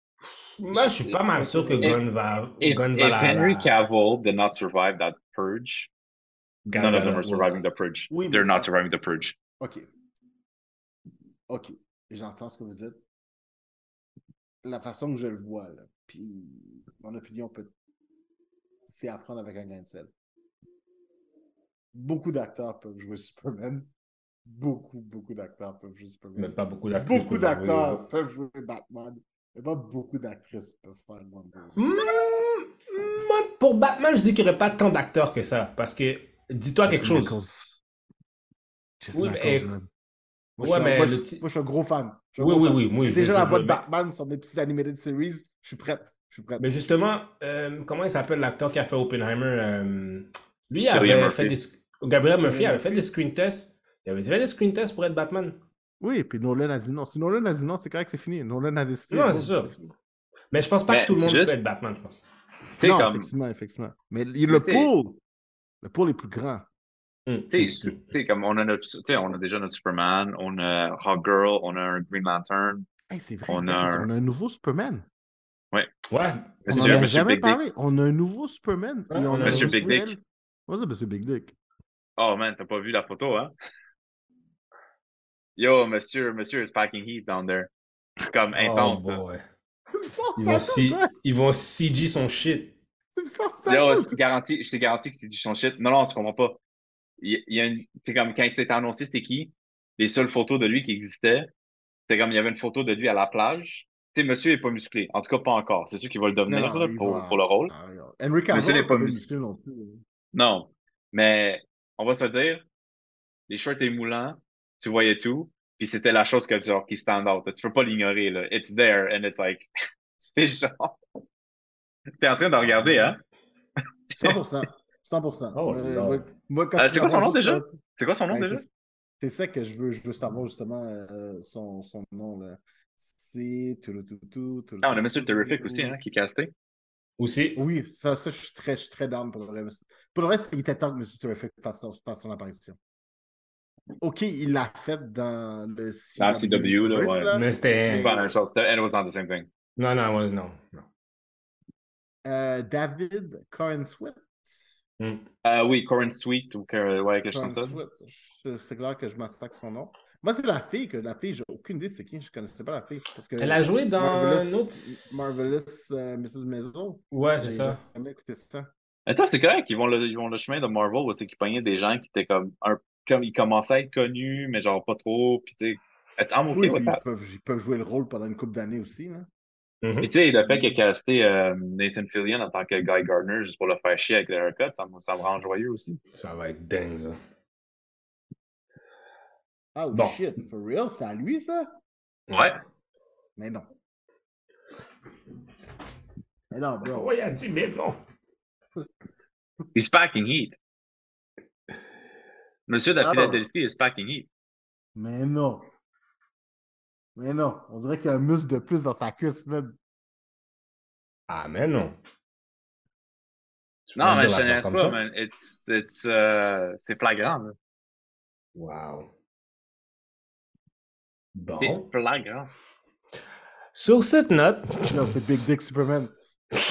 Moi, je suis pas mal sûr que Gunn va... If, Gunn if, va if la, Henry la... Cavill did not survive that purge, Gunn none of them are surviving the purge. Oui, They're not ça. surviving the purge. OK. OK. J'entends ce que vous dites. La façon que je le vois, là, puis mon opinion, peut... c'est à prendre avec un grain de sel. Beaucoup d'acteurs peuvent jouer Superman. Beaucoup, beaucoup d'acteurs peuvent jouer Superman. Mais pas beaucoup d'actrices. Beaucoup d'acteurs jouer... peuvent jouer Batman. Mais pas beaucoup d'actrices peuvent faire Wonder Woman. Mmh, moi, pour Batman, je dis qu'il n'y aurait pas tant d'acteurs que ça. Parce que, dis-toi Just quelque chose. Cause... Just oui, mais... Cause, moi, ouais, je mais un... moi, le... je... moi, je suis un gros fan. Un oui, gros oui, fan. oui, oui. C'est oui, déjà la voix de Batman sur mes petits animated series. Je suis prêt. Je suis prêt. Mais justement, euh, comment il s'appelle l'acteur qui a fait Oppenheimer? euh... Lui, il avait Murphy. fait des... Gabriel Murphy avait fait des screen tests. Il avait fait des screen tests pour être Batman. Oui, et puis Nolan a dit non. Si Nolan a dit non, c'est correct, c'est fini. Nolan a décidé. Non, c'est sûr. Mais je pense pas mais que tout le monde juste... peut être Batman, je pense. T'es non, comme... effectivement, effectivement. Mais le pool, le pool est plus grand. Mm. Tu sais, comme on a, notre... on a déjà notre Superman, on a Hawk Girl, on a un Green Lantern. Hey, c'est vrai, on a... on a un nouveau Superman. Ouais. Ouais. Monsieur, on n'en a Monsieur jamais Big parlé. Dick. On a un nouveau Superman. Ouais. Et on Monsieur a Big Dick. Superman. Moi, c'est Monsieur Big Dick. Oh man, t'as pas vu la photo, hein? Yo, monsieur, monsieur is packing heat down there. Comme intense. Oh, hein. Ils, vont c- ils vont C G son shit. Tu me sens ça? Yo, c'est garanti, je t'ai garanti que C G son shit. Non, non, tu comprends pas. Il, il y a une, c'est comme quand il s'était annoncé, c'était qui? Les seules photos de lui qui existaient, c'était comme il y avait une photo de lui à la plage. Tu sais, monsieur n'est pas musclé. En tout cas, pas encore. C'est sûr qu'il va le devenir non, non, pour, va... pour le rôle. Ah, monsieur n'est pas, pas musclé non plus. Non, mais on va se dire, les shorts émoulants, tu voyais tout, puis c'était la chose que, genre, qui stand out. Tu peux pas l'ignorer, là. It's there, and it's like... C'est genre... T'es en train de regarder, hein? cent pour cent. cent pour cent. Oh, euh, ouais, moi, euh, c'est quoi son nom, déjà? Ça... C'est quoi son nom, ouais, déjà? C'est... c'est ça que je veux, je veux savoir, justement, euh, son, son nom, là. C'est... Ah, on a Monsieur Terrific aussi, hein, qui est casté. Aussi. Oui, ça, ça je suis très, je suis très down pour le reste. Pour le reste, il était temps que Monsieur Terrific fasse son, fasse son apparition. OK, il l'a fait dans le C W. Dans C W, là, ouais. Là. Mais c'était... C'était pas la même chose. It was not the same thing. Non, non, it was, non. non. Euh, David Cohen-Sweat. Mm. Euh, oui, Cohen-Sweet ou euh, ouais, quelque chose comme ça. C'est clair que je massacre son nom. Moi, c'est la fille que la fille, j'ai aucune idée c'est qui, je connaissais pas la fille. Parce que elle a joué dans Marvelous, un autre... Marvelous euh, missus Maisel. Ouais, c'est ça. J'ai jamais écouté ça. Attends, c'est correct, ils vont le, ils vont le chemin de Marvel, c'est qu'ils pognaient des gens qui étaient comme... un comme ils commençaient à être connus, mais genre pas trop, puis tu sais... Attends, okay, oui, ouais, ils, peuvent, ils peuvent jouer le rôle pendant une couple d'années aussi, là. Mm-hmm. Puis tu sais, le fait qu'il a casté euh, Nathan Fillion en tant que Guy Gardner juste pour le faire chier avec le haircut, ça, ça me rend joyeux aussi. Ça va être dingue, ça. Oh bon. Shit, for real, c'est à lui, ça? Ouais. Mais non. Mais non, bro. Ouais, il a dit, mais non. He's packing heat. Monsieur de la Philadelphie is packing heat. Mais non. Mais non, on dirait qu'il y a un muscle de plus dans sa cuisse, man. Ah, mais non. Tu non, mais je ne connais pas, man. It's, it's, uh, c'est flagrant, là. Wow. Bon. C'est flagrant. Sur cette note... Non, c'est Big Dick Superman. C'est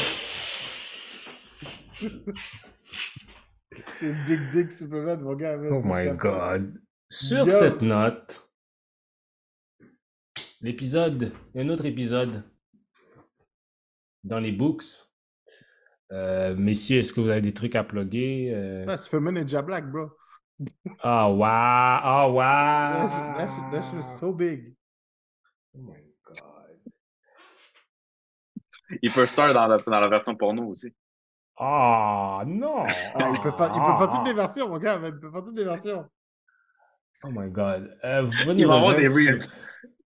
Big Dick Superman, mon gars. Man. Oh my God. Sur Yo. cette note... L'épisode, un autre épisode dans les books. Euh, messieurs, est-ce que vous avez des trucs à plugger? Euh... Ah, Superman et Jack Black, bro. Oh, wow! Oh, wow! That's, that's, that's just so big. Oh, my God. Il peut star dans la, dans la version porno aussi. Ah, oh, non! Ah, il peut faire, il peut faire toutes les versions, mon gars. Il peut faire toutes les versions. Oh, my God. Euh, vous venez il va avoir des reels.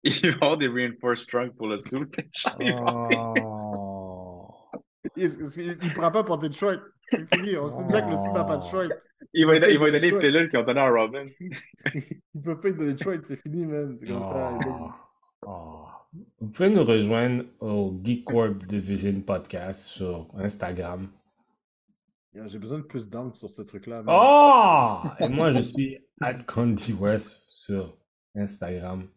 Il va avoir des reinforced trunks pour le suit. Oh. il, il, il pourra pas porter de short. C'est fini. On sait déjà que le suit n'a pas de short. Il va, il, il va donner les pilules qu'ils ont donné à Robin. Il peut pas donner de short. C'est fini, man. C'est comme oh. ça. Oh. Oh. Vous pouvez nous rejoindre au Geek Corp Division Podcast sur Instagram. J'ai besoin de plus d'angle sur ce truc-là. Man. Oh! Et moi, je suis at Condi West sur Instagram.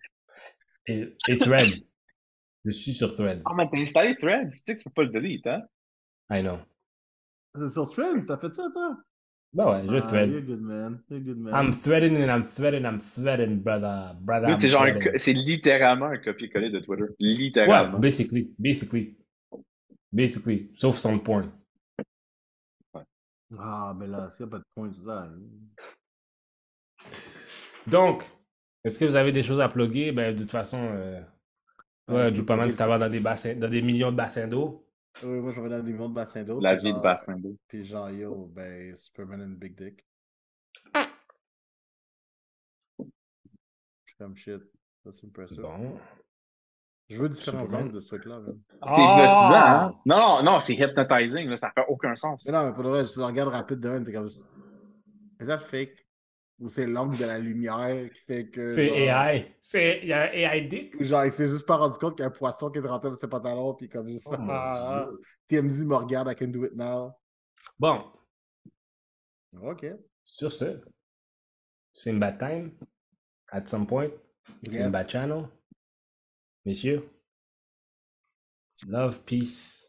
Et, et Threads. Je suis sur Threads. Ah, oh, mais t'as installé Threads? Tu sais que tu peux pas le delete, hein? I know. C'est sur Threads? T'as fait ça, toi? Ben ouais, je ah, thread. You're good, man. You're good, man. I'm threading and I'm threading and I'm threading, brother. brother Dude, c'est, genre threading. Un, c'est littéralement un copier-coller de Twitter. Littéralement. Ouais, basically. Basically. Basically. Sauf sans le porn. Ouais. Ah, mais là, s'il n'y a pas de porn, c'est ça. Donc... Est-ce que vous avez des choses à plugger? Ben, de toute façon, euh, ouais, du pas mal, c'est à voir dans des bassins, dans des millions de bassins d'eau. Oui, moi, je vais dans des millions de bassins d'eau. La vie genre, de bassin d'eau. Puis genre, yo, ben, Superman and Big Dick. Comme shit. That's impressive. Bon. Je veux différents angles de ce truc-là. Même. C'est oh! hypnotisant, hein? Non, non, c'est hypnotizing, là, ça fait aucun sens. Mais non, mais pour le reste, je le regarde rapide de même, t'es comme... Is that fake? Ou c'est l'angle de la lumière qui fait que... C'est genre, A I. C'est... Il y a A I dick. Genre, il s'est juste pas rendu compte qu'il y a un poisson qui est rentré dans ses pantalons, puis comme juste... Oh ah, ah, T M Z me regarde, I can do it now. Bon. OK. Sur ce, c'est une bad time. At some point. Yes. C'est une bad channel. Messieurs. Love, peace,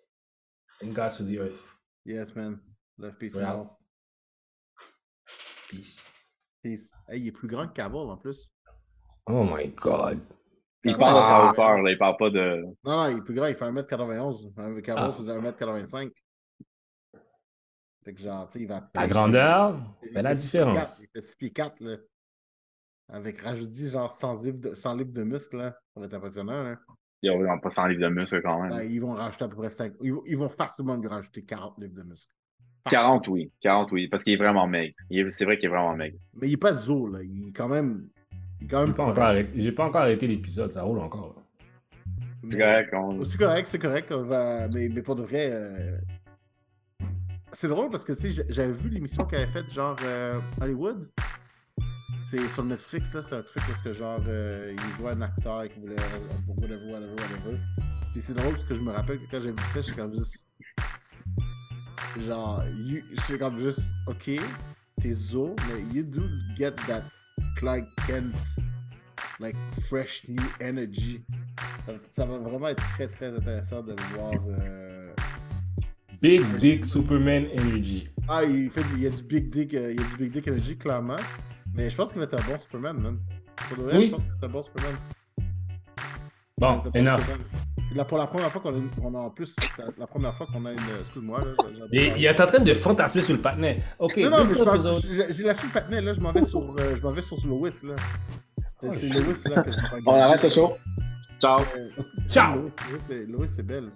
and God to the earth. Yes, man. Love, peace, and all. Peace. Peace. Hey, il est plus grand que Cavill en plus. Oh my God. Il parle de sa hauteur, là, il parle pas de... Non, non, il est plus grand, il fait un mètre quatre-vingt-onze. Cavill ah. faisait un mètre quatre-vingt-cinq. Fait que genre, tu sais, il va... La grandeur il... fait la différence. Il fait six pieds quatre, là. Avec, rajoute-y, genre cent livres de, de muscles, là. Ça va être impressionnant, là. Ils n'auront pas cent livres de muscles, quand même. Ben, ils vont rajouter à peu près cinq... Ils vont, ils vont facilement lui rajouter quarante livres de muscles. quarante, oui. quarante, oui. Parce qu'il est vraiment maigre. Il est... C'est vrai qu'il est vraiment maigre. Mais il est pas zo, là. Il est quand même... Il est quand même... J'ai pas, encore arrêté... J'ai pas encore arrêté l'épisode. Ça roule encore. Mais... C'est correct. On... C'est correct, c'est correct. On va... mais, mais pour de vrai... Euh... C'est drôle parce que, tu sais, j'avais vu l'émission qu'elle avait faite, genre, euh, Hollywood. C'est sur Netflix, là. C'est un truc parce que, genre, euh, il jouait un acteur et qu'il voulait... Whatever, whatever, whatever. Puis c'est drôle parce que je me rappelle que quand j'ai vu ça, j'étais comme juste... Genre, you, c'est comme juste, ok, t'es zo, mais you do get that Clark Kent, like fresh new energy. Ça, ça va vraiment être très très intéressant de le voir. Euh... Big euh, Dick je... Superman Energy. Ah, il fait, il y a du Big Dick, euh, il y a du Big Dick Energy clairement. Mais je pense qu'il va être un bon Superman, man. Pour le vrai, oui. Je pense qu'il va être un bon Superman. Bon, enough. Là, pour la première fois qu'on a, une, on a en plus, la première fois qu'on a une, excuse-moi. Là, et, il est en train de fantasmer sur le patinet. Ok. Non, non, mais je pense, j'ai, j'ai lâché le patinet, là, je m'en vais sur, euh, je m'en vais sur Lewis, là. C'est, oh, c'est Lewis, là, que je vais regarder. On arrête le show. Ciao. Ciao. Lewis, c'est, Lewis, c'est, Lewis, c'est belle.